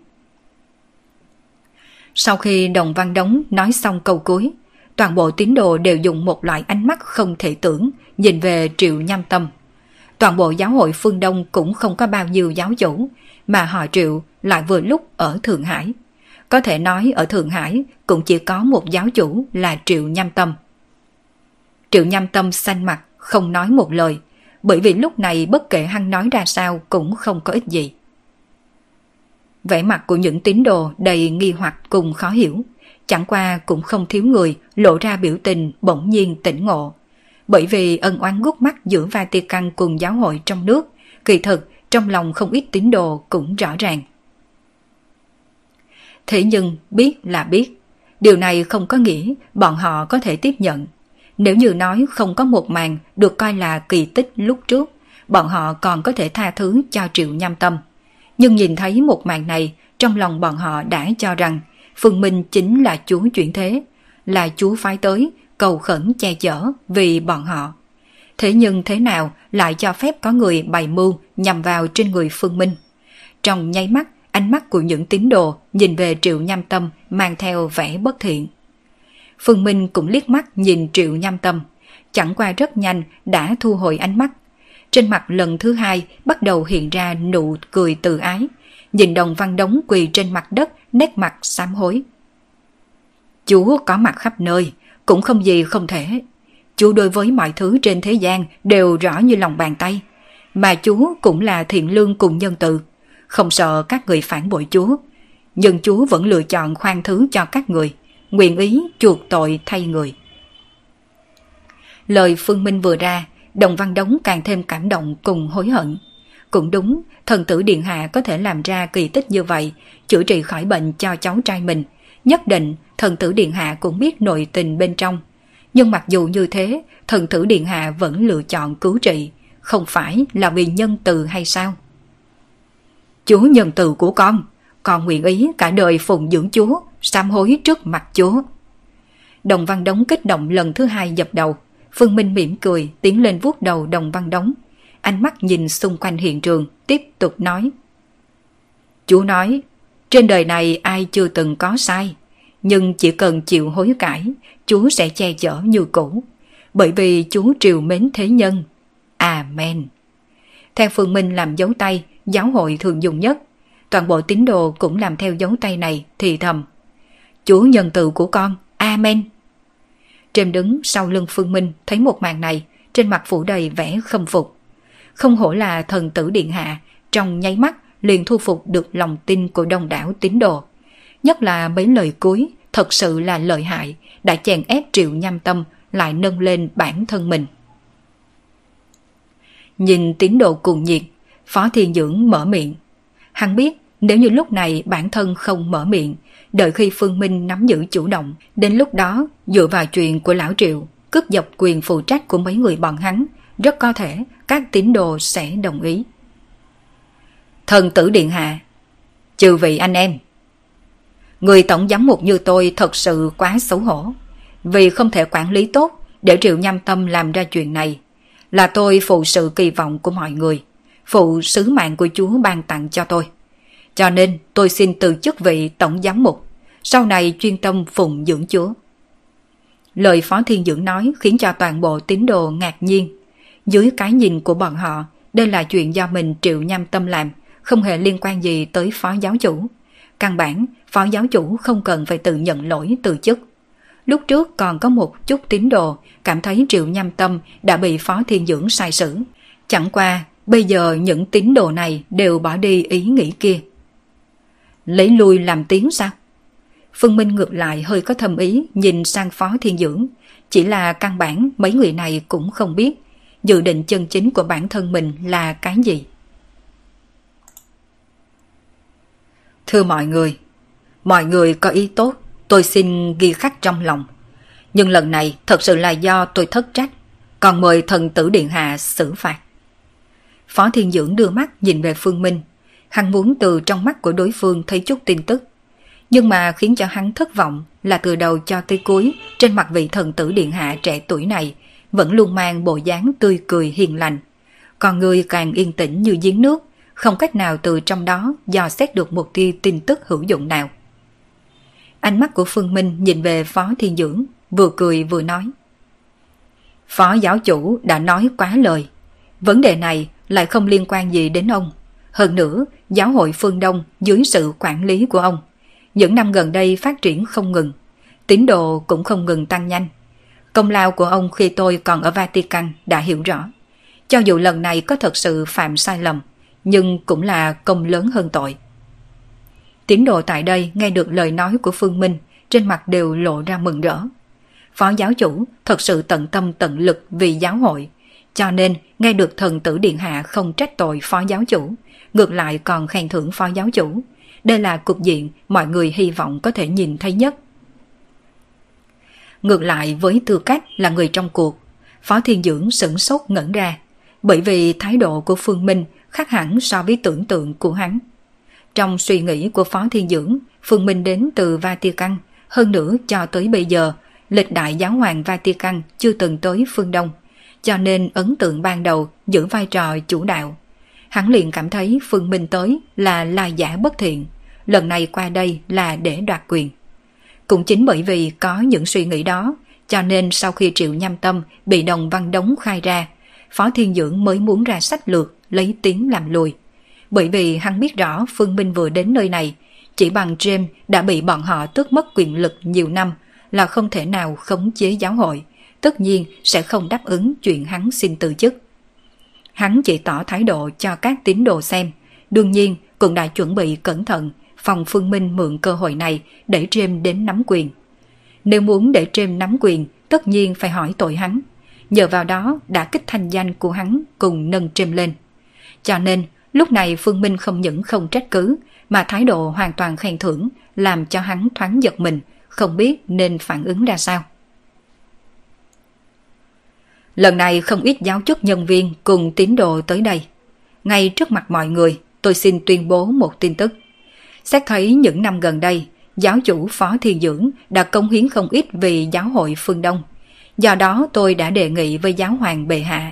Sau khi Đồng Văn Đống nói xong câu cuối, toàn bộ tín đồ đều dùng một loại ánh mắt không thể tưởng nhìn về Triệu Nham Tâm. Toàn bộ giáo hội phương Đông cũng không có bao nhiêu giáo chủ, mà họ Triệu lại vừa lúc ở Thượng Hải. Có thể nói ở Thượng Hải cũng chỉ có một giáo chủ là Triệu Nham Tâm. Triệu Nham Tâm xanh mặt, không nói một lời, bởi vì lúc này bất kể hắn nói ra sao cũng không có ích gì. Vẻ mặt của những tín đồ đầy nghi hoặc cùng khó hiểu, chẳng qua cũng không thiếu người lộ ra biểu tình bỗng nhiên tỉnh ngộ. Bởi vì ân oán gút mắt giữa Vatican cùng giáo hội trong nước, kỳ thực trong lòng không ít tín đồ cũng rõ ràng. Thế nhưng biết là biết, điều này không có nghĩa bọn họ có thể tiếp nhận. Nếu như nói không có một màn được coi là kỳ tích lúc trước, bọn họ còn có thể tha thứ cho Triệu Nham Tâm. Nhưng nhìn thấy một màn này, trong lòng bọn họ đã cho rằng Phương Minh chính là Chúa chuyển thế, là Chúa phái tới cầu khẩn che chở vì bọn họ. Thế nhưng thế nào lại cho phép có người bày mưu nhằm vào trên người Phương Minh? Trong nháy mắt, ánh mắt của những tín đồ nhìn về Triệu Nham Tâm mang theo vẻ bất thiện. Phương Minh cũng liếc mắt nhìn Triệu Nham Tâm, chẳng qua rất nhanh đã thu hồi ánh mắt. Trên mặt lần thứ hai bắt đầu hiện ra nụ cười từ ái, nhìn Đồng Văn Đống quỳ trên mặt đất, nét mặt sám hối. Chúa có mặt khắp nơi, cũng không gì không thể. Chúa đối với mọi thứ trên thế gian đều rõ như lòng bàn tay, mà Chúa cũng là thiện lương cùng nhân từ, không sợ các người phản bội Chúa, nhưng Chúa vẫn lựa chọn khoan thứ cho các người, nguyện ý chuộc tội thay người. Lời Phương Minh vừa ra, Đồng Văn Đống càng thêm cảm động cùng hối hận. Cũng đúng, thần tử điện hạ có thể làm ra kỳ tích như vậy, chữa trị khỏi bệnh cho cháu trai mình, nhất định thần tử điện hạ cũng biết nội tình bên trong. Nhưng mặc dù như thế, thần tử điện hạ vẫn lựa chọn cứu trị, không phải là vì nhân từ hay sao? Chúa nhân từ của con, con nguyện ý cả đời phụng dưỡng Chúa, sám hối trước mặt Chúa. Đồng Văn Đống kích động lần thứ hai dập đầu. Phương Minh mỉm cười tiến lên vuốt đầu Đồng Văn Đống, ánh mắt nhìn xung quanh hiện trường, tiếp tục nói. Chúa nói, trên đời này ai chưa từng có sai, nhưng chỉ cần chịu hối cải, Chúa sẽ che chở như cũ, bởi vì Chúa triều mến thế nhân. Amen. Theo Phương Minh làm dấu tay giáo hội thường dùng nhất, toàn bộ tín đồ cũng làm theo dấu tay này, thì thầm. Chúa nhân từ của con, amen. Trêm đứng sau lưng Phương Minh thấy một màn này, trên mặt phủ đầy vẻ khâm phục. Không hổ là thần tử điện hạ, trong nháy mắt liền thu phục được lòng tin của đông đảo tín đồ. Nhất là mấy lời cuối thật sự là lợi hại, đã chèn ép Triệu Nham Tâm lại nâng lên bản thân mình. Nhìn tín đồ cuồng nhiệt, Phó Thiên Dưỡng mở miệng. Hắn biết nếu như lúc này bản thân không mở miệng, đợi khi Phương Minh nắm giữ chủ động, đến lúc đó dựa vào chuyện của lão Triệu cướp giật quyền phụ trách của mấy người bọn hắn, rất có thể các tín đồ sẽ đồng ý. Thần tử điện hạ, trừ vị anh em, người tổng giám mục như tôi thật sự quá xấu hổ, vì không thể quản lý tốt để Triệu Nham Tâm làm ra chuyện này. Là tôi phụ sự kỳ vọng của mọi người, phụ sứ mạng của Chúa ban tặng cho tôi. Cho nên tôi xin từ chức vị tổng giám mục, sau này chuyên tâm phụng dưỡng Chúa. Lời Phó Thiên Dưỡng nói khiến cho toàn bộ tín đồ ngạc nhiên. Dưới cái nhìn của bọn họ, đây là chuyện do mình Triệu Nham Tâm làm, không hề liên quan gì tới phó giáo chủ. Căn bản, phó giáo chủ không cần phải tự nhận lỗi từ chức. Lúc trước còn có một chút tín đồ cảm thấy Triệu Nham Tâm đã bị Phó Thiên Dưỡng sai sử. Chẳng qua, bây giờ những tín đồ này đều bỏ đi ý nghĩ kia. Lấy lui làm tiếng sao? Phương Minh ngược lại hơi có thâm ý nhìn sang Phó Thiên Dưỡng. Chỉ là căn bản mấy người này cũng không biết dự định chân chính của bản thân mình là cái gì. Thưa mọi người, mọi người có ý tốt, tôi xin ghi khắc trong lòng. Nhưng lần này thật sự là do tôi thất trách, còn mời thần tử điện hạ xử phạt. Phó Thiên Dưỡng đưa mắt nhìn về Phương Minh. Hắn muốn từ trong mắt của đối phương thấy chút tin tức. Nhưng mà khiến cho hắn thất vọng là từ đầu cho tới cuối, trên mặt vị thần tử điện hạ trẻ tuổi này vẫn luôn mang bộ dáng tươi cười hiền lành. Con người càng yên tĩnh như giếng nước, không cách nào từ trong đó dò xét được một tia tin tức hữu dụng nào. Ánh mắt của Phương Minh nhìn về Phó Thiên Dưỡng, vừa cười vừa nói. Phó giáo chủ đã nói quá lời. Vấn đề này lại không liên quan gì đến ông. Hơn nữa, giáo hội phương Đông dưới sự quản lý của ông, những năm gần đây phát triển không ngừng, tín đồ cũng không ngừng tăng nhanh. Công lao của ông khi tôi còn ở Vatican đã hiểu rõ. Cho dù lần này có thật sự phạm sai lầm, nhưng cũng là công lớn hơn tội. Tín đồ tại đây nghe được lời nói của Phương Minh, trên mặt đều lộ ra mừng rỡ. Phó giáo chủ thật sự tận tâm tận lực vì giáo hội, cho nên nghe được thần tử điện hạ không trách tội phó giáo chủ, ngược lại còn khen thưởng phó giáo chủ. Đây là cục diện mọi người hy vọng có thể nhìn thấy nhất. Ngược lại với tư cách là người trong cuộc, Phó Thiên Dưỡng sửng sốt ngẩn ra, bởi vì thái độ của Phương Minh khác hẳn so với tưởng tượng của hắn. Trong suy nghĩ của Phó Thiên Dưỡng, Phương Minh đến từ Vatican, hơn nữa cho tới bây giờ, lịch đại giáo hoàng Vatican chưa từng tới phương Đông, cho nên ấn tượng ban đầu giữ vai trò chủ đạo. Hắn liền cảm thấy Phương Minh tới là lai giả bất thiện, lần này qua đây là để đoạt quyền. Cũng chính bởi vì có những suy nghĩ đó, cho nên sau khi Triệu Nham Tâm bị Đồng Văn Đống khai ra, Phó Thiên Dưỡng mới muốn ra sách lược lấy tiếng làm lùi. Bởi vì hắn biết rõ Phương Minh vừa đến nơi này, chỉ bằng James đã bị bọn họ tước mất quyền lực nhiều năm là không thể nào khống chế giáo hội, tất nhiên sẽ không đáp ứng chuyện hắn xin từ chức. Hắn chỉ tỏ thái độ cho các tín đồ xem, đương nhiên cũng đã chuẩn bị cẩn thận, phòng Phương Minh mượn cơ hội này để James đến nắm quyền. Nếu muốn để James nắm quyền, tất nhiên phải hỏi tội hắn, nhờ vào đó đã kích thanh danh của hắn cùng nâng James lên. Cho nên, lúc này Phương Minh không những không trách cứ, mà thái độ hoàn toàn khen thưởng, làm cho hắn thoáng giật mình, không biết nên phản ứng ra sao. Lần này không ít giáo chức nhân viên cùng tín đồ tới đây. Ngay trước mặt mọi người, tôi xin tuyên bố một tin tức. Xét thấy những năm gần đây, giáo chủ Phó Thiên Dưỡng đã cống hiến không ít vì giáo hội phương Đông. Do đó tôi đã đề nghị với giáo hoàng bệ hạ.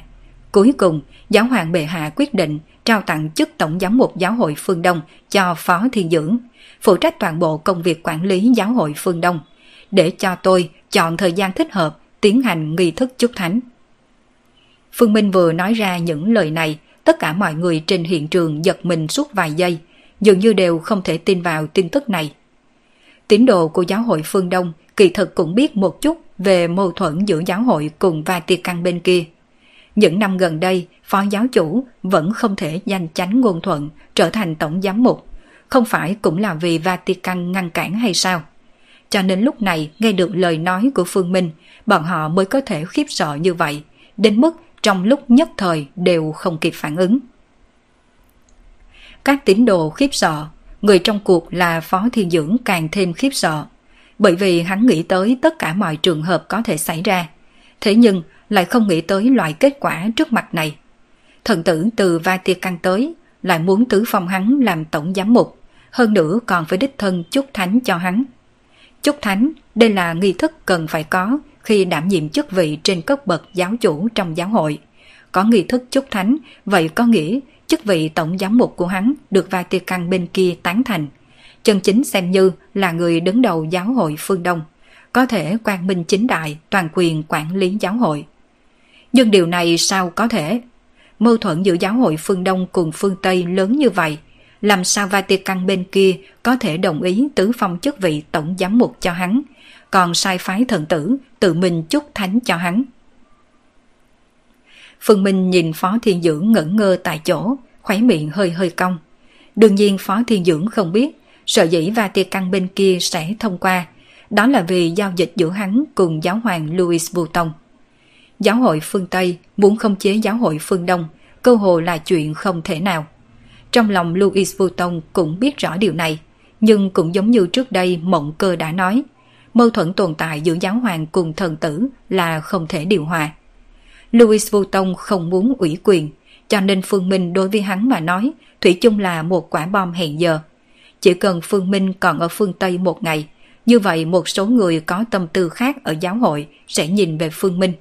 Cuối cùng, giáo hoàng bệ hạ quyết định trao tặng chức tổng giám mục giáo hội phương Đông cho Phó Thiên Dưỡng, phụ trách toàn bộ công việc quản lý giáo hội phương Đông, để cho tôi chọn thời gian thích hợp tiến hành nghi thức chúc thánh. Phương Minh vừa nói ra những lời này, tất cả mọi người trên hiện trường giật mình suốt vài giây, dường như đều không thể tin vào tin tức này. Tín đồ của giáo hội phương Đông kỳ thực cũng biết một chút về mâu thuẫn giữa giáo hội cùng Vatican bên kia. Những năm gần đây, phó giáo chủ vẫn không thể danh chánh ngôn thuận trở thành tổng giám mục, không phải cũng là vì Vatican ngăn cản hay sao? Cho nên lúc này nghe được lời nói của Phương Minh, bọn họ mới có thể khiếp sợ như vậy, đến mức trong lúc nhất thời đều không kịp phản ứng. Các tín đồ khiếp sợ, người trong cuộc là Phó Thiên Dưỡng càng thêm khiếp sợ, bởi vì hắn nghĩ tới tất cả mọi trường hợp có thể xảy ra, thế nhưng lại không nghĩ tới loại kết quả trước mặt này. Thần tử từ Vatican tới, lại muốn tứ phong hắn làm tổng giám mục, hơn nữa còn phải đích thân chúc thánh cho hắn. Chúc thánh, đây là nghi thức cần phải có khi đảm nhiệm chức vị trên cấp bậc giáo chủ trong giáo hội. Có nghi thức chúc thánh, vậy có nghĩa chức vị tổng giám mục của hắn được Vatican bên kia tán thành. Chân chính xem như là người đứng đầu giáo hội phương Đông, có thể quang minh chính đại toàn quyền quản lý giáo hội. Nhưng điều này sao có thể? Mâu thuẫn giữa giáo hội phương Đông cùng phương Tây lớn như vậy, làm sao Vatican bên kia có thể đồng ý tứ phong chức vị tổng giám mục cho hắn, còn sai phái thần tử tự mình chúc thánh cho hắn? Phương Minh nhìn Phó Thiên Dưỡng ngẩn ngơ tại chỗ, khóe miệng hơi hơi cong. Đương nhiên Phó Thiên Dưỡng không biết, sở dĩ Vatican bên kia sẽ thông qua, đó là vì giao dịch giữa hắn cùng giáo hoàng Louis Vuitton. Giáo hội phương Tây muốn khống chế giáo hội phương Đông, cơ hồ là chuyện không thể nào. Trong lòng Louis Vuitton cũng biết rõ điều này, nhưng cũng giống như trước đây Mộng Cơ đã nói, mâu thuẫn tồn tại giữa giáo hoàng cùng thần tử là không thể điều hòa. Louis Vuitton không muốn ủy quyền, cho nên Phương Minh đối với hắn mà nói, thủy chung là một quả bom hẹn giờ. Chỉ cần Phương Minh còn ở phương Tây một ngày, như vậy một số người có tâm tư khác ở giáo hội sẽ nhìn về Phương Minh.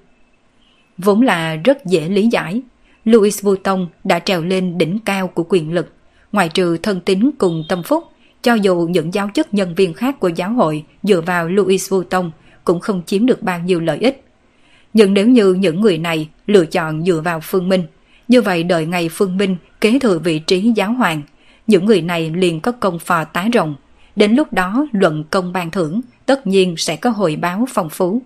Vốn là rất dễ lý giải, Louis Vuitton đã trèo lên đỉnh cao của quyền lực, ngoại trừ thân tín cùng tâm phúc, cho dù những giáo chức nhân viên khác của giáo hội dựa vào Louis Vuitton cũng không chiếm được bao nhiêu lợi ích. Nhưng nếu như những người này lựa chọn dựa vào Phương Minh, như vậy đợi ngày Phương Minh kế thừa vị trí giáo hoàng, những người này liền có công phò tá rộng, đến lúc đó luận công ban thưởng tất nhiên sẽ có hồi báo phong phú.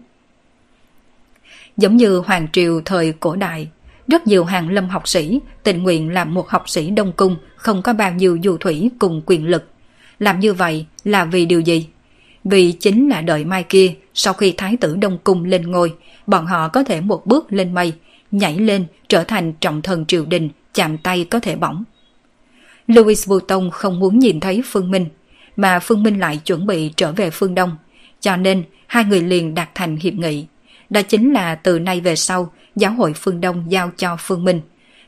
Giống như hoàng triều thời cổ đại, rất nhiều hàn lâm học sĩ tình nguyện làm một học sĩ đông cung không có bao nhiêu du thủy cùng quyền lực. Làm như vậy là vì điều gì? Vì chính là đợi mai kia, sau khi thái tử đông cung lên ngôi, bọn họ có thể một bước lên mây, nhảy lên trở thành trọng thần triều đình, chạm tay có thể bỏng. Louis Vuitton không muốn nhìn thấy Phương Minh, mà Phương Minh lại chuẩn bị trở về phương Đông, cho nên hai người liền đạt thành hiệp nghị. Đó chính là từ nay về sau, giáo hội phương Đông giao cho Phương Minh.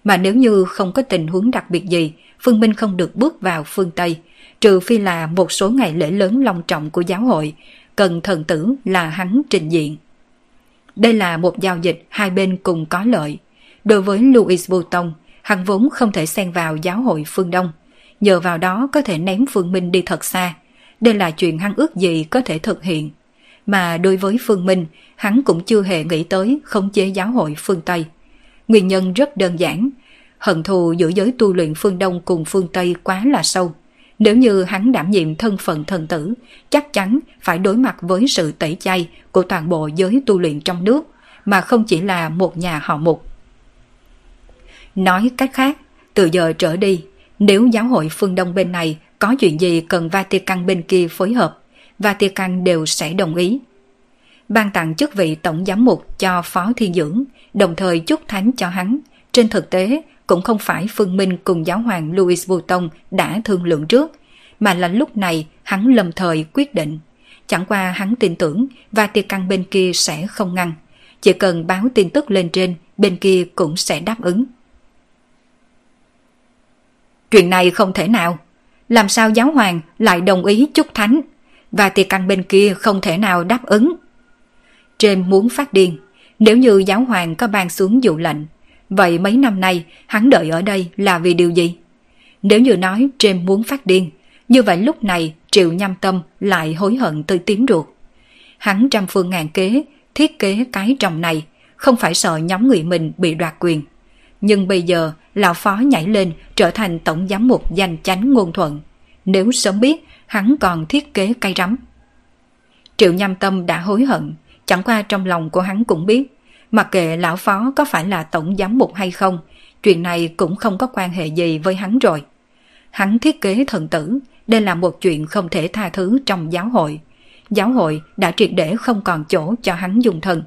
Mà nếu như không có tình huống đặc biệt gì, Phương Minh không được bước vào phương Tây, trừ phi là một số ngày lễ lớn long trọng của giáo hội, cần thần tử là hắn trình diện. Đây là một giao dịch hai bên cùng có lợi. Đối với Louis Vuitton, hắn vốn không thể xen vào giáo hội phương Đông, nhờ vào đó có thể ném Phương Minh đi thật xa. Đây là chuyện hắn ước gì có thể thực hiện. Mà đối với Phương Minh, hắn cũng chưa hề nghĩ tới khống chế giáo hội phương Tây. Nguyên nhân rất đơn giản, hận thù giữa giới tu luyện phương Đông cùng phương Tây quá là sâu. Nếu như hắn đảm nhiệm thân phận thần tử, chắc chắn phải đối mặt với sự tẩy chay của toàn bộ giới tu luyện trong nước, mà không chỉ là một nhà họ Mục. Nói cách khác, từ giờ trở đi, nếu giáo hội phương Đông bên này có chuyện gì cần Vatican bên kia phối hợp, Vatican đều sẽ đồng ý. Ban tặng chức vị tổng giám mục cho Phó Thiên Dưỡng, đồng thời chúc thánh cho hắn, trên thực tế cũng không phải Phương Minh cùng giáo hoàng Louis Vuitton đã thương lượng trước, mà là lúc này hắn lâm thời quyết định. Chẳng qua hắn tin tưởng Vatican bên kia sẽ không ngăn, chỉ cần báo tin tức lên trên, bên kia cũng sẽ đáp ứng. Chuyện này không thể nào, làm sao giáo hoàng lại đồng ý chúc thánh? Vatican bên kia không thể nào đáp ứng. James muốn phát điên, nếu như giáo hoàng có ban xuống dụ lệnh, vậy mấy năm nay hắn đợi ở đây là vì điều gì? Nếu như nói James muốn phát điên, như vậy lúc này Triệu Nhâm Tâm lại hối hận tới tím ruột. Hắn trăm phương ngàn kế thiết kế cái tròng này, không phải sợ nhóm người mình bị đoạt quyền. Nhưng bây giờ lão phó nhảy lên trở thành tổng giám mục danh chánh ngôn thuận, nếu sớm biết hắn còn thiết kế cay rắm. Triệu Nhâm Tâm đã hối hận, chẳng qua trong lòng của hắn cũng biết, mặc kệ lão phó có phải là tổng giám mục hay không, chuyện này cũng không có quan hệ gì với hắn rồi. Hắn thiết kế thần tử, đây là một chuyện không thể tha thứ trong giáo hội. Giáo hội đã triệt để không còn chỗ cho hắn dùng thần.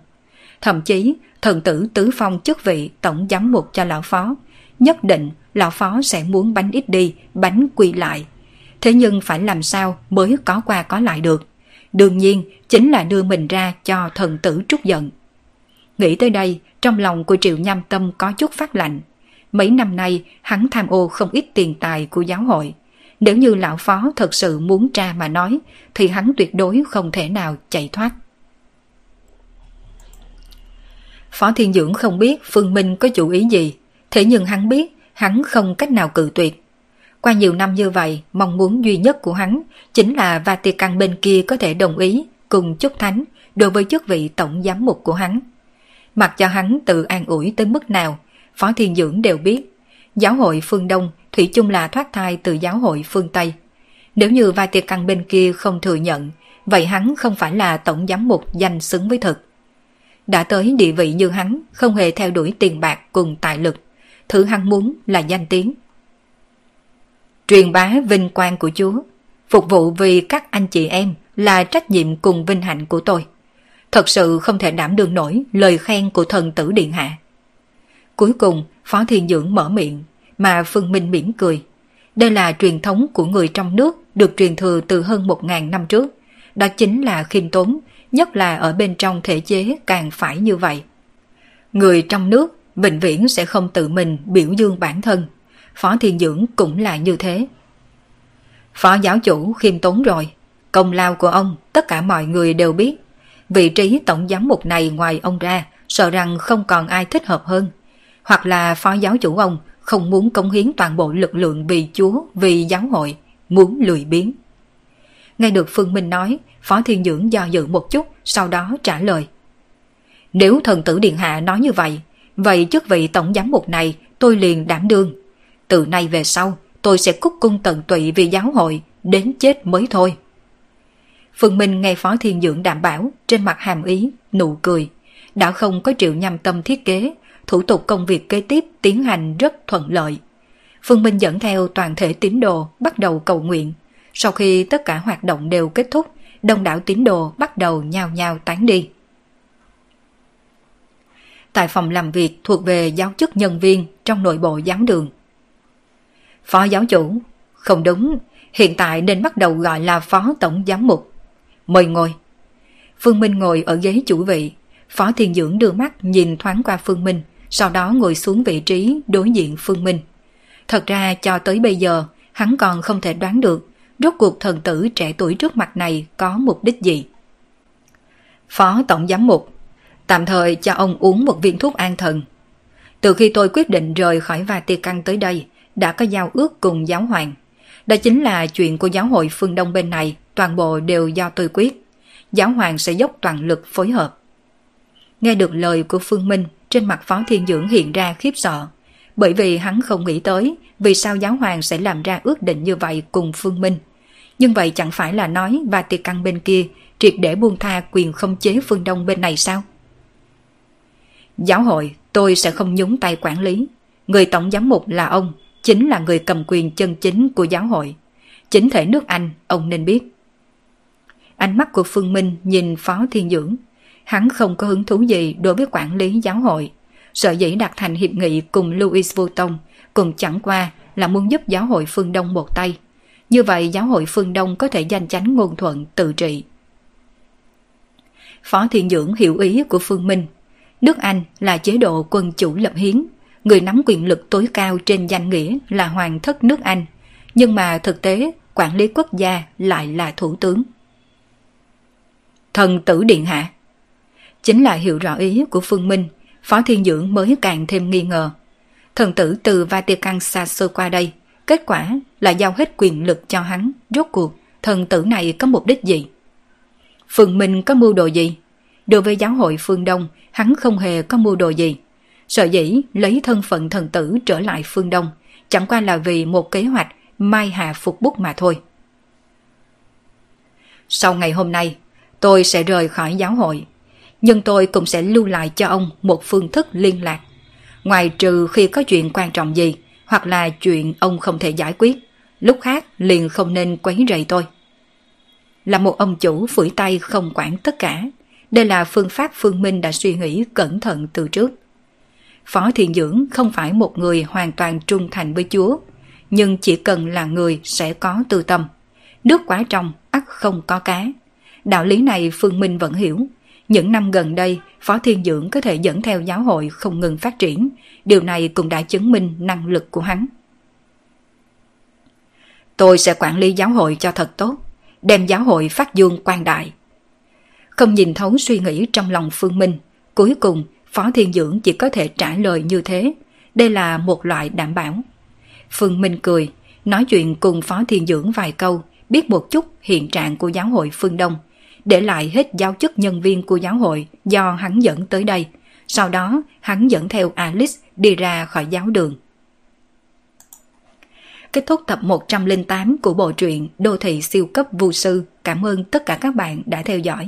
Thậm chí, thần tử tứ phong chức vị tổng giám mục cho lão phó, nhất định lão phó sẽ muốn bánh ít đi, bánh quy lại. Thế nhưng phải làm sao mới có qua có lại được? Đương nhiên, chính là đưa mình ra cho thần tử trút giận. Nghĩ tới đây, trong lòng của Triệu Nham Tâm có chút phát lạnh. Mấy năm nay, hắn tham ô không ít tiền tài của giáo hội. Nếu như lão phó thật sự muốn tra mà nói, thì hắn tuyệt đối không thể nào chạy thoát. Phó Thiên Dưỡng không biết Phương Minh có chủ ý gì, thế nhưng hắn biết hắn không cách nào cự tuyệt. Qua nhiều năm như vậy, mong muốn duy nhất của hắn chính là Vatican bên kia có thể đồng ý cùng chúc thánh đối với chức vị tổng giám mục của hắn. Mặc cho hắn tự an ủi tới mức nào, Phó Thiên Dưỡng đều biết, giáo hội phương Đông thủy chung là thoát thai từ giáo hội phương Tây. Nếu như Vatican bên kia không thừa nhận, vậy hắn không phải là tổng giám mục danh xứng với thực. Đã tới địa vị như hắn, không hề theo đuổi tiền bạc cùng tài lực, thứ hắn muốn là danh tiếng, truyền bá vinh quang của Chúa. Phục vụ vì các anh chị em là trách nhiệm cùng vinh hạnh của tôi. Thật sự không thể đảm đương nổi lời khen của thần tử điện hạ. Cuối cùng, Phó Thiên Dưỡng mở miệng, mà Phương Minh mỉm cười. Đây là truyền thống của người trong nước, được truyền thừa từ hơn một nghìn năm trước. Đó chính là khiêm tốn, nhất là ở bên trong thể chế càng phải như vậy. Người trong nước vĩnh viễn sẽ không tự mình biểu dương bản thân. Phó Thiên Dưỡng cũng là như thế. Phó giáo chủ khiêm tốn rồi, công lao của ông tất cả mọi người đều biết. Vị trí tổng giám mục này ngoài ông ra, sợ rằng không còn ai thích hợp hơn. Hoặc là phó giáo chủ ông không muốn cống hiến toàn bộ lực lượng vì Chúa, vì giáo hội, muốn lười biếng. Nghe được Phương Minh nói, Phó Thiên Dưỡng do dự một chút, sau đó trả lời. Nếu thần tử điện hạ nói như vậy, vậy chức vị tổng giám mục này tôi liền đảm đương. Từ nay về sau, tôi sẽ cúc cung tận tụy vì giáo hội, đến chết mới thôi. Phương Minh nghe Phó Thiên Dưỡng đảm bảo, trên mặt hàm ý, nụ cười. Đã không có Triệu Nhâm Tâm thiết kế, thủ tục công việc kế tiếp tiến hành rất thuận lợi. Phương Minh dẫn theo toàn thể tín đồ bắt đầu cầu nguyện. Sau khi tất cả hoạt động đều kết thúc, đông đảo tín đồ bắt đầu nhao nhao tán đi. Tại phòng làm việc thuộc về giáo chức nhân viên trong nội bộ giáo đường. Phó giáo chủ, không đúng, hiện tại nên bắt đầu gọi là phó tổng giám mục. Mời ngồi. Phương Minh ngồi ở ghế chủ vị. Phó Thiên Dưỡng đưa mắt nhìn thoáng qua Phương Minh, sau đó ngồi xuống vị trí đối diện Phương Minh. Thật ra cho tới bây giờ, hắn còn không thể đoán được rốt cuộc thần tử trẻ tuổi trước mặt này có mục đích gì. Phó tổng giám mục, tạm thời cho ông uống một viên thuốc an thần. Từ khi tôi quyết định rời khỏi Vatican tới đây, đã có giao ước cùng giáo hoàng. Đó chính là chuyện của giáo hội phương Đông bên này, toàn bộ đều do tôi quyết. Giáo hoàng sẽ dốc toàn lực phối hợp. Nghe được lời của Phương Minh, trên mặt Phó Thiên Dưỡng hiện ra khiếp sợ, bởi vì hắn không nghĩ tới vì sao giáo hoàng sẽ làm ra ước định như vậy cùng Phương Minh. Nhưng vậy chẳng phải là nói Vatican bên kia triệt để buông tha quyền khống chế phương Đông bên này sao? Giáo hội tôi sẽ không nhúng tay quản lý. Người tổng giám mục là ông, chính là người cầm quyền chân chính của giáo hội. Chính thể nước Anh, ông nên biết. Ánh mắt của Phương Minh nhìn Phó Thiên Dưỡng. Hắn không có hứng thú gì đối với quản lý giáo hội. Sở dĩ đạt thành hiệp nghị cùng Louis Vuitton cũng chẳng qua là muốn giúp giáo hội phương Đông một tay. Như vậy giáo hội phương Đông có thể danh chánh ngôn thuận tự trị. Phó Thiên Dưỡng hiểu ý của Phương Minh. Nước Anh là chế độ quân chủ lập hiến. Người nắm quyền lực tối cao trên danh nghĩa là hoàng thất nước Anh. Nhưng mà thực tế quản lý quốc gia lại là thủ tướng. Thần tử điện hạ. Chính là hiểu rõ ý của Phương Minh, Phó Thiên Dưỡng mới càng thêm nghi ngờ. Thần tử từ Vatican xa xôi qua đây, kết quả là giao hết quyền lực cho hắn. Rốt cuộc, thần tử này có mục đích gì? Phương Minh có mưu đồ gì? Đối với giáo hội phương Đông, hắn không hề có mưu đồ gì. Sở dĩ lấy thân phận thần tử trở lại phương Đông, chẳng qua là vì một kế hoạch mai hạ phục bút mà thôi. Sau ngày hôm nay, tôi sẽ rời khỏi giáo hội. Nhưng tôi cũng sẽ lưu lại cho ông một phương thức liên lạc. Ngoài trừ khi có chuyện quan trọng gì, hoặc là chuyện ông không thể giải quyết, lúc khác liền không nên quấy rầy tôi. Là một ông chủ phủi tay không quản tất cả. Đây là phương pháp Phương Minh đã suy nghĩ cẩn thận từ trước. Phó Thiên Dưỡng không phải một người hoàn toàn trung thành với Chúa, nhưng chỉ cần là người sẽ có tư tâm. Nước quá trong, ắt không có cá. Đạo lý này Phương Minh vẫn hiểu. Những năm gần đây, Phó Thiên Dưỡng có thể dẫn theo giáo hội không ngừng phát triển. Điều này cũng đã chứng minh năng lực của hắn. Tôi sẽ quản lý giáo hội cho thật tốt, đem giáo hội phát dương quang đại. Không nhìn thấu suy nghĩ trong lòng Phương Minh, cuối cùng Phó Thiên Dưỡng chỉ có thể trả lời như thế. Đây là một loại đảm bảo. Phương Minh cười, nói chuyện cùng Phó Thiên Dưỡng vài câu, biết một chút hiện trạng của giáo hội phương Đông. Để lại hết giáo chức nhân viên của giáo hội do hắn dẫn tới đây. Sau đó hắn dẫn theo Alice đi ra khỏi giáo đường. Kết thúc tập một trăm lẻ tám của bộ truyện Đô Thị Siêu Cấp Vu Sư. Cảm ơn tất cả các bạn đã theo dõi.